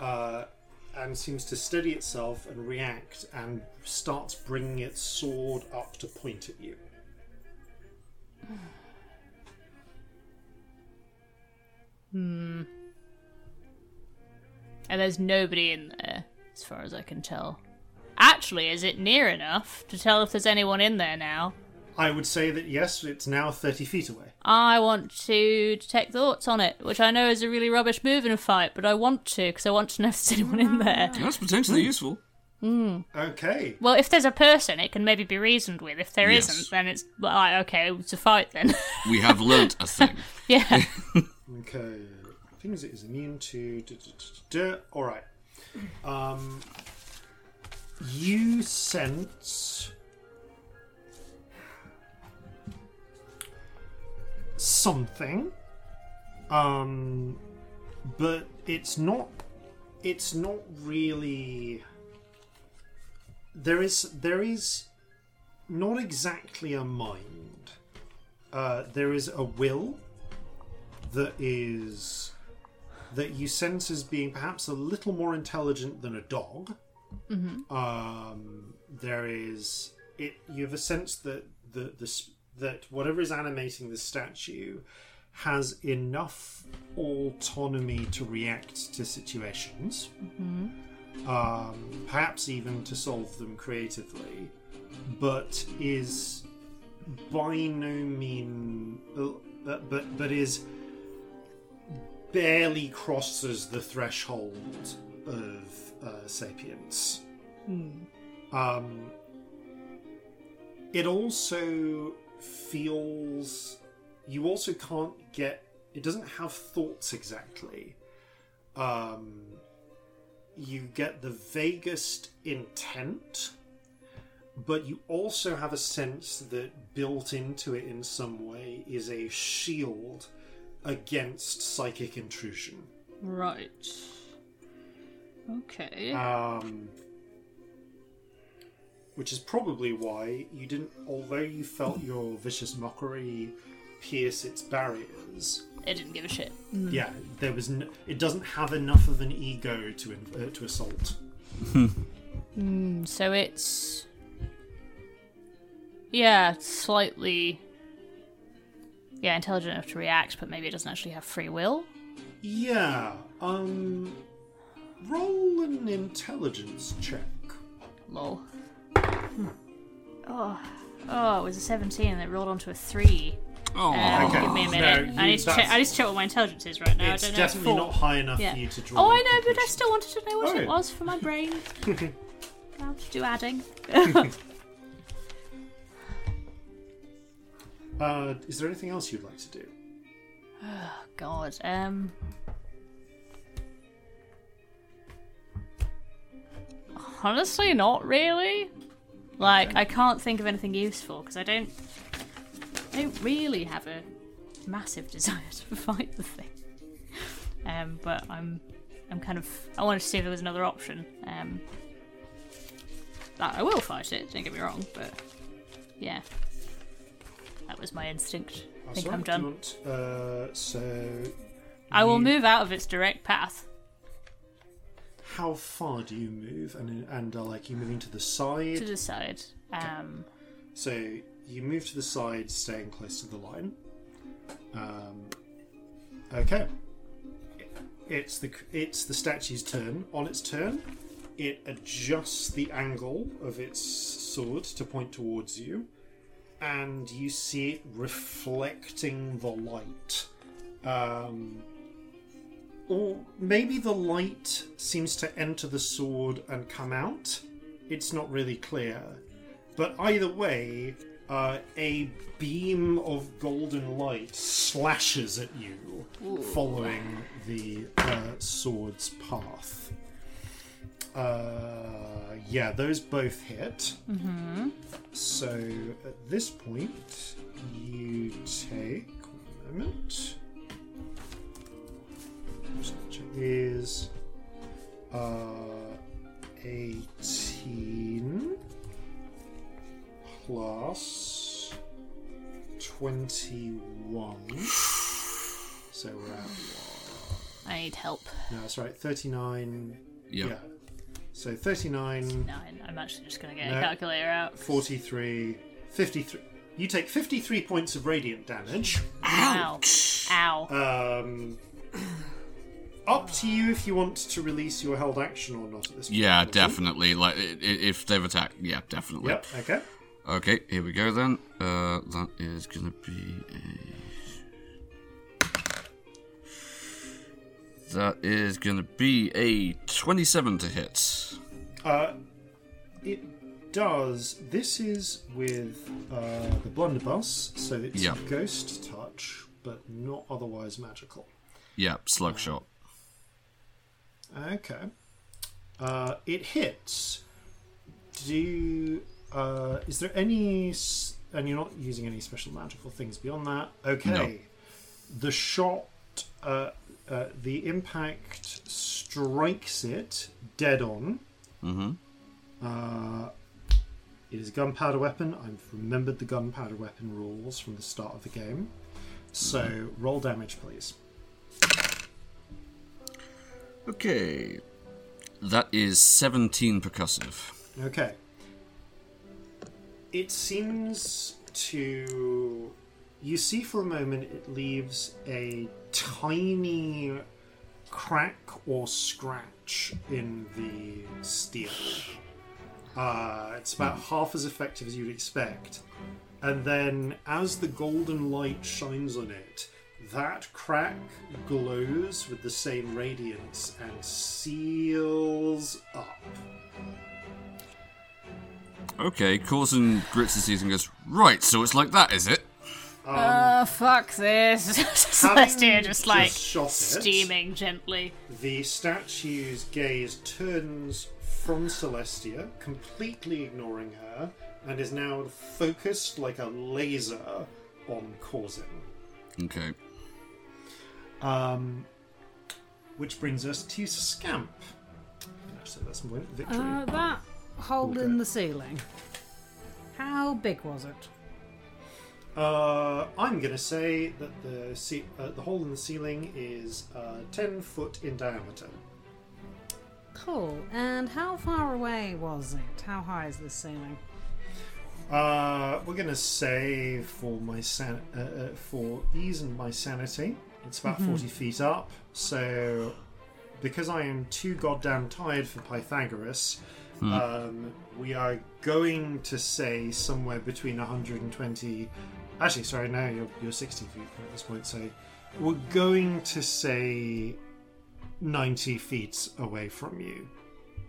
and seems to steady itself and react, and starts bringing its sword up to point at you. And there's nobody in there, as far as I can tell. Actually, is it near enough to tell if there's anyone in there now? I would say that yes, it's now 30 feet away. I want to detect thoughts on it, which I know is a really rubbish move in a fight, but I want to, because I want to know if there's anyone in there. That's potentially useful. Okay. Well, if there's a person, it can maybe be reasoned with. If there isn't, then it's like, okay, it's a fight then. We have learnt a thing. Yeah. Okay. Things it is immune to... All right. You sense... something, but it's not really, there is not exactly a mind, there is a will that you sense as being perhaps a little more intelligent than a dog. You have a sense that that whatever is animating this statue has enough autonomy to react to situations, perhaps even to solve them creatively, but is by no means, but is barely crosses the threshold of sapience. It also feels, you also can't get, it doesn't have thoughts exactly. You get the vaguest intent, but you also have a sense that built into it in some way is a shield against psychic intrusion. Right. Okay. Which is probably why you didn't, although you felt your vicious mockery pierce its barriers. It didn't give a shit. Yeah, there was. It doesn't have enough of an ego to assault. So it's, slightly, intelligent enough to react, but maybe it doesn't actually have free will. Yeah. Roll an intelligence check. Lol. Oh, it was a 17 and it rolled onto a 3. Oh, okay. Give me a minute. No, I need to check what my intelligence is right now. It's definitely not high enough for you to draw. Oh, I know, but I still wanted to know what it was for my brain. I'll do adding. Is there anything else you'd like to do? Oh, God. Honestly, not really. Okay. I can't think of anything useful because I don't really have a massive desire to fight the thing. But I'm kind of, I wanted to see if there was another option. I will fight it. Don't get me wrong, but yeah, that was my instinct. I think I'm done. I will move out of its direct path. How far do you move? And are you moving to the side? To the side. So you move to the side, staying close to the line. Okay. It's the statue's turn. On its turn, it adjusts the angle of its sword to point towards you, and you see it reflecting the light. Or maybe the light seems to enter the sword and come out. It's not really clear. But either way, a beam of golden light slashes at you, following the sword's path. Those both hit. So at this point, you take... One moment... is 18 plus 21. So we're at... I need help. No, that's right. 39. Yep. Yeah. So 39. Nine. I'm actually just going to get a calculator out. 43. 53. You take 53 points of radiant damage. Ouch! Ow. Up to you if you want to release your held action or not at this point. Yeah, definitely. Like, if they've attacked, yeah, definitely. Yep, okay. Okay, here we go then. That is going to be a... 27 to hit. It does. This is with the blunderbuss, so it's ghost touch, but not otherwise magical. Yeah, slug shot. Okay. It hits. Is there any... And you're not using any special magical things beyond that. Okay. No. The shot... the impact strikes it dead on. Mm-hmm. It is a gunpowder weapon. I've remembered the gunpowder weapon rules from the start of the game. So, roll damage, please. Okay, that is 17 percussive. Okay. It seems to... You see for a moment it leaves a tiny crack or scratch in the steel. It's about half as effective as you'd expect. And then as the golden light shines on it, that crack glows with the same radiance and seals up. Okay, Corzin grits his teeth and goes, right, so it's like that, is it? Fuck this. Celestia just like steaming gently. The statue's gaze turns from Celestia, completely ignoring her, and is now focused like a laser on Corzin. Okay. Which brings us to Scamp. So that's Victory. That hole in the ceiling. How big was it? I'm going to say that the hole in the ceiling is 10 foot in diameter. Cool. And how far away was it? How high is this ceiling? We're going to say for ease and my sanity, it's about 40 feet up. So, because I am too goddamn tired for Pythagoras, we are going to say somewhere between 120... Actually, sorry, no, you're 60 feet at this point. So, we're going to say 90 feet away from you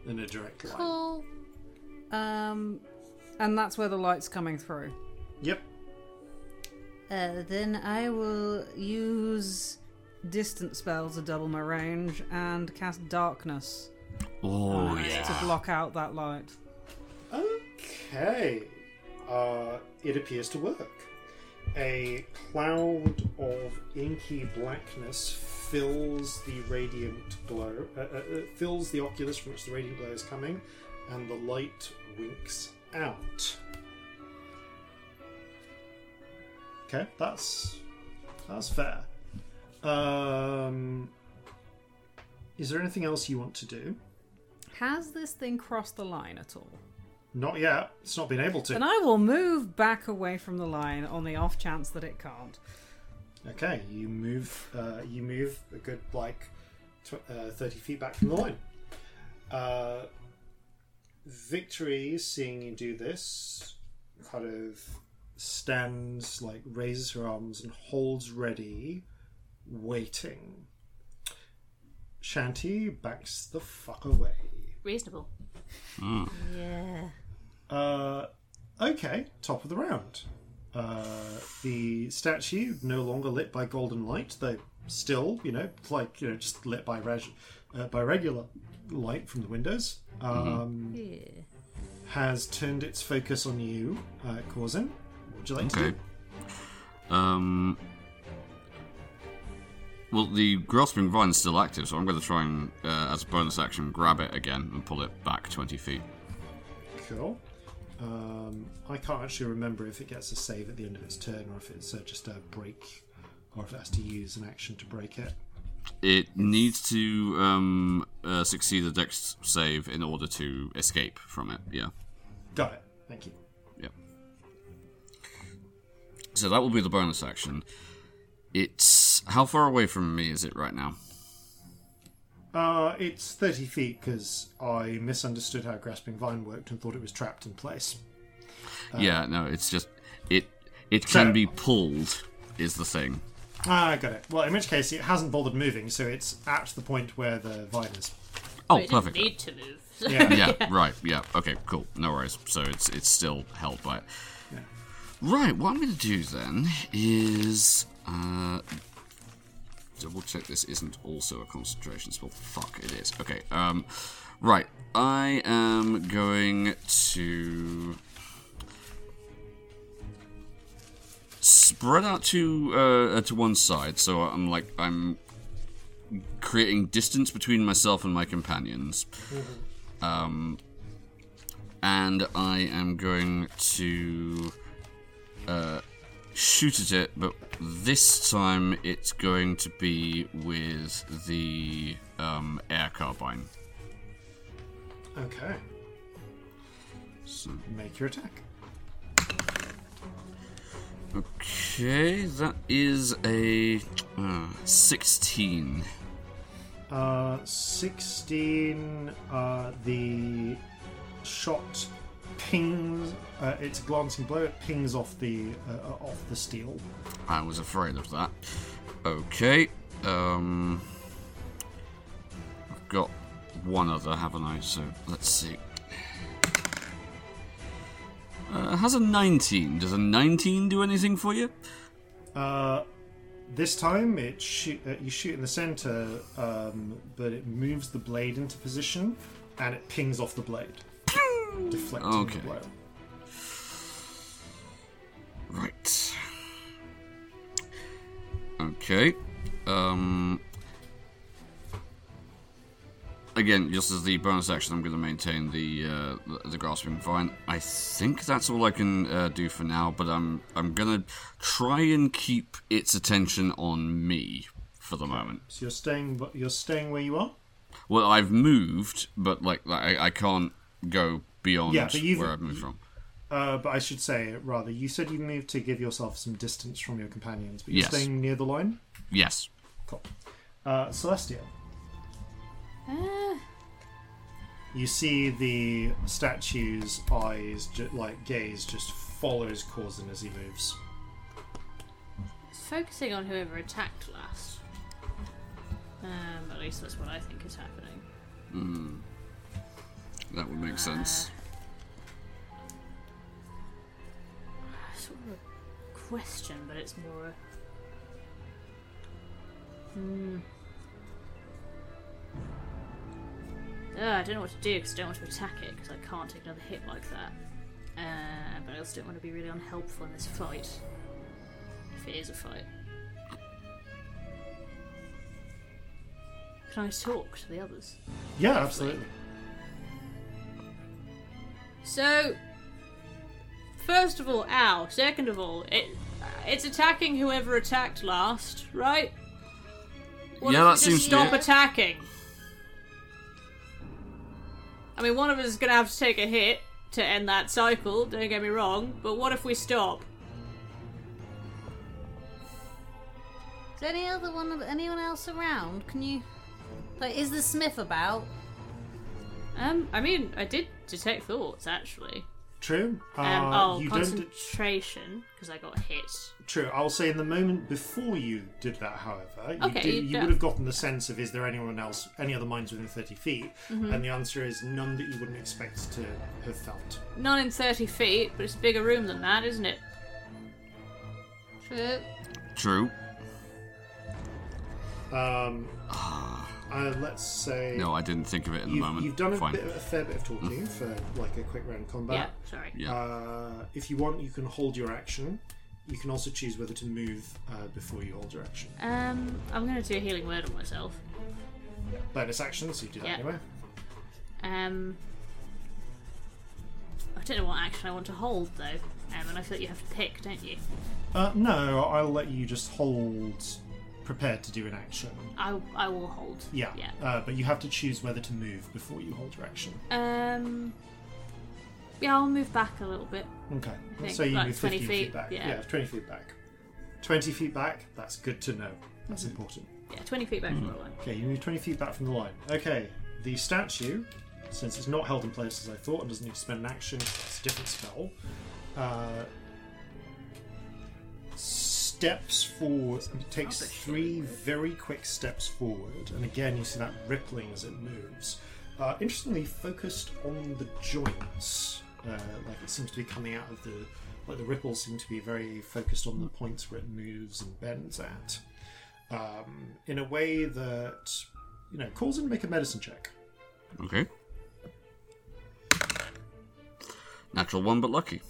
in a direct line. Cool. And that's where the light's coming through. Yep. Then I will use distant spells to double my range and cast darkness. Oh yeah. To block out that light. Okay. It appears to work. A cloud of inky blackness fills the radiant glow. Fills the oculus from which the radiant glow is coming, and the light winks out. Okay, that's fair. Is there anything else you want to do? Has this thing crossed the line at all? Not yet. It's not been able to. And I will move back away from the line on the off chance that it can't. Okay, you move. You move a good 30 feet back from the line. Victory, seeing you do this, kind of stands, raises her arms and holds ready, waiting. Shanty backs the fuck away. Reasonable. Mm. Yeah. Okay, top of the round. The statue, no longer lit by golden light, though still, just lit by regular light from the windows, has turned its focus on you, Corzin. What would you like to do? Well, the grasping vine's still active, so I'm going to try and, as a bonus action, grab it again and pull it back 20 feet. Cool. I can't actually remember if it gets a save at the end of its turn or if it's just a break, or if it has to use an action to break it. It needs to succeed a dex save in order to escape from it, yeah. Got it, thank you. Yeah. So that will be the bonus action. It's... how far away from me is it right now? It's 30 feet, because I misunderstood how Grasping Vine worked and thought it was trapped in place. Yeah, no, it's just... It can be pulled, is the thing. Ah, got it. Well, in which case, it hasn't bothered moving, so it's at the point where the vine is. Oh, perfect. It didn't need to move. So. Yeah. Yeah, right, yeah. Okay, cool. No worries. So it's still held by it. Yeah. Right, what I'm going to do then is... double check this isn't also a concentration spell. Fuck, it is. Okay, right. I am going to... spread out to one side, so I'm creating distance between myself and my companions, mm-hmm. And I am going to shoot at it, but this time it's going to be with the air carbine. Okay. So make your attack. Okay, that is a 16. 16, the shot pings, it's a glancing blow, it pings off the steel. I was afraid of that. Okay, I've got one other, haven't I? So, let's see. Has a 19. Does a 19 do anything for you? This time, you shoot in the center, but it moves the blade into position, and it pings off the blade, deflecting the blow. Right. Okay. Again, just as the bonus action, I'm going to maintain the Grasping Vine. I think that's all I can do for now, but I'm going to try and keep its attention on me for the moment. So you're staying where you are? Well, I've moved, but I can't go beyond where I've moved from. But I should say, rather, you said you moved to give yourself some distance from your companions, but you're staying near the line? Yes. Cool. Celestia. You see the statue's eyes, gaze, just follows Corzin as he moves. It's focusing on whoever attacked last. At least that's what I think is happening. That would make sense. Sort of a question, but it's more a... I don't know what to do because I don't want to attack it because I can't take another hit like that. But I also don't want to be really unhelpful in this fight. If it is a fight. Can I talk to the others? Yeah, absolutely. So, first of all, ow. Second of all, it's attacking whoever attacked last, right? What if it seems stop attacking? I mean, one of us is going to have to take a hit to end that cycle, don't get me wrong, but what if we stop? Is anyone else around? Can you... is the Smith about? I mean, I did detect thoughts, actually. True. Concentration, because I got hit. True. I'll say in the moment before you did that, however, you would have gotten the sense of, is there anyone else, any other mines within 30 feet? Mm-hmm. And the answer is none that you wouldn't expect to have felt. None in 30 feet, but it's a bigger room than that, isn't it? True. Let's say... No, I didn't think of it in the moment. You've done a fair bit of talking for a quick round combat. Yeah, sorry. Yeah. If you want, you can hold your action. You can also choose whether to move before you hold your action. I'm going to do a healing word on myself. Yeah. Bonus action, so you do that anyway. I I don't know what action I want to hold, though. And I feel like you have to pick, don't you? No, I'll let you just hold... prepared to do an action. I will hold. Yeah. But you have to choose whether to move before you hold your action. Yeah, I'll move back a little bit. Okay. So you like move 15 feet back. Yeah, 20 feet back. 20 feet back, that's good to know. That's important. Yeah, 20 feet back from the line. Okay, you move 20 feet back from the line. Okay, the statue, since it's not held in place as I thought and doesn't need to spend an action, it's a different spell, steps forward and takes three very quick steps forward, and again you see that rippling as it moves. Interestingly, focused on the joints, like it seems to be coming out of the, like the ripples seem to be very focused on the points where it moves and bends at, in a way that, you know, calls in to make a medicine check. Okay. Natural one, but lucky.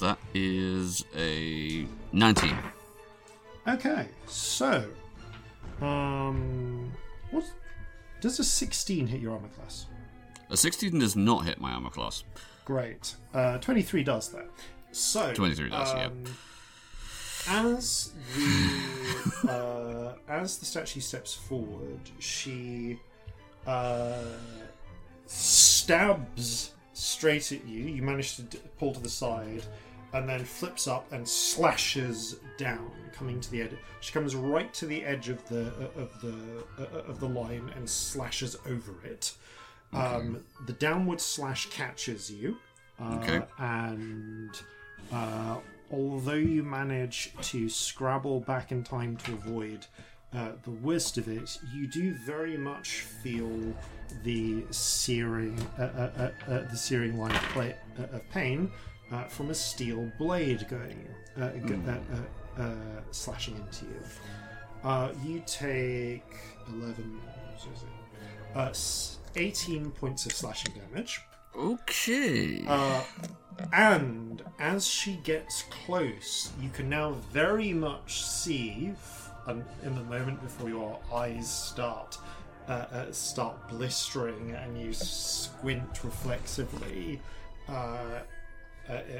That is a 19. Okay, so, does a 16 hit your armor class? A 16 does not hit my armor class. Great. 23 does that. So, 23 does, yeah. As the statue steps forward, she, stabs straight at you. You manage to pull to the side and then flips up and slashes down, coming to the edge. She comes right to the edge of the line and slashes over it. Okay. The downward slash catches you, okay. And although you manage to scrabble back in time to avoid the worst of it, you do very much feel the searing line of pain from a steel blade going slashing into you. You take 18 points of slashing damage. Okay. And as she gets close, you can now very much see. And in the moment before your eyes start blistering and you squint reflexively, that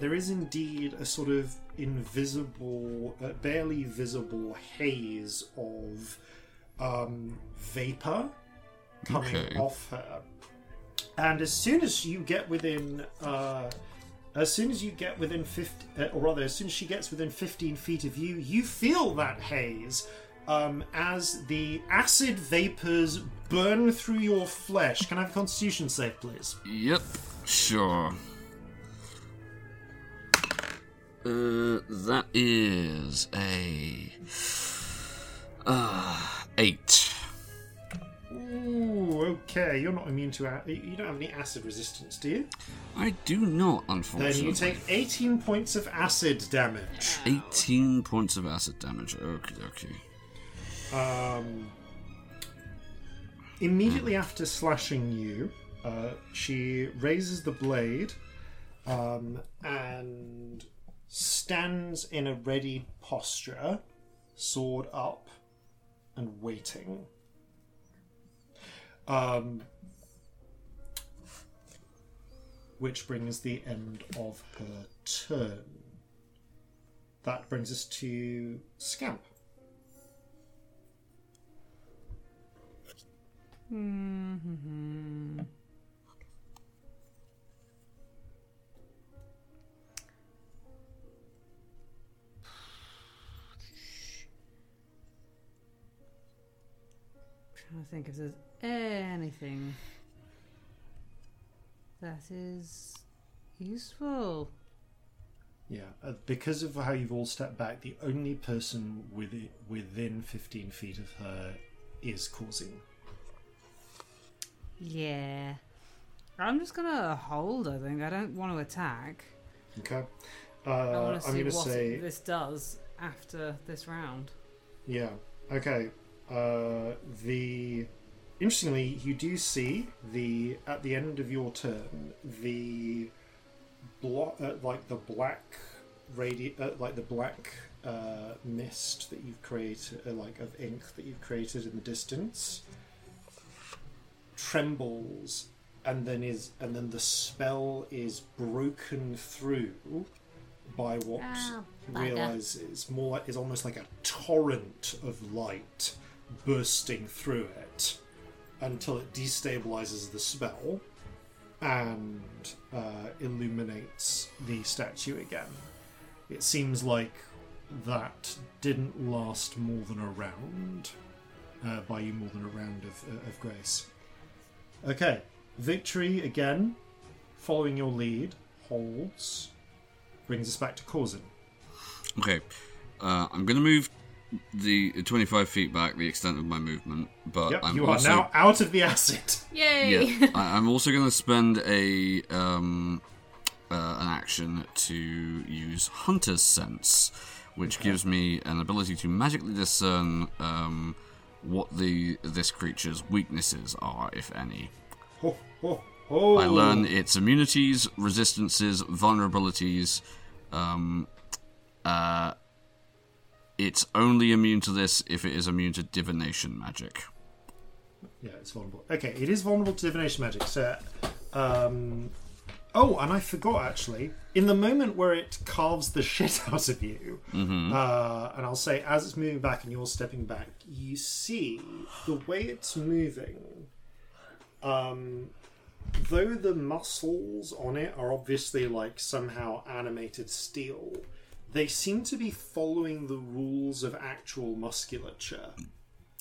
there is indeed a sort of invisible, barely visible haze of vapor coming off her. And as soon as she gets within 15 feet of you, you feel that haze as the acid vapors burn through your flesh. Can I have a Constitution save, please? Yep, sure. That is a 8. Ooh, okay. You're not immune to acid. You don't have any acid resistance, do you? I do not, unfortunately. Then you take 18 points of acid damage. 18 points of acid damage. Okay. Immediately after slashing you, she raises the blade and stands in a ready posture, sword up and waiting. Which brings the end of her turn. That brings us to Scamp. Mm-hmm. I'm trying to think if there's anything that is useful. Yeah, because of how you've all stepped back, the only person within 15 feet of her is Corzin. Yeah. I'm just going to hold, I think. I don't want to attack. Okay. I want to see this does after this round. Yeah, okay. Interestingly, you do see at the end of your turn the black mist that you've created, of ink that you've created in the distance, trembles, and then the spell is broken through by what realizes more is almost like a torrent of light bursting through it until it destabilizes the spell and illuminates the statue again. It seems like that didn't last more than a round, buy you more than a round of grace. Okay, Victory again, following your lead, holds, brings us back to Corzin. Okay, I'm going to move the 25 feet back, the extent of my movement, but yep, I'm also... You are now out of the acid! Yay! Yeah, I'm also going to spend an action to use Hunter's Sense, which gives me an ability to magically discern what this creature's weaknesses are, if any. Ho, ho, ho. I learn its immunities, resistances, vulnerabilities. It's only immune to this if it is immune to divination magic. Yeah, it's vulnerable. Okay, it is vulnerable to divination magic, so... Oh, and I forgot, actually. In the moment where it carves the shit out of you, and I'll say, as it's moving back and you're stepping back, you see the way it's moving, though the muscles on it are obviously, like, somehow animated steel, they seem to be following the rules of actual musculature.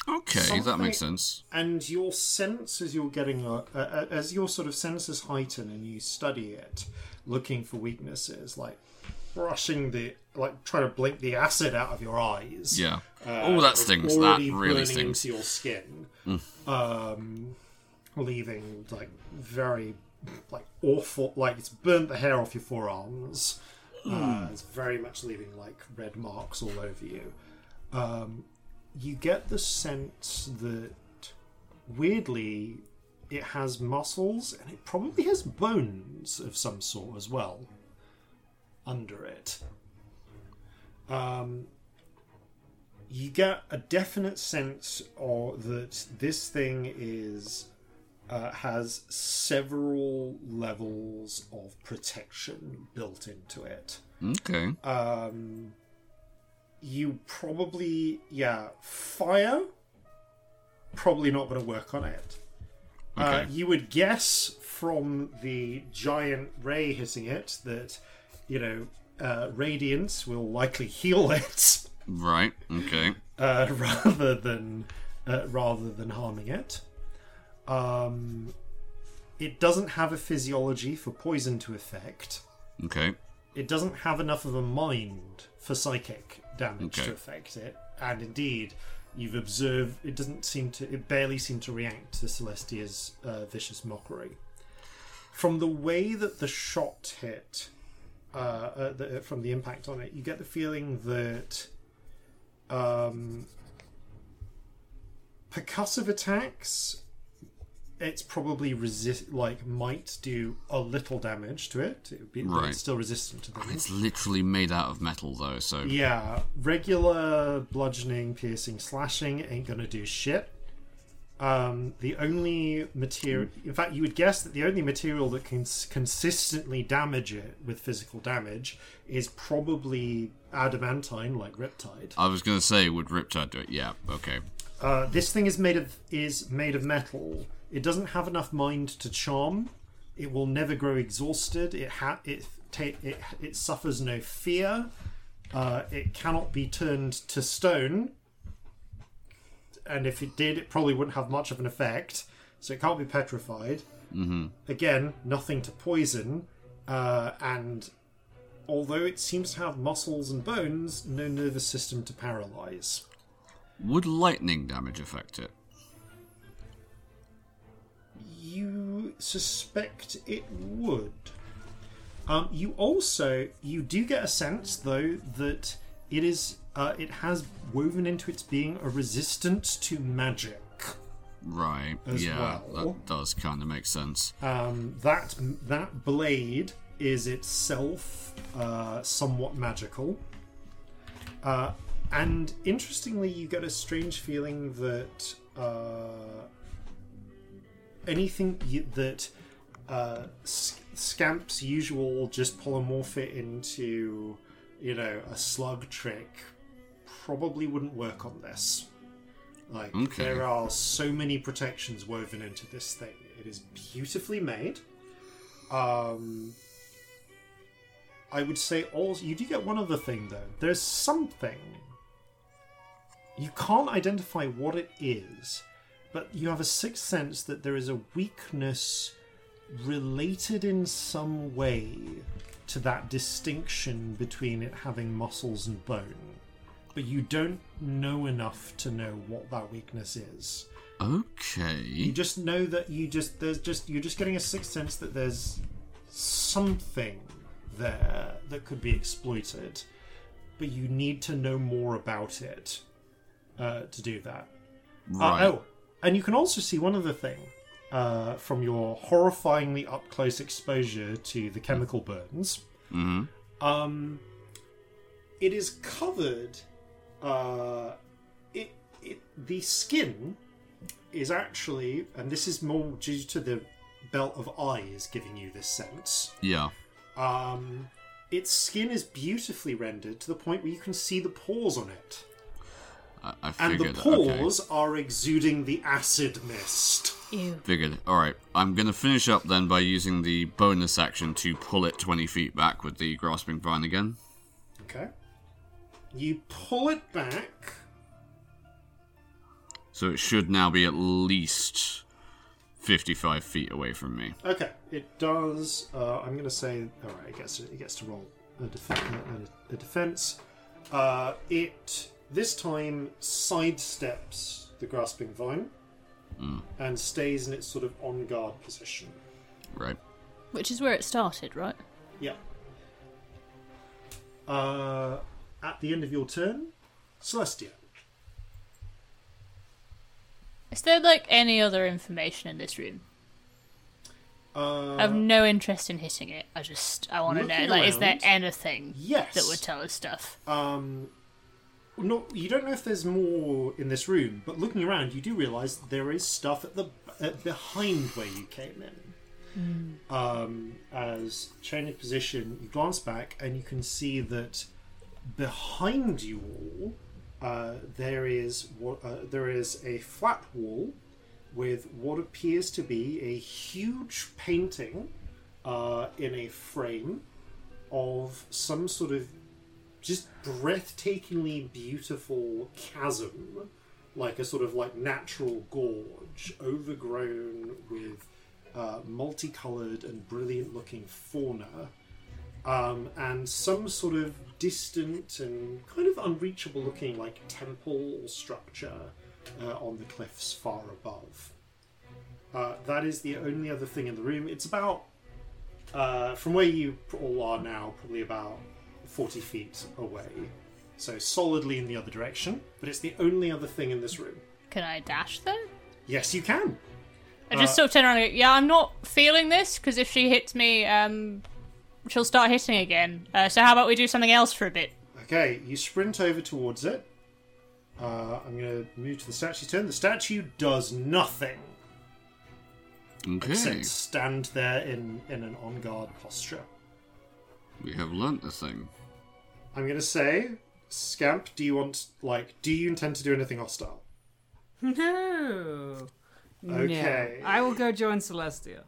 Okay, that makes sense. And your sense as you're getting as your sort of senses heighten and you study it, looking for weaknesses, like brushing trying to blink the acid out of your eyes. Yeah. Oh, that stings. That really stings. Into your skin, leaving very awful. Like it's burnt the hair off your forearms. It's very much leaving red marks all over you. You get the sense that, weirdly, it has muscles and it probably has bones of some sort as well under it. You get a definite sense that this thing has several levels of protection built into it. Okay. You probably, fire, probably not going to work on it. Okay. You would guess from the giant ray hitting it that, radiance will likely heal it. Right, okay. Rather than harming it. It doesn't have a physiology for poison to affect. Okay. It doesn't have enough of a mind for psychic damage to affect it, and indeed you've observed it barely seemed to react to Celestia's vicious mockery. From the way that the shot hit from the impact on it, you get the feeling that percussive attacks it's probably might do a little damage to it. It would be It's still resistant to damage. It's literally made out of metal, though, so... Yeah, regular bludgeoning, piercing, slashing ain't going to do shit. The only material... In fact, you would guess that the only material that can consistently damage it with physical damage is probably adamantine, like Riptide. I was going to say, would Riptide do it? Yeah, okay. This thing is made of metal... It doesn't have enough mind to charm. It will never grow exhausted. It suffers no fear. It cannot be turned to stone. And if it did, it probably wouldn't have much of an effect. So it can't be petrified. Mm-hmm. Again, nothing to poison. And although it seems to have muscles and bones, no nervous system to paralyze. Would lightning damage affect it? You suspect it would. You do get a sense, though, that it is. It has woven into its being a resistance to magic. Right. That does kind of make sense. That blade is itself somewhat magical, and interestingly, you get a strange feeling that. anything that Scamp's usual just polymorph it into, you know, a slug trick probably wouldn't work on this. Like, okay. There are so many protections woven into this thing. It is beautifully made. I would say also, you do get one other thing, though. There's something. You can't identify what it is, but you have a sixth sense that there is a weakness related in some way to that distinction between it having muscles and bone. But you don't know enough to know what that weakness is. Okay. You just know that you're just getting a sixth sense that there's something there that could be exploited, but you need to know more about it to do that. Right. And you can also see one other thing from your horrifyingly up-close exposure to the chemical burns. Mm-hmm. It is covered. The skin is actually, and this is more due to the belt of eyes giving you this sense. Yeah. Its skin is beautifully rendered to the point where you can see the pores on it. I figured. And the pores are exuding the acid mist. Ew. Figured it. All right, I'm going to finish up then by using the bonus action to pull it 20 feet back with the grasping vine again. Okay. You pull it back. So it should now be at least 55 feet away from me. Okay, it does. I'm going to say, all right, it gets to roll a defense. It this time sidesteps the grasping vine and stays in its sort of on guard position. Right. Which is where it started, right? Yeah. At the end of your turn, Celestia. Is there, like, any other information in this room? I have no interest in hitting it. I want to know, like, around, is there anything that would tell us stuff? You don't know if there's more in this room, but looking around, you do realise there is stuff at behind where you came in. As changing position, you glance back and you can see that behind you all there is a flat wall with what appears to be a huge painting in a frame of some sort of just breathtakingly beautiful chasm, like a sort of like natural gorge overgrown with multicoloured and brilliant-looking fauna, and some sort of distant and kind of unreachable-looking, like, temple or structure on the cliffs far above. That is the only other thing in the room. It's about, from where you all are now, probably about 40 feet away. So solidly in the other direction, but it's the only other thing in this room. Can I dash, though? Yes, you can. I just sort of turn around and go, yeah, I'm not feeling this, because if she hits me, she'll start hitting again. So how about we do something else for a bit? Okay, you sprint over towards it. I'm going to move to the statue's turn. The statue does nothing. Okay. Except stand there in an on-guard posture. We have learnt a thing. I'm going to say, Scamp, do you intend to do anything hostile? No. Okay. No. I will go join Celestia.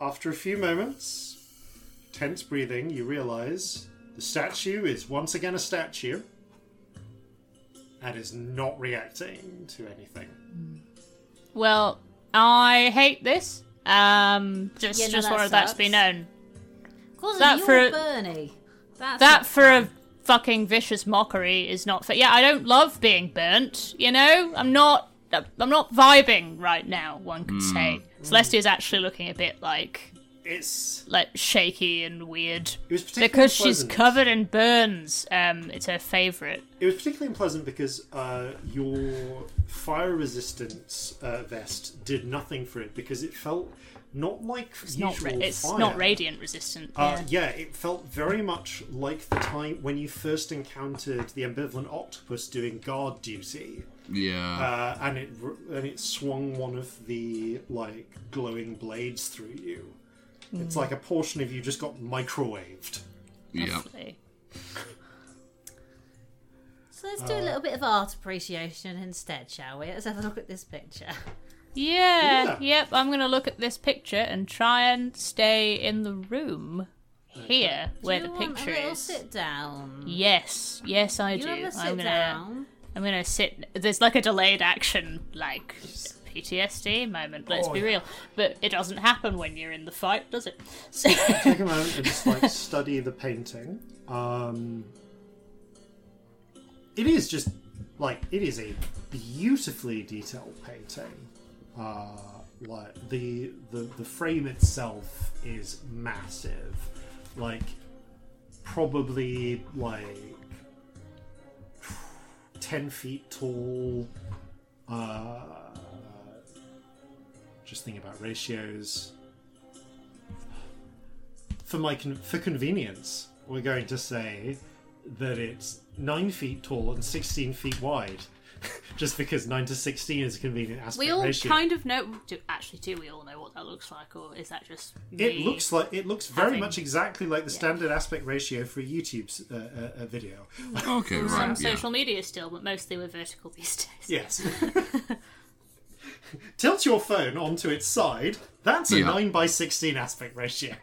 After a few moments, tense breathing, you realise the statue is once again a statue and is not reacting to anything. Well, I hate this. Just wanted that to be known. Bernie. That for a fucking vicious mockery is not fair. Yeah, I don't love being burnt, you know? I'm not vibing right now, one could say. Celestia's actually looking a bit like... It's... like, shaky and weird. It was particularly because she's covered in burns. It's her favourite. It was particularly unpleasant because your fire resistance vest did nothing for it, because it felt not like it's usual not it's fire. Not radiant resistant. Yeah, it felt very much like the time when you first encountered the ambivalent octopus doing guard duty. Yeah. And it swung one of the like glowing blades through you. Mm. It's like a portion of you just got microwaved. Yeah. So let's do a little bit of art appreciation instead, shall we? Let's have a look at this picture. Yeah. I'm going to look at this picture and try and stay in the room here where the picture is. Do you want a little sit down? Yes, I do. You want to sit down? I'm going to sit. There's like a delayed action, like PTSD moment, let's be real. But it doesn't happen when you're in the fight, does it? So take a moment and just like study the painting. It is just like, it is a beautifully detailed painting. Like the frame itself is massive, like probably like 10 feet tall. Just thinking about ratios. For convenience, we're going to say that it's 9 feet tall and 16 feet wide. Just because 9 to 16 is a convenient aspect ratio. We all kind of know... Do we all know what that looks like, or is that just me? It looks very much exactly like the standard aspect ratio for a YouTube video. Okay, right. Some social media still, but mostly we're vertical these days. Yes. Tilt your phone onto its side. That's a 9 by 16 aspect ratio.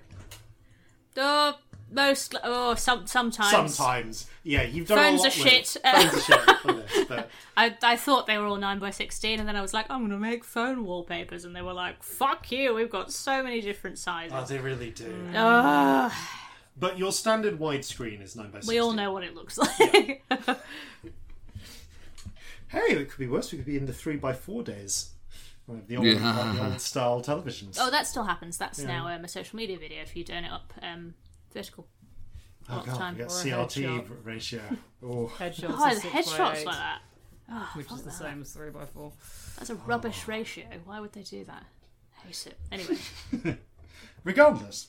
Sometimes. Yeah, you've done phones a lot are with shit. Phones are shit on this, but... I thought they were all 9 by 16, and then I was like, I'm going to make phone wallpapers, and they were like, fuck you, we've got so many different sizes. Oh, they really do. But your standard widescreen is 9 by 16. We all know what it looks like. Yeah. Hey, it could be worse. We could be in the 3 by 4 days. The old style televisions. Oh, that still happens. That's now a social media video if you turn it up vertical. Oh god, we got CRT ratio. Oh, headshots like that. Oh, which is the same as 3x4. That's a rubbish ratio. Why would they do that? I hate it. Anyway. Regardless,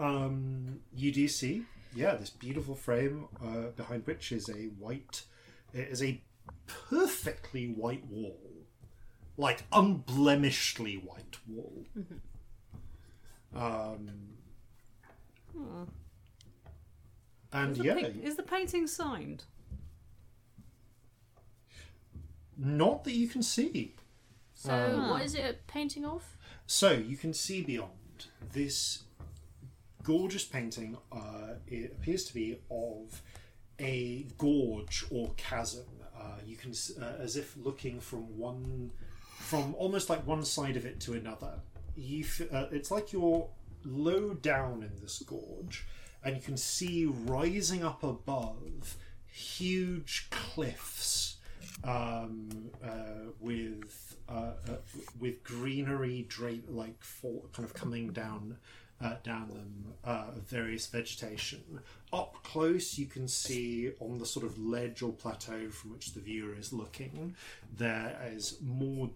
UDC, this beautiful frame behind which is a perfectly white wall. Like, unblemishedly white wall. Mm-hmm. And is the painting signed? Not that you can see. So what is it a painting of? So you can see beyond. This gorgeous painting it appears to be of a gorge or chasm. You can as if looking from almost like one side of it to another. It's like you're low down in this gorge. And you can see rising up above huge cliffs with greenery kind of coming down them, various vegetation. Up close, you can see on the sort of ledge or plateau from which the viewer is looking, there is more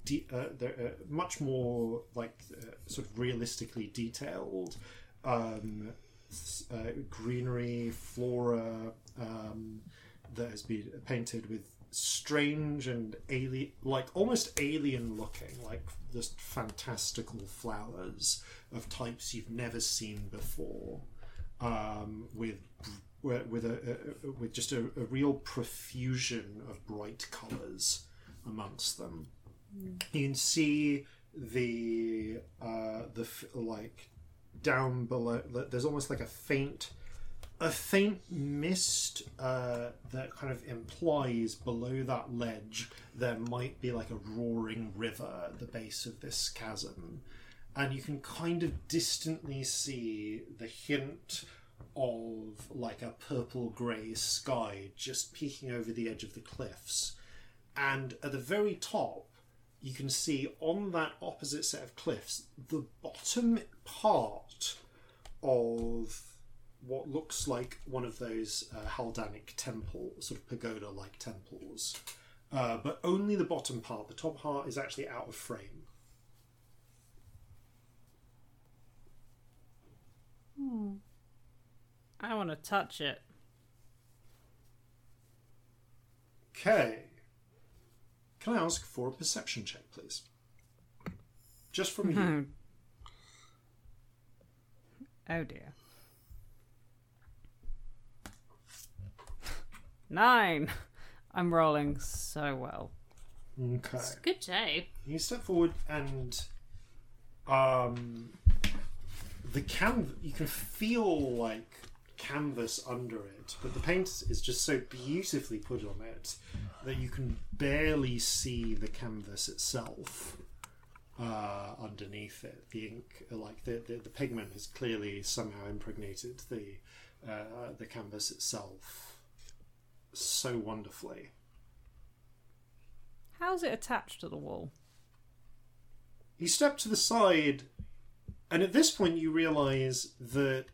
much more like sort of realistically detailed. Greenery, flora that has been painted with strange and alien, like almost alien looking, like just fantastical flowers of types you've never seen before, with just a real profusion of bright colours amongst them. Mm. You can see the down below, there's almost like a faint mist that kind of implies below that ledge there might be like a roaring river at the base of this chasm, and you can kind of distantly see the hint of like a purple grey sky just peeking over the edge of the cliffs. And at the very top, you can see on that opposite set of cliffs, the bottom part of what looks like one of those Haldanic temple, sort of pagoda-like temples. But only the bottom part. The top part is actually out of frame. want to touch it. Okay. Can I ask for a perception check, please? Just from you. Oh dear. 9. I'm rolling so well. Okay. It's a good day. You step forward and you can feel like canvas under it, but the paint is just so beautifully put on it that you can barely see the canvas itself underneath it. The ink, like the pigment, has clearly somehow impregnated the canvas itself so wonderfully. How's it attached to the wall? You step to the side, and at this point you realise that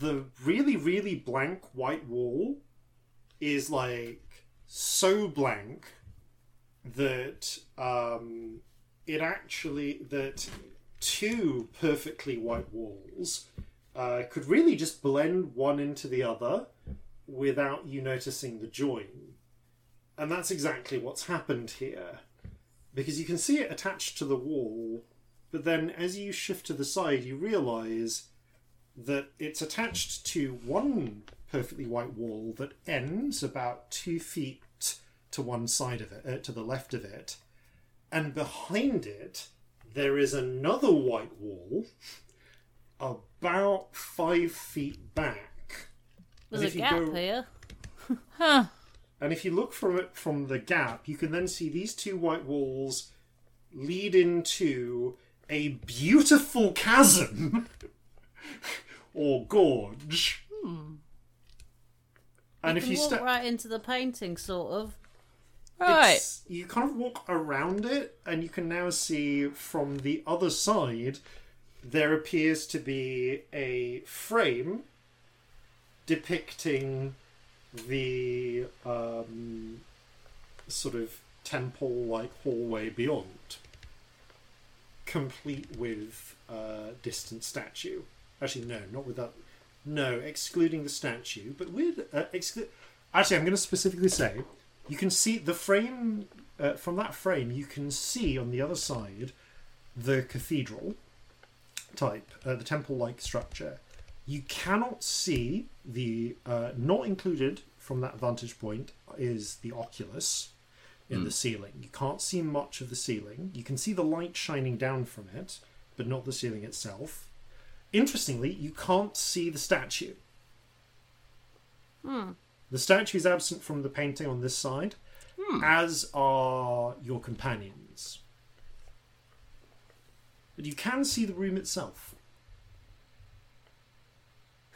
the really, really blank white wall is, like, so blank that that two perfectly white walls could really just blend one into the other without you noticing the join. And that's exactly what's happened here. Because you can see it attached to the wall, but then as you shift to the side, you realise that it's attached to one perfectly white wall that ends about 2 feet to one side of it, to the left of it. And behind it, there is another white wall about 5 feet back. There's a gap here. Huh. And if you look from it from the gap, you can then see these two white walls lead into a beautiful chasm or gorge. Hmm. And you walk right into the painting, sort of. Right. You kind of walk around it, and you can now see from the other side there appears to be a frame depicting the sort of temple-like hallway beyond, complete with distant statue. Actually, no, not with that. No, excluding the statue, but with actually, I'm going to specifically say you can see the frame from that frame. You can see on the other side the cathedral type, the temple-like structure. You cannot see the, not included from that vantage point, is the oculus in the ceiling. You can't see much of the ceiling. You can see the light shining down from it, but not the ceiling itself. Interestingly, you can't see the statue. Hmm. The statue is absent from the painting on this side, as are your companions. But you can see the room itself.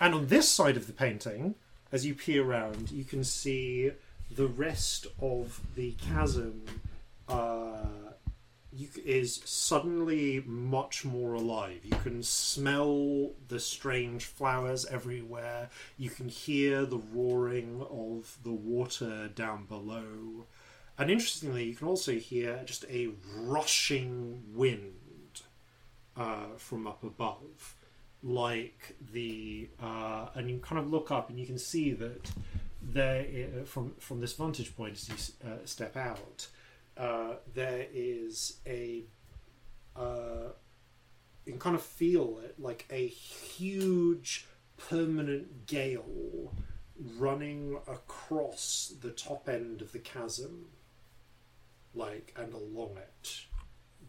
And on this side of the painting, as you peer around, you can see the rest of the chasm is suddenly much more alive. You can smell the strange flowers everywhere. You can hear the roaring of the water down below. And interestingly, you can also hear just a rushing wind from up above. Like and you kind of look up and you can see that there, from this vantage point as you step out, there is you can kind of feel it, like a huge permanent gale running across the top end of the chasm, and along it.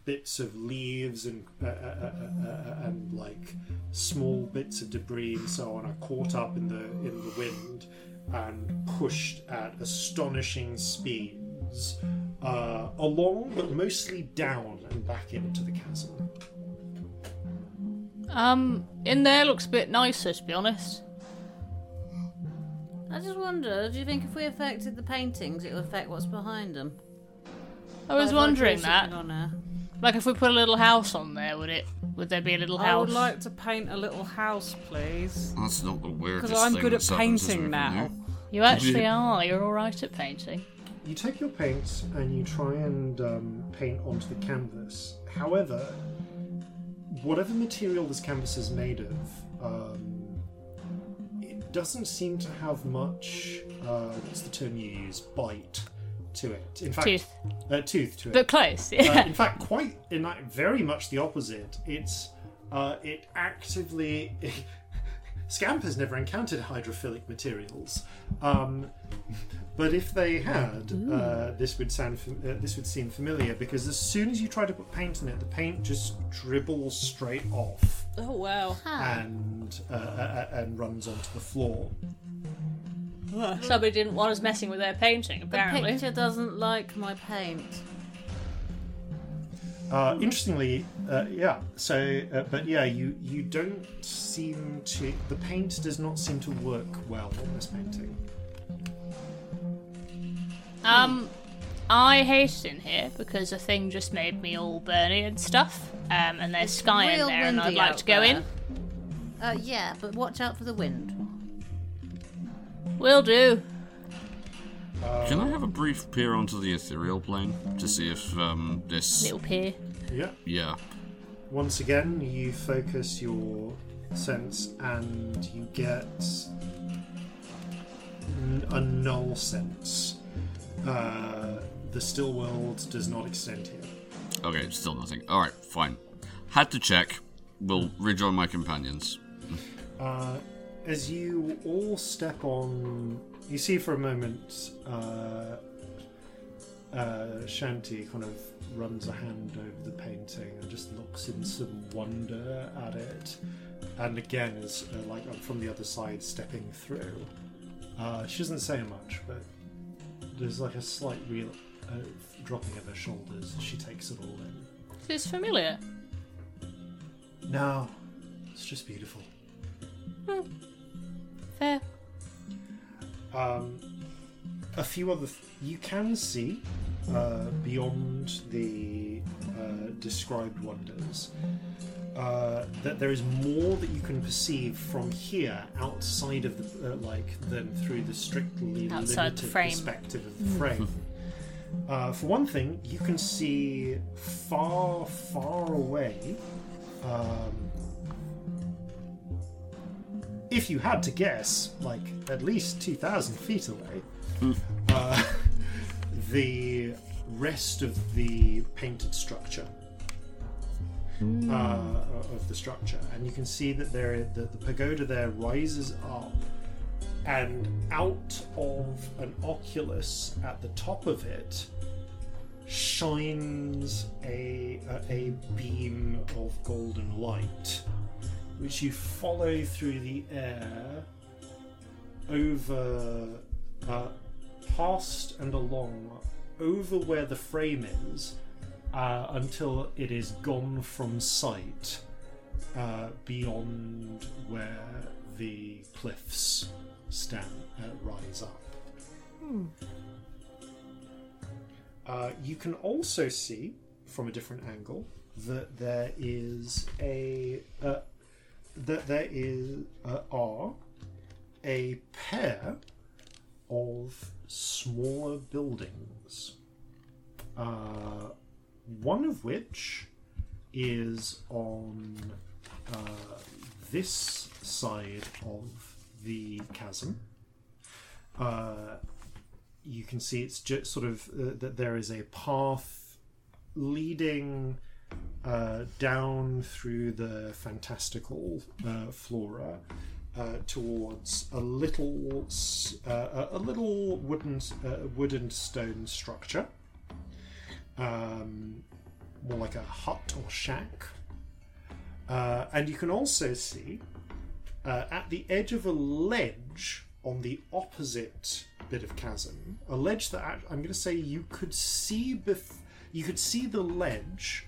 Bits of leaves and like small bits of debris and so on are caught up in the wind and pushed at astonishing speeds along, but mostly down and back into the chasm. In there looks a bit nicer, to be honest. I just wonder, do you think if we affected the paintings, it would affect what's behind them? I was wondering that. Like if we put a little house on there, would there be a little house? I would like to paint a little house, please. That's not the weirdest thing. Because I'm good at painting now. You actually are. You're all right at painting. You take your paints and you try and paint onto the canvas. However, whatever material this canvas is made of, doesn't seem to have much, what's the term you use, bite to it. In fact, tooth to it. But close, yeah. In fact, quite, in that, very much the opposite. It's, it actively... Scamp has never encountered hydrophilic materials, but if they had, this would seem familiar, because as soon as you try to put paint in it, the paint just dribbles straight off. Oh wow! And runs onto the floor. Somebody didn't want us messing with their painting. Apparently, the picture doesn't like my paint. Interestingly, yeah. So, but yeah, you don't seem to. The paint does not seem to work well on this painting. I hated in here because a thing just made me all burny and stuff. And there's sky in there, and I'd like to go in. Yeah, but watch out for the wind. Will do. Can I have a brief peer onto the ethereal plane to see if this... Little peer. Yeah. Yeah. Once again, you focus your sense and you get a null sense. The still world does not extend here. Okay, still nothing. Alright, fine. Had to check. Will rejoin my companions. As you all step on... You see for a moment Shanty kind of runs a hand over the painting and just looks in some wonder at it, and again is like from the other side stepping through. She doesn't say much, but there's like a slight real dropping of her shoulders as she takes it all in. Is this familiar? No, it's just beautiful. Fair. A few other... you can see, beyond the described wonders, that there is more that you can perceive from here outside of the... than through the strictly outside limited perspective of the frame. For one thing, you can see far, far away... if you had to guess, at least 2,000 feet away, the rest of the painted structure, of the structure. And you can see that the pagoda there rises up, and out of an oculus at the top of it shines a beam of golden light, which you follow through the air, over, past and along, over where the frame is, until it is gone from sight, beyond where the cliffs rise up. You can also see, from a different angle, that there is are a pair of smaller buildings, one of which is on this side of the chasm. You can see it's just sort of that there is a path leading down through the fantastical flora towards a little wooden stone structure, more like a hut or shack. And you can also see at the edge of a ledge on the opposite bit of chasm, a ledge that I'm going to say you could see before. You could see the ledge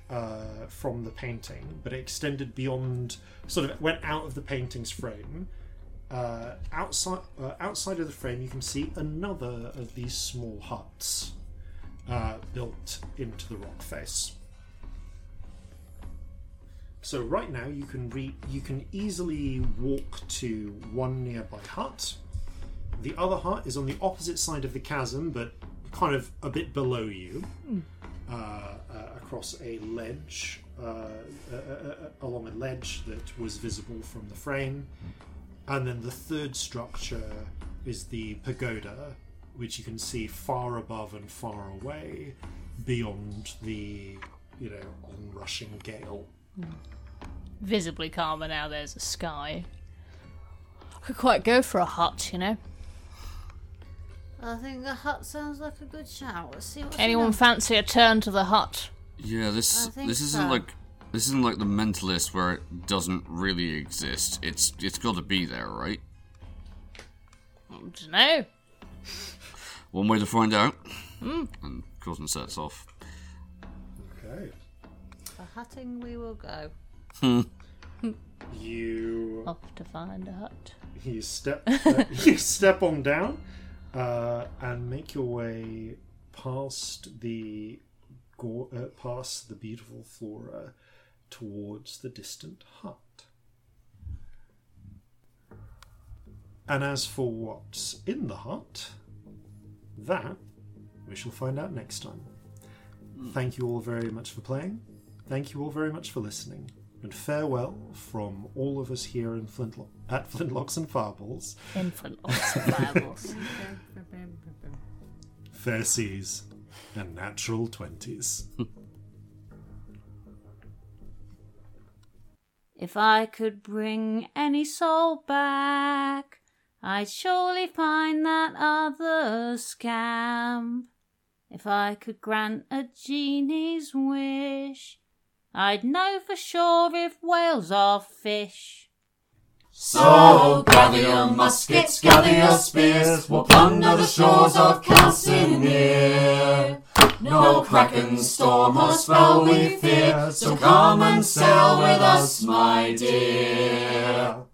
from the painting, but it extended beyond, sort of went out of the painting's frame. Outside of the frame, you can see another of these small huts built into the rock face. So right now, you can easily walk to one nearby hut. The other hut is on the opposite side of the chasm, but kind of a bit below you. Across a ledge, along a ledge that was visible from the frame, And then the third structure is the pagoda, which you can see far above and far away beyond the, you know, onrushing gale. Visibly calmer now, there's a sky. I could quite go for a hut, you know. I think the hut sounds like a good shout. Let's see what anyone fancy a turn to the hut? Yeah, this isn't like The Mentalist where it doesn't really exist. It's got to be there, right? I don't know. One way to find out. Mm. And Corzin sets off. Okay. For hutting we will go. You off to find a hut. You step on down and make your way past the past the beautiful flora towards the distant hut. And as for what's in the hut, that we shall find out next time. Thank you all very much for playing. Thank you all very much for listening. And farewell from all of us here in Flintlocks and Fireballs. In Flintlocks and Fireballs. Fair seas and natural 20s. If I could bring any soul back, I'd surely find that other scamp. If I could grant a genie's wish, I'd know for sure if whales are fish. So gather your muskets, gather your spears, we'll plunder the shores of Calcinea. No kraken, storm or spell we fear, so come and sail with us, my dear.